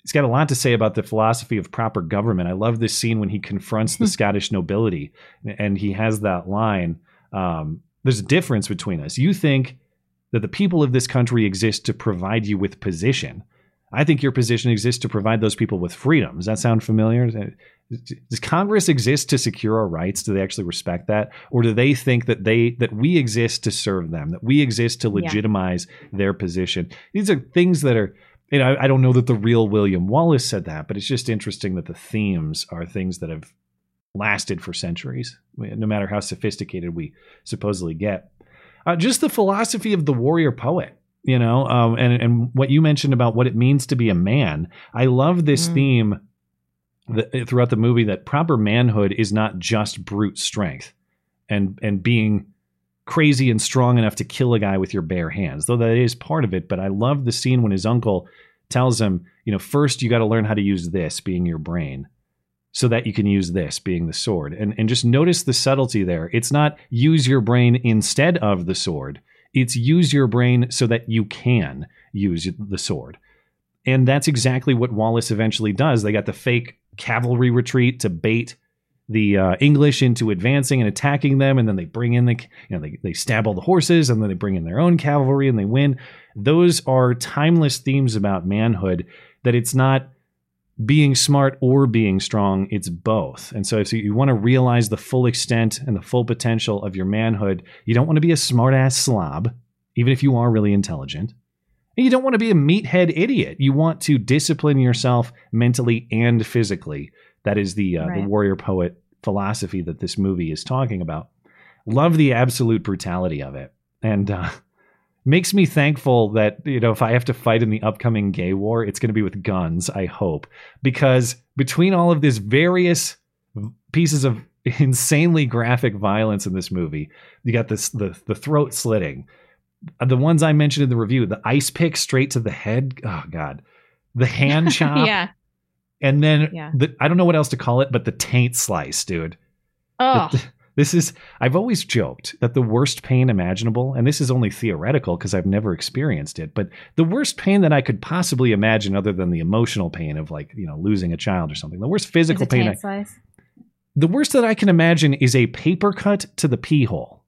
He's got a lot to say about the philosophy of proper government. I love this scene when he confronts the Scottish nobility, and he has that line. There's a difference between us. You think that the people of this country exist to provide you with position. I think your position exists to provide those people with freedom. Does that sound familiar? Does Congress exist to secure our rights? Do they actually respect that? Or do they think that we exist to serve them, that we exist to legitimize their position? These are things that are, you know, I don't know that the real William Wallace said that, but it's just interesting that the themes are things that have lasted for centuries, no matter how sophisticated we supposedly get. Just the philosophy of the warrior poet. You know, and what you mentioned about what it means to be a man. I love this theme throughout the movie, that proper manhood is not just brute strength and being crazy and strong enough to kill a guy with your bare hands, though that is part of it. But I love the scene when his uncle tells him, you know, first you got to learn how to use this being your brain, so that you can use this being the sword. And just notice the subtlety there. It's not use your brain instead of the sword. It's use your brain so that you can use the sword. And that's exactly what Wallace eventually does. They got the fake cavalry retreat to bait the English into advancing and attacking them. And then they bring in they stab all the horses, and then they bring in their own cavalry and they win. Those are timeless themes about manhood, that it's not being smart or being strong, it's both. And so if you want to realize the full extent and the full potential of your manhood, you don't want to be a smart ass slob, even if you are really intelligent. And you don't want to be a meathead idiot. You want to discipline yourself mentally and physically. That is the warrior poet philosophy that this movie is talking about. Love the absolute brutality of it. And makes me thankful that, you know, if I have to fight in the upcoming gay war, it's going to be with guns, I hope, because between all of these various pieces of insanely graphic violence in this movie, you got this, the throat slitting, the ones I mentioned in the review, the ice pick straight to the head. Oh God, the hand chop. Yeah. And then I don't know what else to call it, but the taint slice, dude. Oh, I've always joked that the worst pain imaginable, and this is only theoretical because I've never experienced it, but the worst pain that I could possibly imagine, other than the emotional pain of, like, you know, losing a child or something, the worst physical pain, the worst that I can imagine is a paper cut to the pee hole.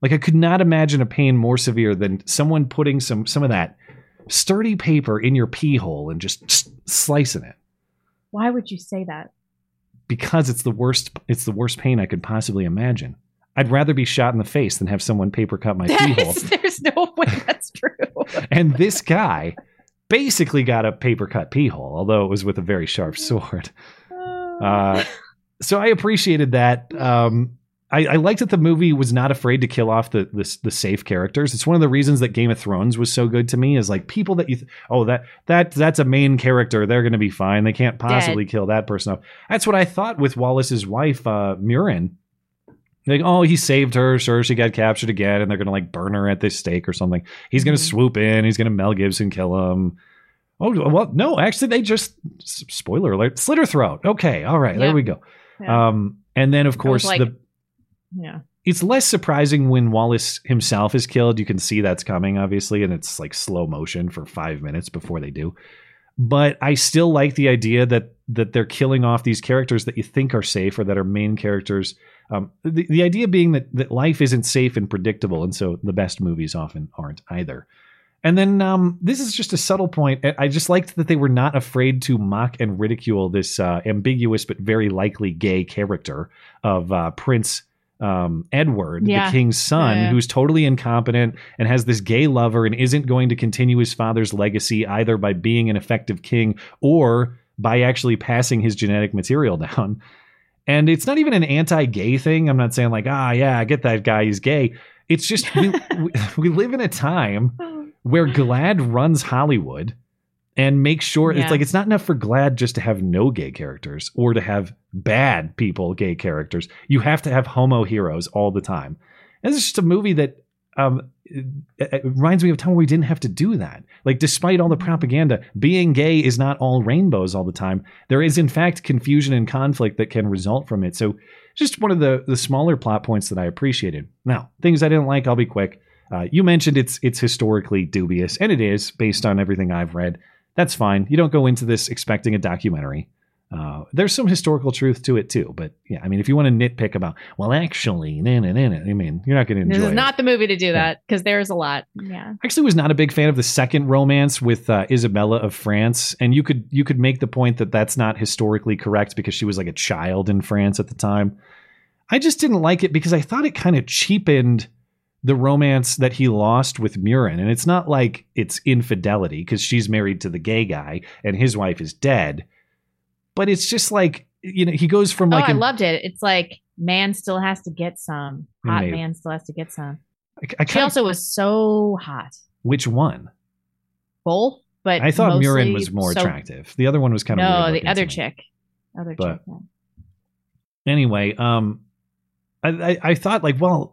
Like, I could not imagine a pain more severe than someone putting some of that sturdy paper in your pee hole and just slicing it. Why would you say that? Because it's the worst pain I could possibly imagine. I'd rather be shot in the face than have someone paper cut my pee hole. There's no way that's true. And this guy basically got a paper cut pee hole, although it was with a very sharp sword. So I appreciated that. I liked that the movie was not afraid to kill off the safe characters. It's one of the reasons that Game of Thrones was so good to me, is like people that you that's a main character, they're going to be fine. They can't possibly kill that person off. That's what I thought with Wallace's wife, Murin. Like, oh, he saved her. Sure, she got captured again, and they're going to like burn her at this stake or something. He's going to swoop in. He's going to Mel Gibson kill him. Oh, well, no, actually, they just, spoiler alert, slit her throat. Okay, all right, there we go. Yeah. And then, of course, it's less surprising when Wallace himself is killed. You can see that's coming, obviously, and it's like slow motion for 5 minutes before they do. But I still like the idea that they're killing off these characters that you think are safe or that are main characters. The idea being that life isn't safe and predictable, and so the best movies often aren't either. And then this is just a subtle point. I just liked that they were not afraid to mock and ridicule this ambiguous but very likely gay character of Prince Edward, the king's son, who's totally incompetent and has this gay lover and isn't going to continue his father's legacy either by being an effective king or by actually passing his genetic material down. And it's not even an anti-gay thing. I'm not saying like, I get that guy, he's gay. It's just we live in a time where GLAAD runs Hollywood and makes sure it's like, it's not enough for GLAAD just to have no gay characters or to have bad people, gay characters. You have to have homo heroes all the time. And it's just a movie that it reminds me of a time where we didn't have to do that. Like, despite all the propaganda, being gay is not all rainbows all the time. There is, in fact, confusion and conflict that can result from it. So just one of the smaller plot points that I appreciated. Now, things I didn't like, I'll be quick. You mentioned it's historically dubious, and it is based on everything I've read. That's fine. You don't go into this expecting a documentary. There's some historical truth to it too, but I mean, if you want to nitpick about, well, actually, I mean, you're not going to enjoy it. This is not the movie to do that, because there's a lot. Yeah. I actually was not a big fan of the second romance with Isabella of France. And you could make the point that that's not historically correct because she was like a child in France at the time. I just didn't like it because I thought it kind of cheapened the romance that he lost with Murin. And it's not like it's infidelity because she's married to the gay guy and his wife is dead. But it's just like, he goes from I loved it. It's like, man still has to get some. Hot man still has to get some. She also was so hot. Which one? Both, but I thought Murin was more attractive. The other one was kind of weird. The other chick. Anyway, I thought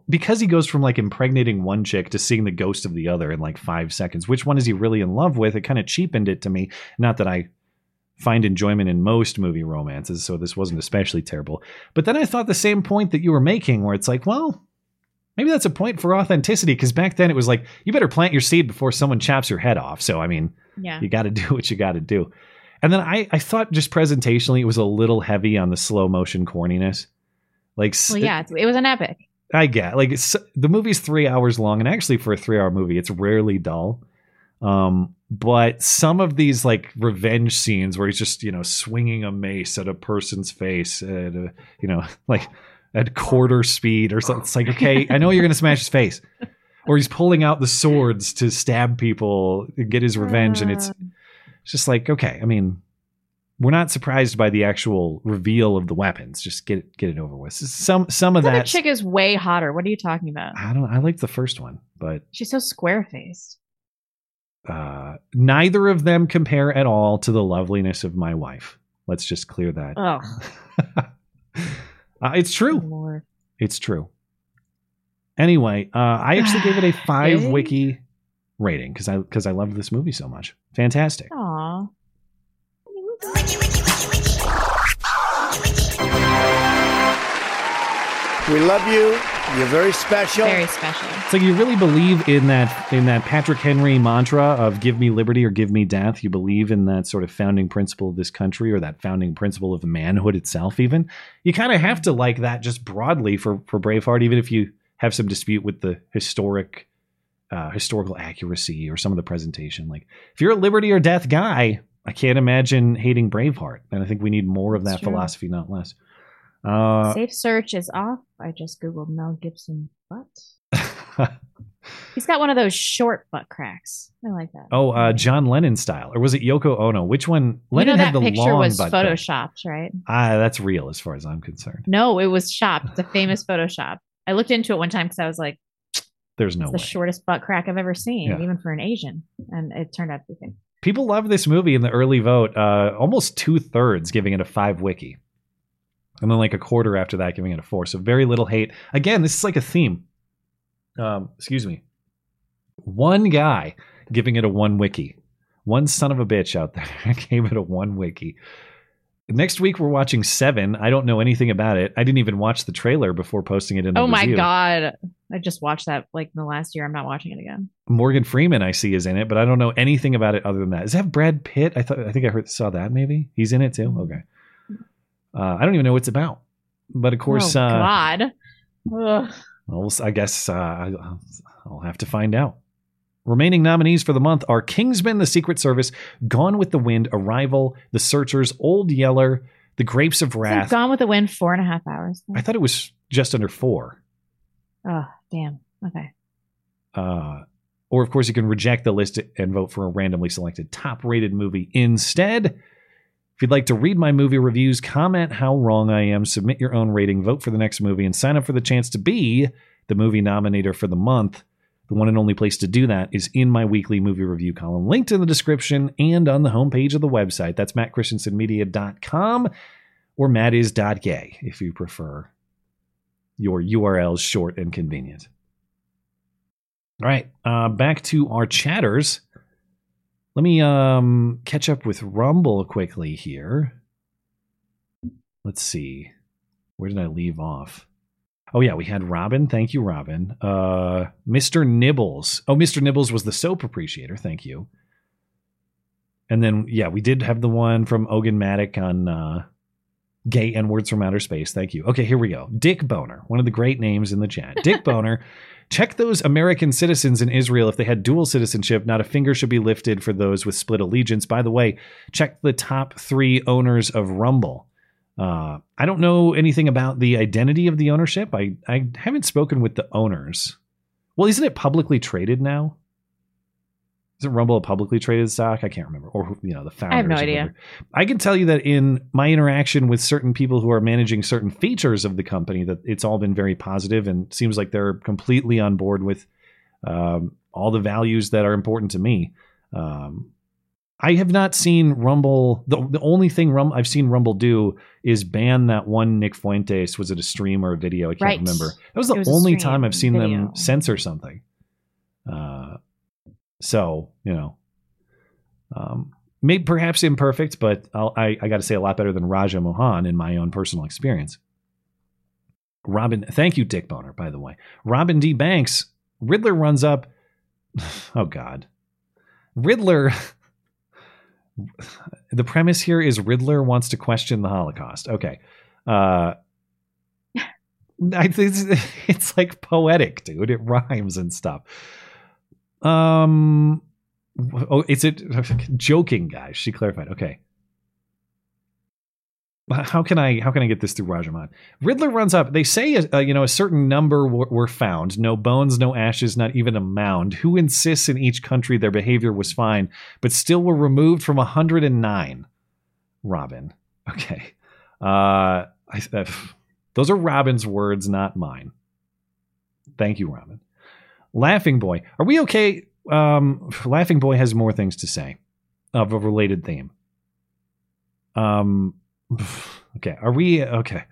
because he goes from impregnating one chick to seeing the ghost of the other in 5 seconds, which one is he really in love with? It kind of cheapened it to me. Not that I find enjoyment in most movie romances, so this wasn't especially terrible. But then I thought the same point that you were making, where it's like, well, maybe that's a point for authenticity, because back then it was like, you better plant your seed before someone chops your head off. So, I mean, you got to do what you got to do. And then I thought just presentationally, it was a little heavy on the slow motion corniness. It was an epic. I get the movie's 3 hours long, and actually for a 3 hour movie, it's rarely dull. But some of these revenge scenes where he's just, swinging a mace at a person's face at at quarter speed or something. It's like, okay, I know you're going to smash his face. Or he's pulling out the swords to stab people and get his revenge. And it's just like, okay, I mean, we're not surprised by the actual reveal of the weapons. Just get it over with. Some of that. The other chick is way hotter. What are you talking about? I liked the first one, but she's so square faced. Neither of them compare at all to the loveliness of my wife. Let's just clear that. Oh, it's true. Lord. It's true. Anyway, I actually gave it a 5 wiki rating because I loved this movie so much. Fantastic. Aww. We love you. You're very special. Very special. It's you really believe in that Patrick McHenry mantra of give me liberty or give me death. You believe in that sort of founding principle of this country, or that founding principle of manhood itself even. You kind of have to like that just broadly for Braveheart, even if you have some dispute with the historical accuracy or some of the presentation. If you're a liberty or death guy, I can't imagine hating Braveheart. And I think we need more of that philosophy, not less. Safe search is off. I just Googled Mel Gibson butt. He's got one of those short butt cracks. I like that. Oh, John Lennon style. Or was it Yoko Ono? Which one? Lennon had the long butt. That picture was photoshopped, right? That's real as far as I'm concerned. No, it was shopped. It's a famous Photoshop. I looked into it one time because I was like, there's no way. It's the shortest butt crack I've ever seen, even for an Asian. And it turned out to be. People love this movie in the early vote. Almost 2/3 giving it a 5 wiki. And then like a quarter after that giving it a 4. So very little hate. Again, this is like a theme. Excuse me. One guy giving it a 1 wiki. One son of a bitch out there gave it a 1 wiki. Next week, we're watching Seven. I don't know anything about it. I didn't even watch the trailer before posting it in the review. Oh, my God. I just watched that like in the last year. I'm not watching it again. Morgan Freeman, I see, is in it, but I don't know anything about it other than that. Does it have Brad Pitt? I think I saw that maybe. He's in it, too. Okay. I don't even know what it's about. But, of course... Oh, God. Well, I guess I'll have to find out. Remaining nominees for the month are Kingsman, The Secret Service, Gone with the Wind, Arrival, The Searchers, Old Yeller, The Grapes of Wrath. It's Gone with the Wind 4.5 hours. I thought it was just under 4. Oh, damn. Okay. Or, of course, you can reject the list and vote for a randomly selected top-rated movie instead. If you'd like to read my movie reviews, comment how wrong I am, submit your own rating, vote for the next movie, and sign up for the chance to be the movie nominator for the month. The one and only place to do that is in my weekly movie review column, linked in the description and on the homepage of the website. That's mattchristensenmedia.com or mattis.gay if you prefer your URLs short and convenient. All right, back to our chatters. Let me catch up with Rumble quickly here. Let's see. Where did I leave off? Oh, yeah, we had Robin. Thank you, Robin. Mr. Nibbles. Oh, Mr. Nibbles was the soap appreciator. Thank you. And then, yeah, we did have the one from Ogan Maddock on Gay and Words from Outer Space. Thank you. Okay, here we go. Dick Boehner, one of the great names in the chat. Dick Boehner, check those American citizens in Israel. If they had dual citizenship, not a finger should be lifted for those with split allegiance. By the way, check the top 3 owners of Rumble. I don't know anything about the identity of the ownership. I haven't spoken with the owners. Well, isn't it publicly traded now? Isn't Rumble a publicly traded stock? I can't remember. Or, you know, the founders. I have no idea. I can tell you that in my interaction with certain people who are managing certain features of the company, that it's all been very positive and seems like they're completely on board with all the values that are important to me. I have not seen Rumble. The only thing I've seen Rumble do is ban that one Nick Fuentes. Was it a stream or a video? I can't remember. That was the only time I've seen them censor something. So, you know, maybe perhaps imperfect, but I got to say a lot better than Raja Mohan in my own personal experience. Robin. Thank you, Dick Boehner, by the way. Robin D. Banks. Riddler runs up. Oh, God. Riddler. The premise here is Riddler wants to question the Holocaust. Okay. It's like poetic, dude. It rhymes and stuff. Oh, is it joking, guys? She clarified. Okay. How can I get this through Rajaman? Riddler runs up. They say, a certain number were found. No bones, no ashes, not even a mound. Who insists in each country their behavior was fine, but still were removed from 109? Robin. Okay. Those are Robin's words, not mine. Thank you, Robin. Laughing Boy. Are we okay? Laughing Boy has more things to say of a related theme. Okay. Are we okay?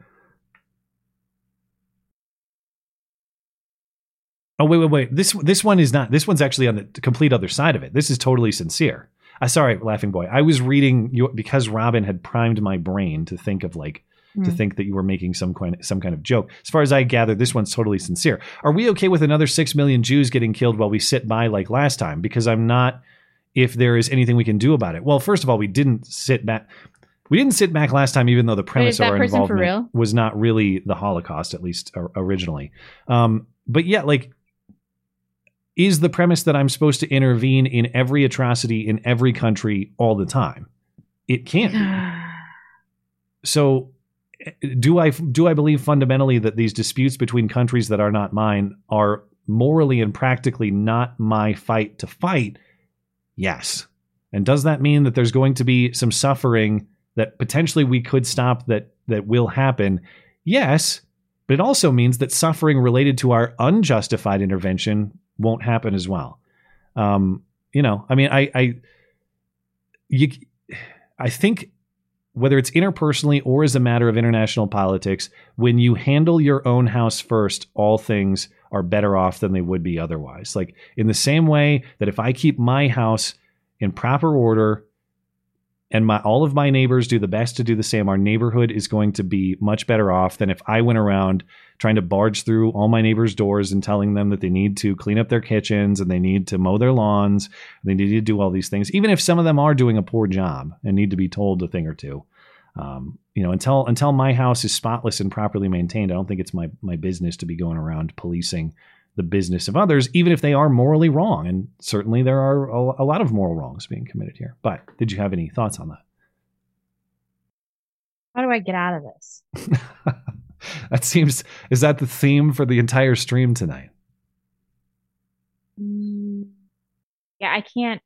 Oh, wait. This one is not. This one's actually on the complete other side of it. This is totally sincere. Sorry, Laughing Boy. I was reading you because Robin had primed my brain to think of to think that you were making some kind of joke. As far as I gather, this one's totally sincere. Are we okay with another 6 million Jews getting killed while we sit by like last time? Because I'm not. If there is anything we can do about it. Well, first of all, we didn't sit back. We didn't sit back last time, even though the premise of our involvement was not really the Holocaust, at least originally. But yeah, is the premise that I'm supposed to intervene in every atrocity in every country all the time? It can't be. So do I believe fundamentally that these disputes between countries that are not mine are morally and practically not my fight to fight? Yes. And does that mean that there's going to be some suffering that potentially we could stop that will happen? Yes. But it also means that suffering related to our unjustified intervention won't happen as well. I think whether it's interpersonally or as a matter of international politics, when you handle your own house first, all things are better off than they would be otherwise. Like in the same way that if I keep my house in proper order and all of my neighbors do the best to do the same, our neighborhood is going to be much better off than if I went around trying to barge through all my neighbors' doors and telling them that they need to clean up their kitchens and they need to mow their lawns, and they need to do all these things, even if some of them are doing a poor job and need to be told a thing or two. Until my house is spotless and properly maintained, I don't think it's my business to be going around policing the business of others, even if they are morally wrong. And certainly there are a lot of moral wrongs being committed here. But did you have any thoughts on that? How do I get out of this? Is that the theme for the entire stream tonight? Yeah, I can't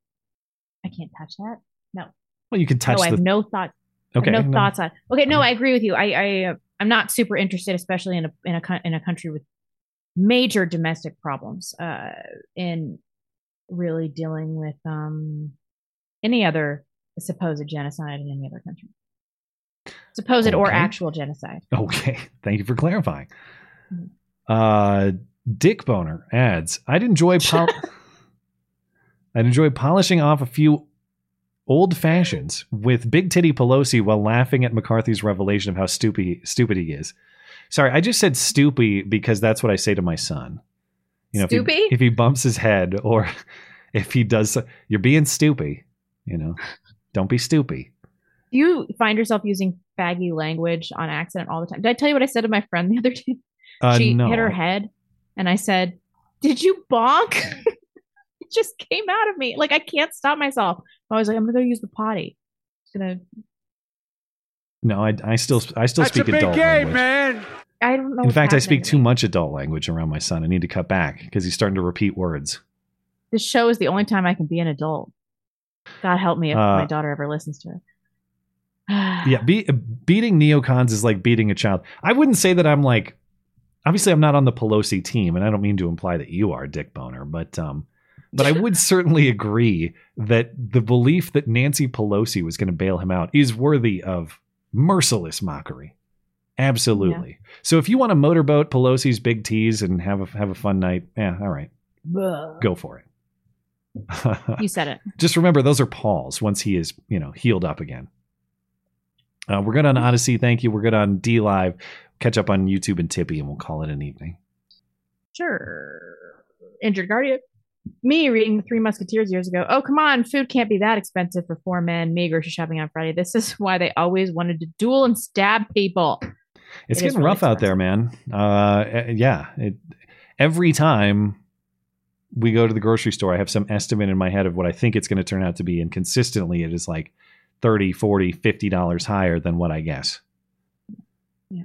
touch that. No. Well, you can touch. No, I have no thoughts. Okay. No thoughts on. Okay. No, I agree with you. I'm not super interested, especially in a country with major domestic problems, in really dealing with any other supposed genocide in any other country. Supposed or actual genocide. Okay. Thank you for clarifying. Dick Boner adds, I'd enjoy polishing off a few old fashions with Big Titty Pelosi while laughing at McCarthy's revelation of how stupid he is. Sorry, I just said stoopy because that's what I say to my son. If he bumps his head or if he does, you're being stoopy. Don't be stoopy. Do you find yourself using faggy language on accident all the time? Did I tell you what I said to my friend the other day? She hit her head and I said, "Did you bonk?" It just came out of me. Like, I can't stop myself. I was like, I'm going to go use the potty. No, I still speak adult language. Man. I don't know. In fact, I speak too much adult language around my son. I need to cut back because he's starting to repeat words. This show is the only time I can be an adult. God help me if my daughter ever listens to it. Yeah, beating neocons is like beating a child. I wouldn't say that I'm like. Obviously, I'm not on the Pelosi team, and I don't mean to imply that you are, Dick Boner, but I would certainly agree that the belief that Nancy Pelosi was going to bail him out is worthy of merciless mockery. Absolutely. Yeah. So if you want to motorboat Pelosi's big teas and have a fun night, yeah, all right. Ugh. Go for it. You said it. Just remember, those are Paul's once he is, healed up again. We're good on Odyssey. Thank you. We're good on D Live. Catch up on YouTube and Tippy, and we'll call it an evening. Sure. Injured Guardian. Me reading The Three Musketeers years ago. Oh, come on. Food can't be that expensive for four men. Me grocery shopping on Friday. This is why they always wanted to duel and stab people. It's getting really rough expensive out there, man. Yeah. Every time we go to the grocery store, I have some estimate in my head of what I think it's going to turn out to be. And consistently, it is like $30, $40, $50 higher than what I guess. Yeah.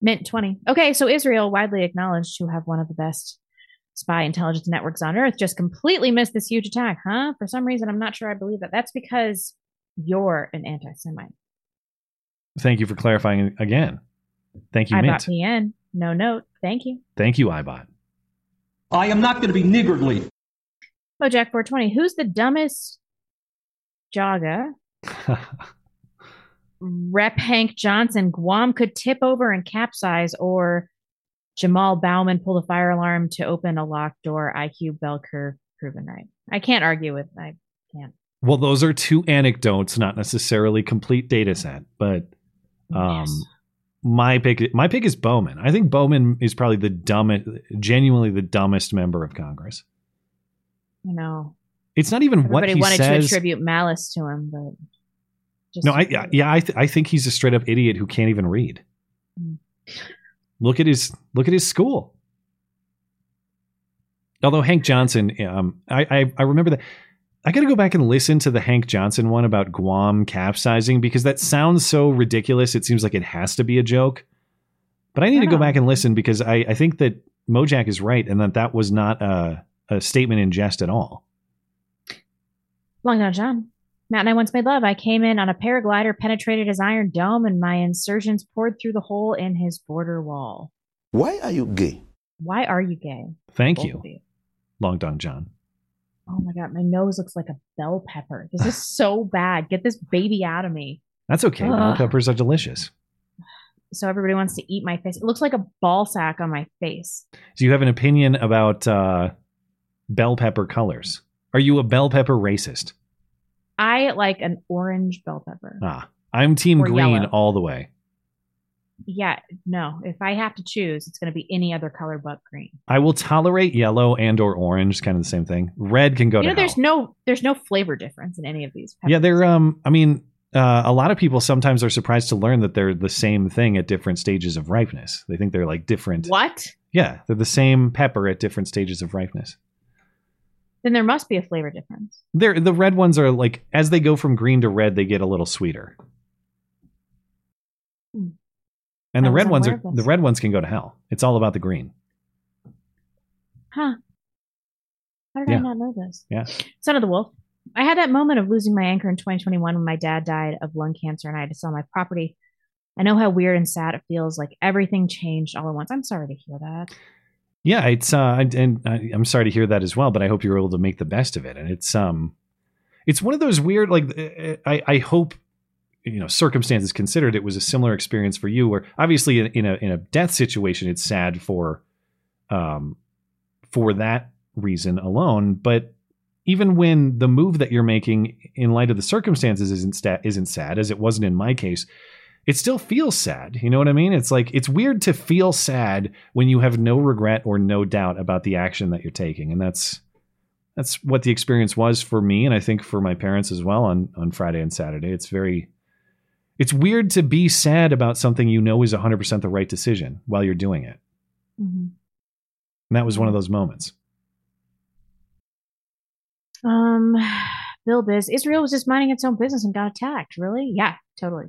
Mint 20. Okay. So Israel, widely acknowledged to have one of the best spy intelligence networks on Earth, just completely missed this huge attack, huh? For some reason, I'm not sure I believe that. That's because you're an anti-Semite. Thank you for clarifying again. Thank you, Mint. IBOT. No note. Thank you. Thank you, IBOT. I am not going to be niggardly. Oh, Jack 420. Who's the dumbest jogger? Rep Hank Johnson. Guam could tip over and capsize, or Jamal Bauman pulled a fire alarm to open a locked door. IQ bell curve proven right. I can't argue with. I can't. Well, those are two anecdotes, not necessarily complete data set. But yes. My pick is Bowman. I think Bowman is probably the dumbest, genuinely the dumbest member of Congress. It's not even everybody what he wanted says to attribute malice to him, but just I think he's a straight up idiot who can't even read. Look at his school. Although Hank Johnson, I remember that. I got to go back and listen to the Hank Johnson one about Guam capsizing because that sounds so ridiculous. It seems like it has to be a joke. But I need to go back and listen because I think that Mojack is right, and that was not a statement in jest at all. Long Don John. Matt and I once made love. I came in on a paraglider, penetrated his iron dome, and my insurgents poured through the hole in his border wall. Why are you gay? Why are you gay? Thank you. Long Don John. Oh my God, my nose looks like a bell pepper. This is so bad. Get this baby out of me. That's okay. Bell peppers are delicious. So everybody wants to eat my face. It looks like a ball sack on my face. Do you have an opinion about bell pepper colors? Are you a bell pepper racist? I like an orange bell pepper. I'm team green yellow. All the way. Yeah, no. If I have to choose, it's going to be any other color but green. I will tolerate yellow and or orange, kind of the same thing. Red can go to hell. There's no flavor difference in any of these peppers. Yeah, they're a lot of people sometimes are surprised to learn that they're the same thing at different stages of ripeness. They think they're like different. What? Yeah, they're the same pepper at different stages of ripeness. Then there must be a flavor difference. The red ones are like, as they go from green to red, they get a little sweeter. And the red ones can go to hell. It's all about the green. Huh. How did I not know this? Yeah. Son of the Wolf. I had that moment of losing my anchor in 2021 when my dad died of lung cancer and I had to sell my property. I know how weird and sad it feels, like everything changed all at once. I'm sorry to hear that. Yeah, it's I'm sorry to hear that as well, but I hope you were able to make the best of it. And it's one of those weird, like, I hope, you know, circumstances considered, it was a similar experience for you, where obviously in a death situation, it's sad for that reason alone. But even when the move that you're making in light of the circumstances isn't sad, as it wasn't in my case, it still feels sad. You know what I mean? It's like, it's weird to feel sad when you have no regret or no doubt about the action that you're taking. And that's what the experience was for me. And I think for my parents as well on Friday and Saturday. It's weird to be sad about something you know is 100% the right decision while you're doing it. Mm-hmm. And that was one of those moments. Bill Biz, Israel was just minding its own business and got attacked. Really? Yeah, totally.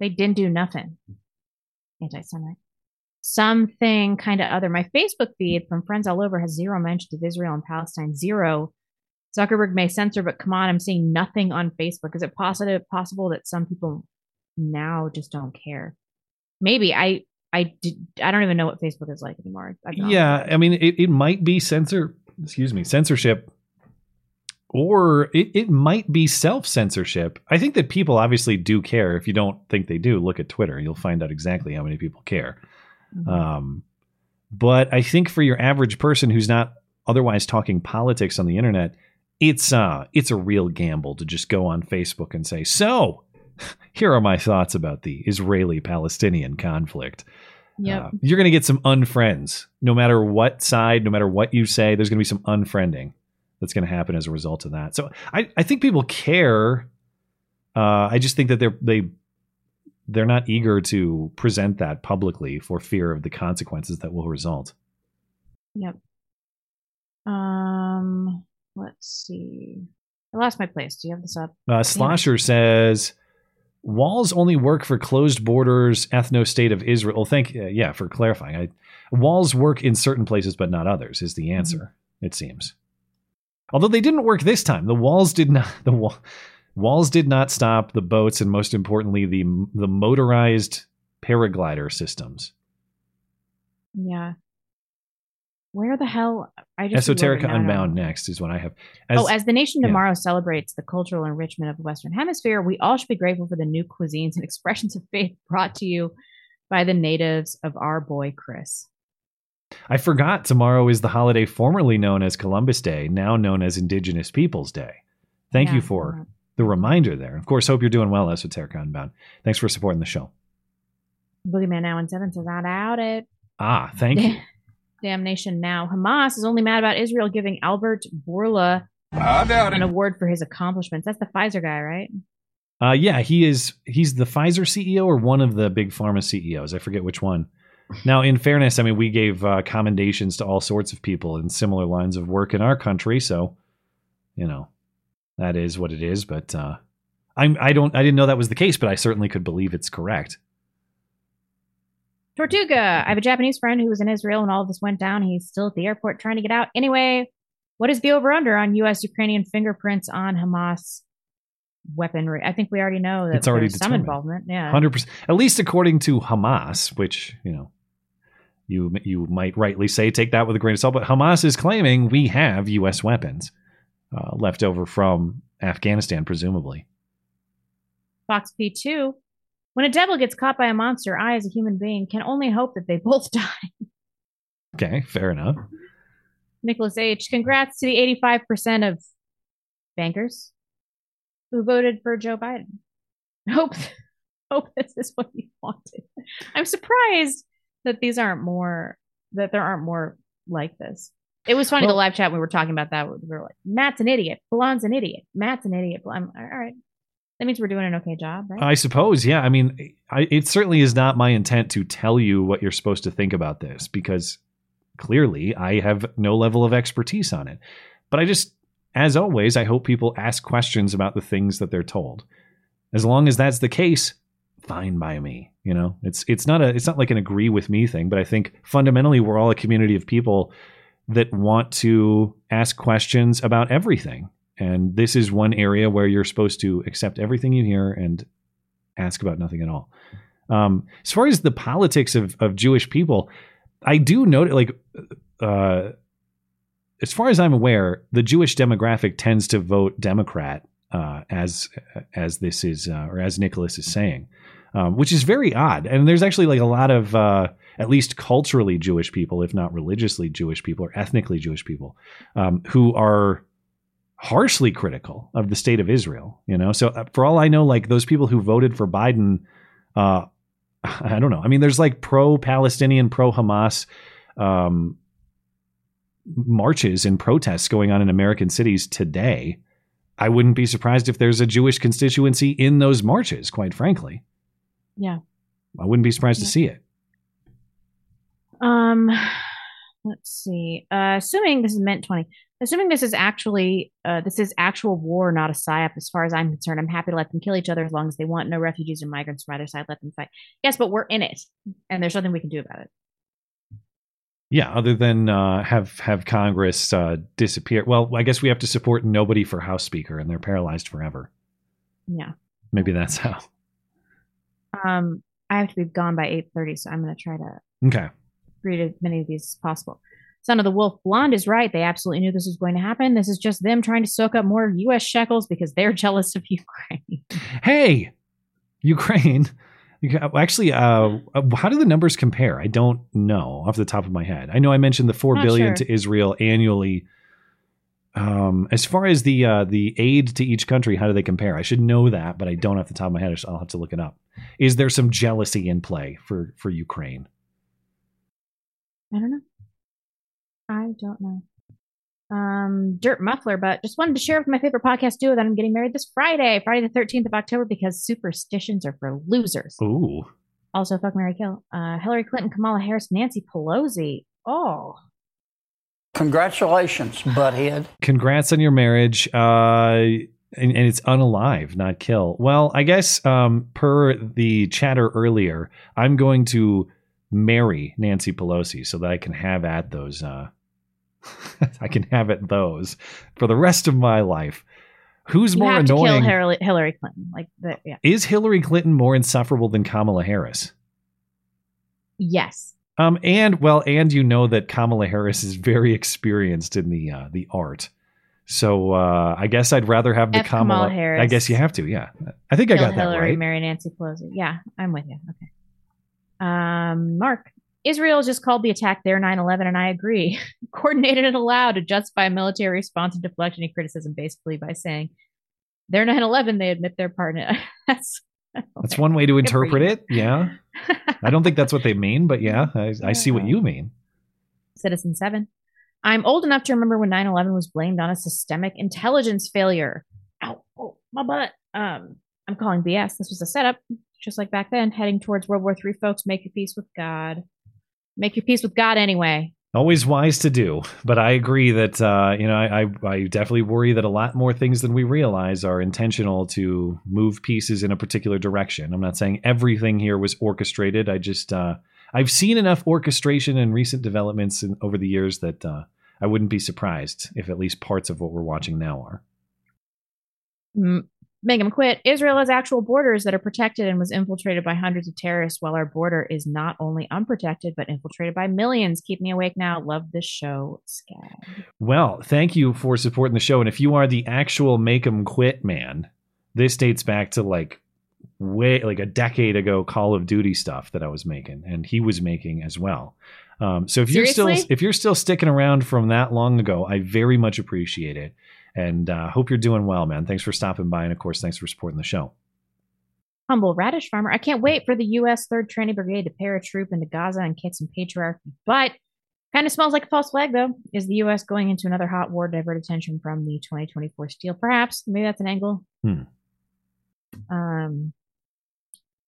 They didn't do nothing. Anti-Semite. Something kind of other. My Facebook feed from friends all over has zero mentions of Israel and Palestine. Zero. Zuckerberg may censor, but come on, I'm seeing nothing on Facebook. Is it possible that some people now just don't care? Maybe. I don't even know what Facebook is like anymore. Yeah, I mean, it might be censorship. Or it might be self-censorship. I think that people obviously do care. If you don't think they do, look at Twitter. You'll find out exactly how many people care. Mm-hmm. But I think for your average person who's not otherwise talking politics on the internet, it's a real gamble to just go on Facebook and say, so here are my thoughts about the Israeli-Palestinian conflict. Yep. You're going to get some unfriends. No matter what side, no matter what you say, there's going to be some unfriending that's going to happen as a result of that. So I think people care. I just think that they're not eager to present that publicly for fear of the consequences that will result. Yep. Let's see. I lost my place. Do you have this up? Slosher says walls only work for closed borders, ethno state of Israel. Well, thank you. Yeah. For clarifying, walls work in certain places, but not others is the answer. Mm-hmm. It seems. Although they didn't work this time, the walls did not stop the boats, and most importantly, the motorized paraglider systems. Yeah, where the hell? I just Esoterica Unbound next is what I have. As the nation tomorrow celebrates the cultural enrichment of the Western Hemisphere, we all should be grateful for the new cuisines and expressions of faith brought to you by the natives of our boy Chris. I forgot tomorrow is the holiday formerly known as Columbus Day, now known as Indigenous Peoples Day. Thank you for the reminder there. Of course, hope you're doing well, Esoterica Unbound. Thanks for supporting the show. Boogeyman now in 7 says, I doubt it. Thank you. Damnation now. Hamas is only mad about Israel giving Albert Bourla an award for his accomplishments. That's the Pfizer guy, right? Yeah, he's the Pfizer CEO or one of the big pharma CEOs. I forget which one. Now, in fairness, I mean, we gave commendations to all sorts of people in similar lines of work in our country. So, you know, that is what it is. But I didn't know that was the case, but I certainly could believe it's correct. Tortuga. I have a Japanese friend who was in Israel when all of this went down. He's still at the airport trying to get out. Anyway, what is the over-under on U.S.-Ukrainian fingerprints on Hamas weaponry? I think we already know that it's already there's some involvement. Yeah, 100%. At least according to Hamas, which, you know, you might rightly say take that with a grain of salt, but Hamas is claiming we have U.S. weapons left over from Afghanistan, presumably. Fox P2. When a devil gets caught by a monster, I, as a human being, can only hope that they both die. Okay, fair enough. Nicholas H. Congrats to the 85% of bankers who voted for Joe Biden. Hope this is what you wanted. I'm surprised that there aren't more like this. It was funny, the live chat, we were talking about that. We were like, Matt's an idiot. Blonde's an idiot. Matt's an idiot. All right. That means we're doing an okay job, right? I suppose, yeah. I mean, it certainly is not my intent to tell you what you're supposed to think about this, because clearly I have no level of expertise on it. But I just, as always, I hope people ask questions about the things that they're told. As long as that's the case, fine by me. You know, it's not like an agree with me thing, but I think fundamentally we're all a community of people that want to ask questions about everything. And this is one area where you're supposed to accept everything you hear and ask about nothing at all. As far as the politics of Jewish people, I do note, like, as far as I'm aware, the Jewish demographic tends to vote Democrat, as this is, or as Nicholas is saying, which is very odd. And there's actually like a lot of, at least culturally Jewish people, if not religiously Jewish people or ethnically Jewish people, who are harshly critical of the state of Israel, you know? So for all I know, like those people who voted for Biden, I don't know. I mean, there's like pro-Palestinian, pro-Hamas marches and protests going on in American cities today. I wouldn't be surprised if there's a Jewish constituency in those marches, quite frankly. Yeah. I wouldn't be surprised to see it. Let's see. Assuming this is meant 20. Assuming this is actually actual war, not a psyop. As far as I'm concerned, I'm happy to let them kill each other as long as they want. No refugees or migrants from either side. Let them fight. Yes, but we're in it, and there's nothing we can do about it. Yeah, other than have Congress disappear. Well, I guess we have to support nobody for House Speaker, and they're paralyzed forever. Yeah, maybe that's how. I have to be gone by 8:30, so I'm going to try to read as many of these as possible. Son of the Wolf, Blonde is right. They absolutely knew this was going to happen. This is just them trying to soak up more U.S. shekels because they're jealous of Ukraine. Hey, Ukraine. Actually, how do the numbers compare? I don't know off the top of my head. I know I mentioned the $4 billion to Israel annually. As far as the aid to each country, how do they compare? I should know that, but I don't off the top of my head. I'll have to look it up. Is there some jealousy in play for Ukraine? I don't know. Dirt Muffler, but just wanted to share with my favorite podcast duo that I'm getting married this Friday the 13th of October, because superstitions are for losers. Ooh. Also, fuck, marry, kill. Hillary Clinton, Kamala Harris, Nancy Pelosi. Oh. Congratulations, butthead. Congrats on your marriage. And it's unalive, not kill. Well, I guess per the chatter earlier, I'm going to marry Nancy Pelosi so that I can have at those for the rest of my life. Who's more annoying? To kill Hillary Clinton, like that. Yeah. Is Hillary Clinton more insufferable than Kamala Harris? Yes. And you know that Kamala Harris is very experienced in the art. So I guess I'd rather have the Kamala Harris. I guess you have to. Yeah. I think I got that right. Marry Nancy Pelosi. Yeah, I'm with you. Okay. Mark, Israel just called the attack their 9/11, and I agree. Coordinated and allowed to justify a military response and deflect any criticism, basically by saying they're 9/11. They admit their part in it. That's one way to interpret it. Yeah, I don't think that's what they mean, but yeah, I see what you mean. Citizen 7, I'm old enough to remember when 9/11 was blamed on a systemic intelligence failure. Ow, oh, my butt. I'm calling BS. This was a setup. Just like back then, heading towards World War III, folks, make your peace with God. Make your peace with God anyway. Always wise to do. But I agree that, I definitely worry that a lot more things than we realize are intentional to move pieces in a particular direction. I'm not saying everything here was orchestrated. I just I've seen enough orchestration and recent developments over the years that I wouldn't be surprised if at least parts of what we're watching now are. Make them quit. Israel has actual borders that are protected and was infiltrated by hundreds of terrorists, while our border is not only unprotected, but infiltrated by millions. Keep me awake now. Love this show, Scab. Well, thank you for supporting the show. And if you are the actual make them quit man, this dates back to way a decade ago Call of Duty stuff that I was making and he was making as well. So if Seriously? you're still sticking around from that long ago, I very much appreciate it. And hope you're doing well, man. Thanks for stopping by. And, of course, thanks for supporting the show. Humble radish farmer. I can't wait for the U.S. 3rd Training Brigade to paratroop into Gaza and kick some patriarchy. But kind of smells like a false flag, though. Is the U.S. going into another hot war to divert attention from the 2024 steal? Perhaps. Maybe that's an angle. I'm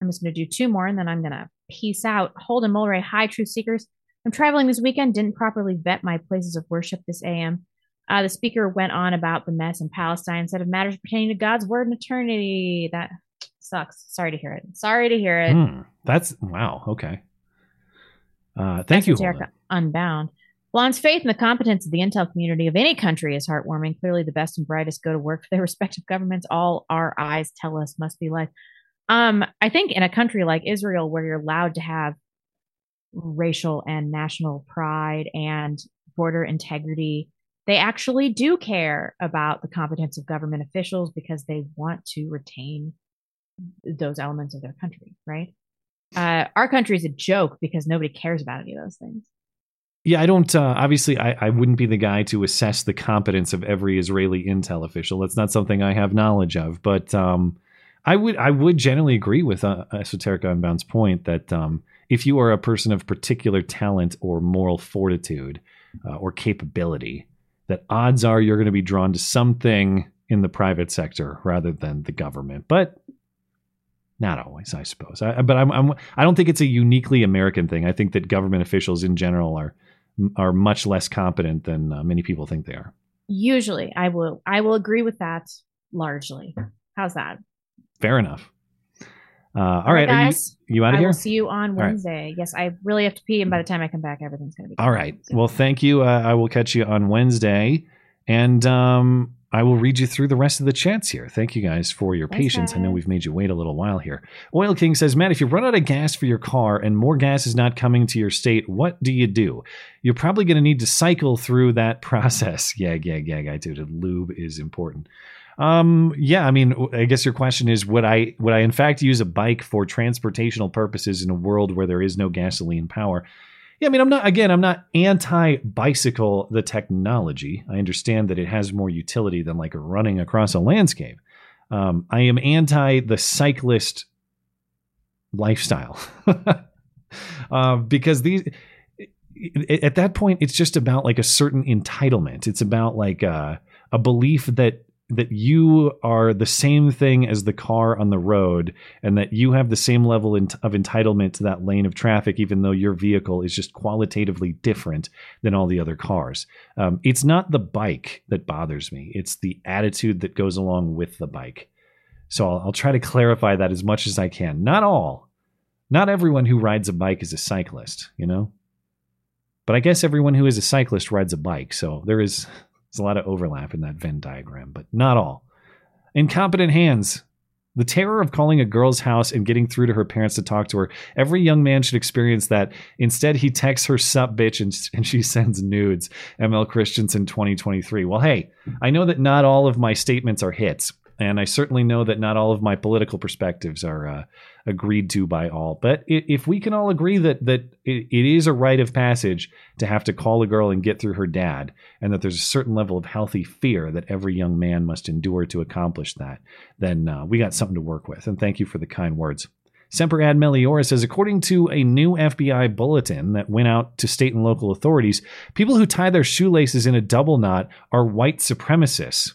just going to do two more, and then I'm going to peace out. Holden Mulray. Hi, truth seekers. I'm traveling this weekend. Didn't properly vet my places of worship this a.m. The speaker went on about the mess in Palestine instead of matters pertaining to God's word and eternity. That sucks. Sorry to hear it. That's wow. Okay. Thank you. Unbound. Blonde's faith in the competence of the intel community of any country is heartwarming. Clearly the best and brightest go to work for their respective governments. All our eyes tell us must be life. I think in a country like Israel where you're allowed to have racial and national pride and border integrity, they actually do care about the competence of government officials because they want to retain those elements of their country, right? Our country is a joke because nobody cares about any of those things. Yeah, I don't, obviously, I wouldn't be the guy to assess the competence of every Israeli intel official. That's not something I have knowledge of. But I would generally agree with Esoterica Unbound's point that if you are a person of particular talent or moral fortitude or capability, that odds are you're going to be drawn to something in the private sector rather than the government, but not always, I suppose. I don't think it's a uniquely American thing. I think that government officials in general are much less competent than many people think they are. Usually, I will agree with that largely. How's that? Fair enough. All right, guys, you out of here? I will see you on Wednesday. Right. Yes, I really have to pee, and by the time I come back, everything's going to be good. All right. Well, thank you. I will catch you on Wednesday, and I will read you through the rest of the chats here. Thank you guys for your patience. Guys. I know we've made you wait a little while here. Oil King says, Matt, if you run out of gas for your car and more gas is not coming to your state, what do you do? You're probably going to need to cycle through that process. Yeah, I do. The lube is important. Yeah, I mean, I guess your question is, would I in fact use a bike for transportational purposes in a world where there is no gasoline power? Yeah, I mean, I'm not anti-bicycle the technology. I understand that it has more utility than like running across a landscape. I am anti the cyclist lifestyle because these at that point, it's just about like a certain entitlement. It's about like a belief that you are the same thing as the car on the road and that you have the same level of entitlement to that lane of traffic, even though your vehicle is just qualitatively different than all the other cars. It's not the bike that bothers me. It's the attitude that goes along with the bike. So I'll try to clarify that as much as I can. Not everyone who rides a bike is a cyclist, you know, but I guess everyone who is a cyclist rides a bike. So there's a lot of overlap in that Venn diagram, but not all. Incompetent hands. The terror of calling a girl's house and getting through to her parents to talk to her. Every young man should experience that. Instead, he texts her sup bitch and she sends nudes. ML Christiansen 2023. Well, hey, I know that not all of my statements are hits, and I certainly know that not all of my political perspectives are agreed to by all. But if we can all agree that it is a rite of passage to have to call a girl and get through her dad, and that there's a certain level of healthy fear that every young man must endure to accomplish that, then we got something to work with. And thank you for the kind words. Semper Ad Meliora says, according to a new FBI bulletin that went out to state and local authorities, people who tie their shoelaces in a double knot are white supremacists.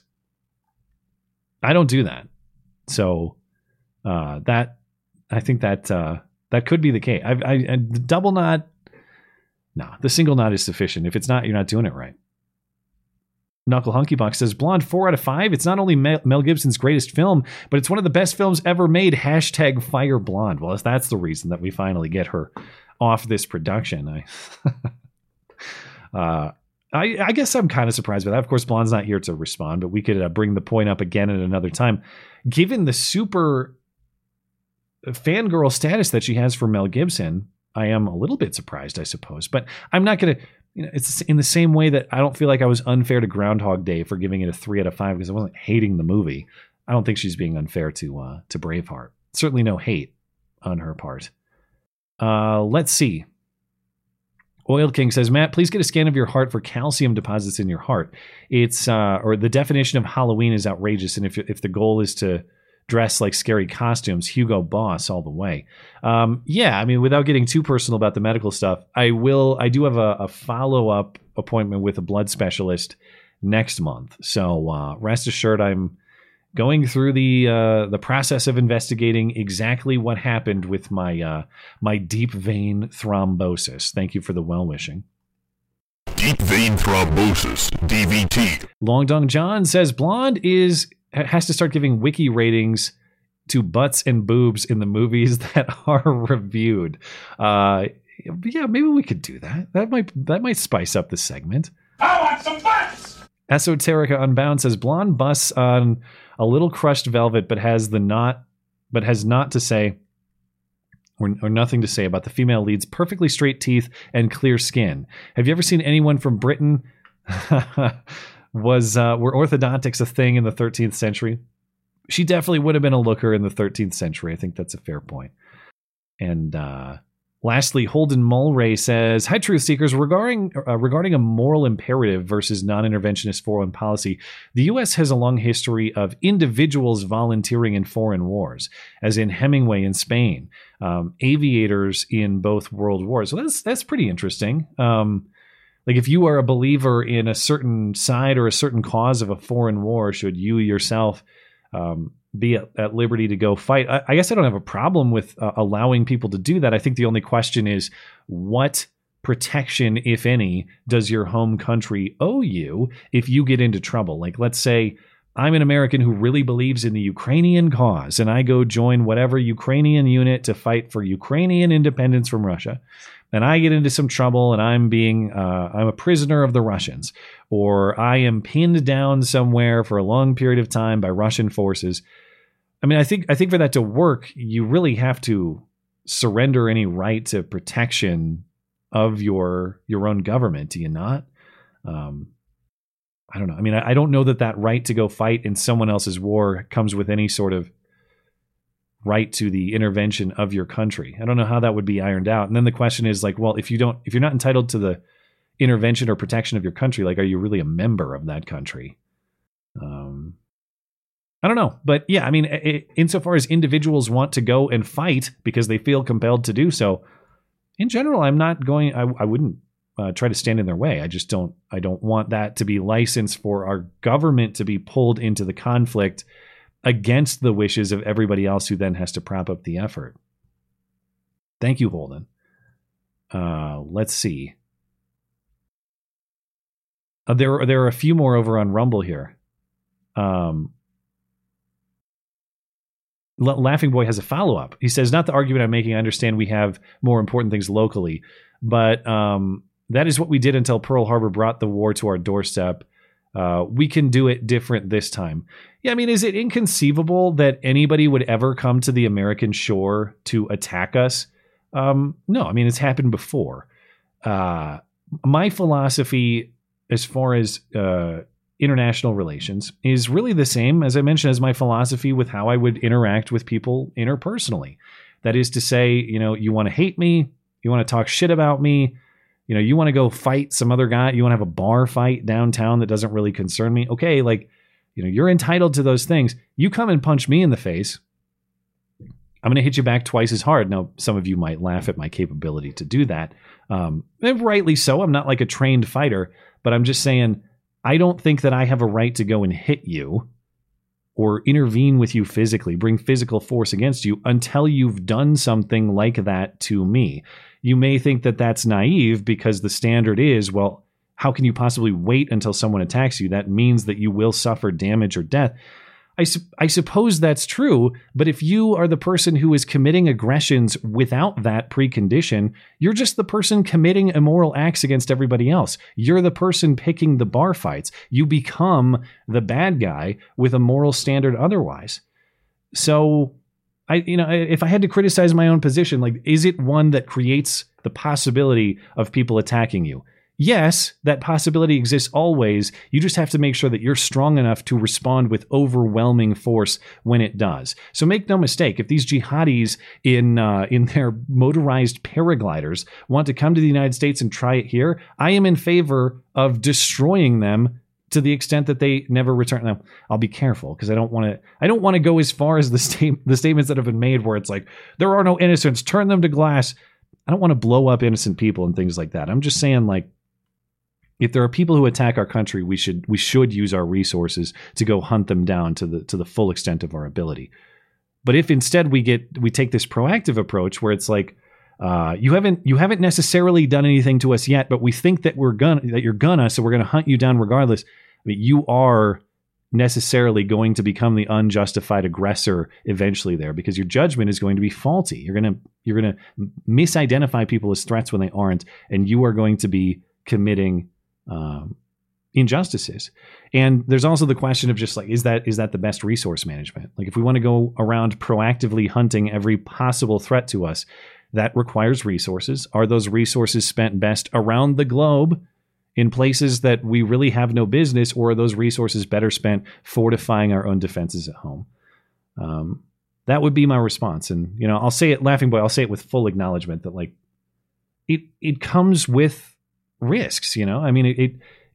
I don't do that. So I think that could be the case. The double knot. No, the single knot is sufficient. If it's not, you're not doing it right. Knuckle Hunkybox says, Blonde 4 out of 5. It's not only Mel Gibson's greatest film, but it's one of the best films ever made. #FireBlonde. Well, if that's the reason that we finally get her off this production. I guess I'm kind of surprised by that. Of course, Blonde's not here to respond, but we could bring the point up again at another time. Given the super fangirl status that she has for Mel Gibson, I am a little bit surprised, I suppose. But I'm not going to, you know, it's in the same way that I don't feel like I was unfair to Groundhog Day for giving it a 3 out of 5 because I wasn't hating the movie. I don't think she's being unfair to Braveheart. Certainly no hate on her part. Let's see. Oil King says, Matt, please get a scan of your heart for calcium deposits in your heart. It's or the definition of Halloween is outrageous. And if the goal is to dress like scary costumes, Hugo Boss all the way. Yeah, I mean, without getting too personal about the medical stuff, I do have a follow-up appointment with a blood specialist next month. So rest assured, I'm going through the process of investigating exactly what happened with my my deep vein thrombosis. Thank you for the well wishing. Deep vein thrombosis, DVT. Long Dong John says Blonde has to start giving wiki ratings to butts and boobs in the movies that are reviewed. Yeah, maybe we could do that. That might spice up the segment. I want some butts. Esoterica Unbound says Blonde busts on a little crushed velvet, but has nothing to say about the female lead's perfectly straight teeth and clear skin. Have you ever seen anyone from Britain? Were orthodontics a thing in the 13th century? She definitely would have been a looker in the 13th century. I think that's a fair point. And lastly, Holden Mulray says, hi, Truth Seekers. Regarding a moral imperative versus non-interventionist foreign policy, the U.S. has a long history of individuals volunteering in foreign wars, as in Hemingway in Spain, aviators in both world wars. So that's pretty interesting. Like if you are a believer in a certain side or a certain cause of a foreign war, should you yourself be at liberty to go fight? I guess I don't have a problem with allowing people to do that. I think the only question is, what protection, if any, does your home country owe you if you get into trouble? Like, let's say I'm an American who really believes in the Ukrainian cause, and I go join whatever Ukrainian unit to fight for Ukrainian independence from Russia. And I get into some trouble, and I'm a prisoner of the Russians, or I am pinned down somewhere for a long period of time by Russian forces. I mean, I think for that to work, you really have to surrender any right to protection of your own government. Do you not? I don't know. I mean, I don't know that right to go fight in someone else's war comes with any sort of right to the intervention of your country. I don't know how that would be ironed out. And then the question is like, well, if you're not entitled to the intervention or protection of your country, like, are you really a member of that country? I don't know. But yeah, I mean, insofar as individuals want to go and fight because they feel compelled to do so, in general, I wouldn't try to stand in their way. I don't want that to be licensed for our government to be pulled into the conflict against the wishes of everybody else who then has to prop up the effort. Thank you, Holden. Let's see. There are a few more over on Rumble here. Laughing Boy has a follow-up. He says, not the argument I'm making. I understand we have more important things locally, but that is what we did until Pearl Harbor brought the war to our doorstep. We can do it different this time. Yeah, I mean, is it inconceivable that anybody would ever come to the American shore to attack us? No, I mean, it's happened before. My philosophy as far as international relations is really the same, as I mentioned, as my philosophy with how I would interact with people interpersonally. That is to say, you know, you want to hate me, you want to talk shit about me, you know, you want to go fight some other guy, you want to have a bar fight downtown that doesn't really concern me. Okay, like, you know, you're entitled to those things. You come and punch me in the face, I'm going to hit you back twice as hard. Now, some of you might laugh at my capability to do that. And rightly so. I'm not like a trained fighter, but I'm just saying, I don't think that I have a right to go and hit you or intervene with you physically, bring physical force against you until you've done something like that to me. You may think that that's naive because the standard is, well, how can you possibly wait until someone attacks you? That means that you will suffer damage or death. I suppose that's true, but if you are the person who is committing aggressions without that precondition, you're just the person committing immoral acts against everybody else. You're the person picking the bar fights. You become the bad guy with a moral standard otherwise. So, if I had to criticize my own position, like, is it one that creates the possibility of people attacking you? Yes, that possibility exists always. You just have to make sure that you're strong enough to respond with overwhelming force when it does. So make no mistake, if these jihadis in their motorized paragliders want to come to the United States and try it here, I am in favor of destroying them to the extent that they never return. Now, I'll be careful because I don't want to go as far as the statements that have been made where it's like, there are no innocents, turn them to glass. I don't want to blow up innocent people and things like that. I'm just saying, like, if there are people who attack our country, we should use our resources to go hunt them down to the full extent of our ability. But if instead we take this proactive approach where it's like, you haven't necessarily done anything to us yet, but we think that you're gonna, so we're gonna hunt you down regardless. I mean, you are necessarily going to become the unjustified aggressor eventually there, because your judgment is going to be faulty. You're gonna misidentify people as threats when they aren't, and you are going to be committing injustices. And there's also the question of just like, is that the best resource management? Like, if we want to go around proactively hunting every possible threat to us, that requires resources. Are those resources spent best around the globe in places that we really have no business, or are those resources better spent fortifying our own defenses at home? That would be my response. And, I'll say it laughing, but I'll say it with full acknowledgement that, like, it comes with risks. It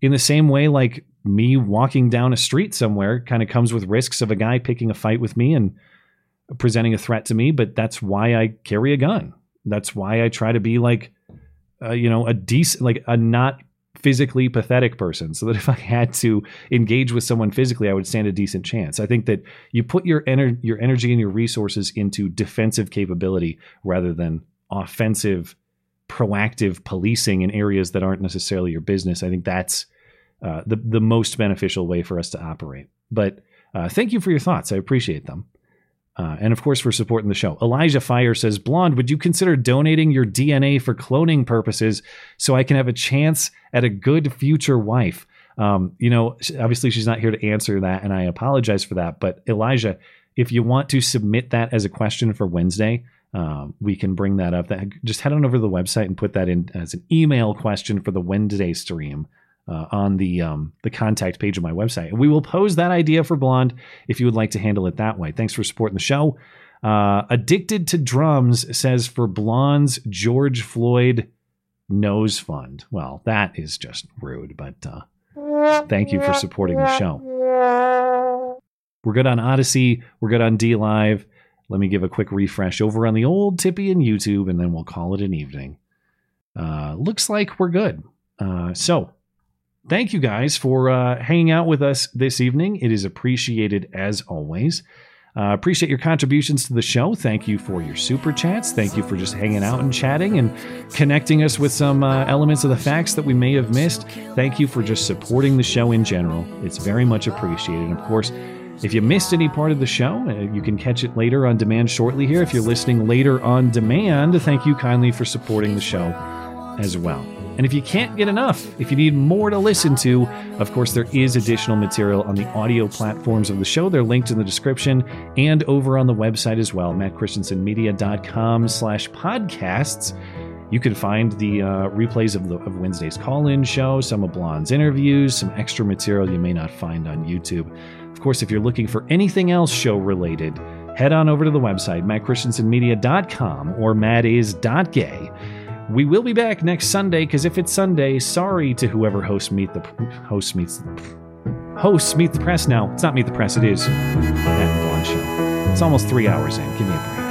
in the same way, like, me walking down a street somewhere kind of comes with risks of a guy picking a fight with me and presenting a threat to me. But that's why I carry a gun. That's why I try to be like, a decent, like, a not physically pathetic person, so that if I had to engage with someone physically, I would stand a decent chance. I think that you put your energy and your resources into defensive capability rather than offensive, proactive policing in areas that aren't necessarily your business. I think that's the most beneficial way for us to operate. But thank you for your thoughts. I appreciate them. And of course, for supporting the show. Elijah Fire says, Blonde, would you consider donating your DNA for cloning purposes so I can have a chance at a good future wife? Obviously she's not here to answer that, and I apologize for that. But Elijah, if you want to submit that as a question for Wednesday, we can bring that up. Just head on over to the website and put that in as an email question for the Wednesday stream. On the contact page of my website. And we will pose that idea for Blonde if you would like to handle it that way. Thanks for supporting the show. Addicted to Drums says, for Blonde's George Floyd nose fund. Well, that is just rude, but thank you for supporting the show. We're good on Odyssey. We're good on D Live. Let me give a quick refresh over on the old Tippy and YouTube, and then we'll call it an evening. Looks like we're good. So thank you guys for hanging out with us this evening. It is appreciated as always. Appreciate your contributions to the show. Thank you for your super chats. Thank you for just hanging out and chatting and connecting us with some elements of the facts that we may have missed. Thank you for just supporting the show in general. It's very much appreciated. And of course, if you missed any part of the show, you can catch it later on demand shortly here. If you're listening later on demand, thank you kindly for supporting the show as well. And if you can't get enough, if you need more to listen to, of course, there is additional material on the audio platforms of the show. They're linked in the description and over on the website as well, mattchristensenmedia.com/podcasts. You can find the replays of Wednesday's call-in show, some of Blonde's interviews, some extra material you may not find on YouTube. Of course, if you're looking for anything else show-related, head on over to the website, mattchristensenmedia.com or mattis.gay. We will be back next Sunday, because if it's Sunday, sorry to whoever hosts Meet the Press now. It's not Meet the Press, it is Matt and Blonde Show. It's almost 3 hours in. Give me a break.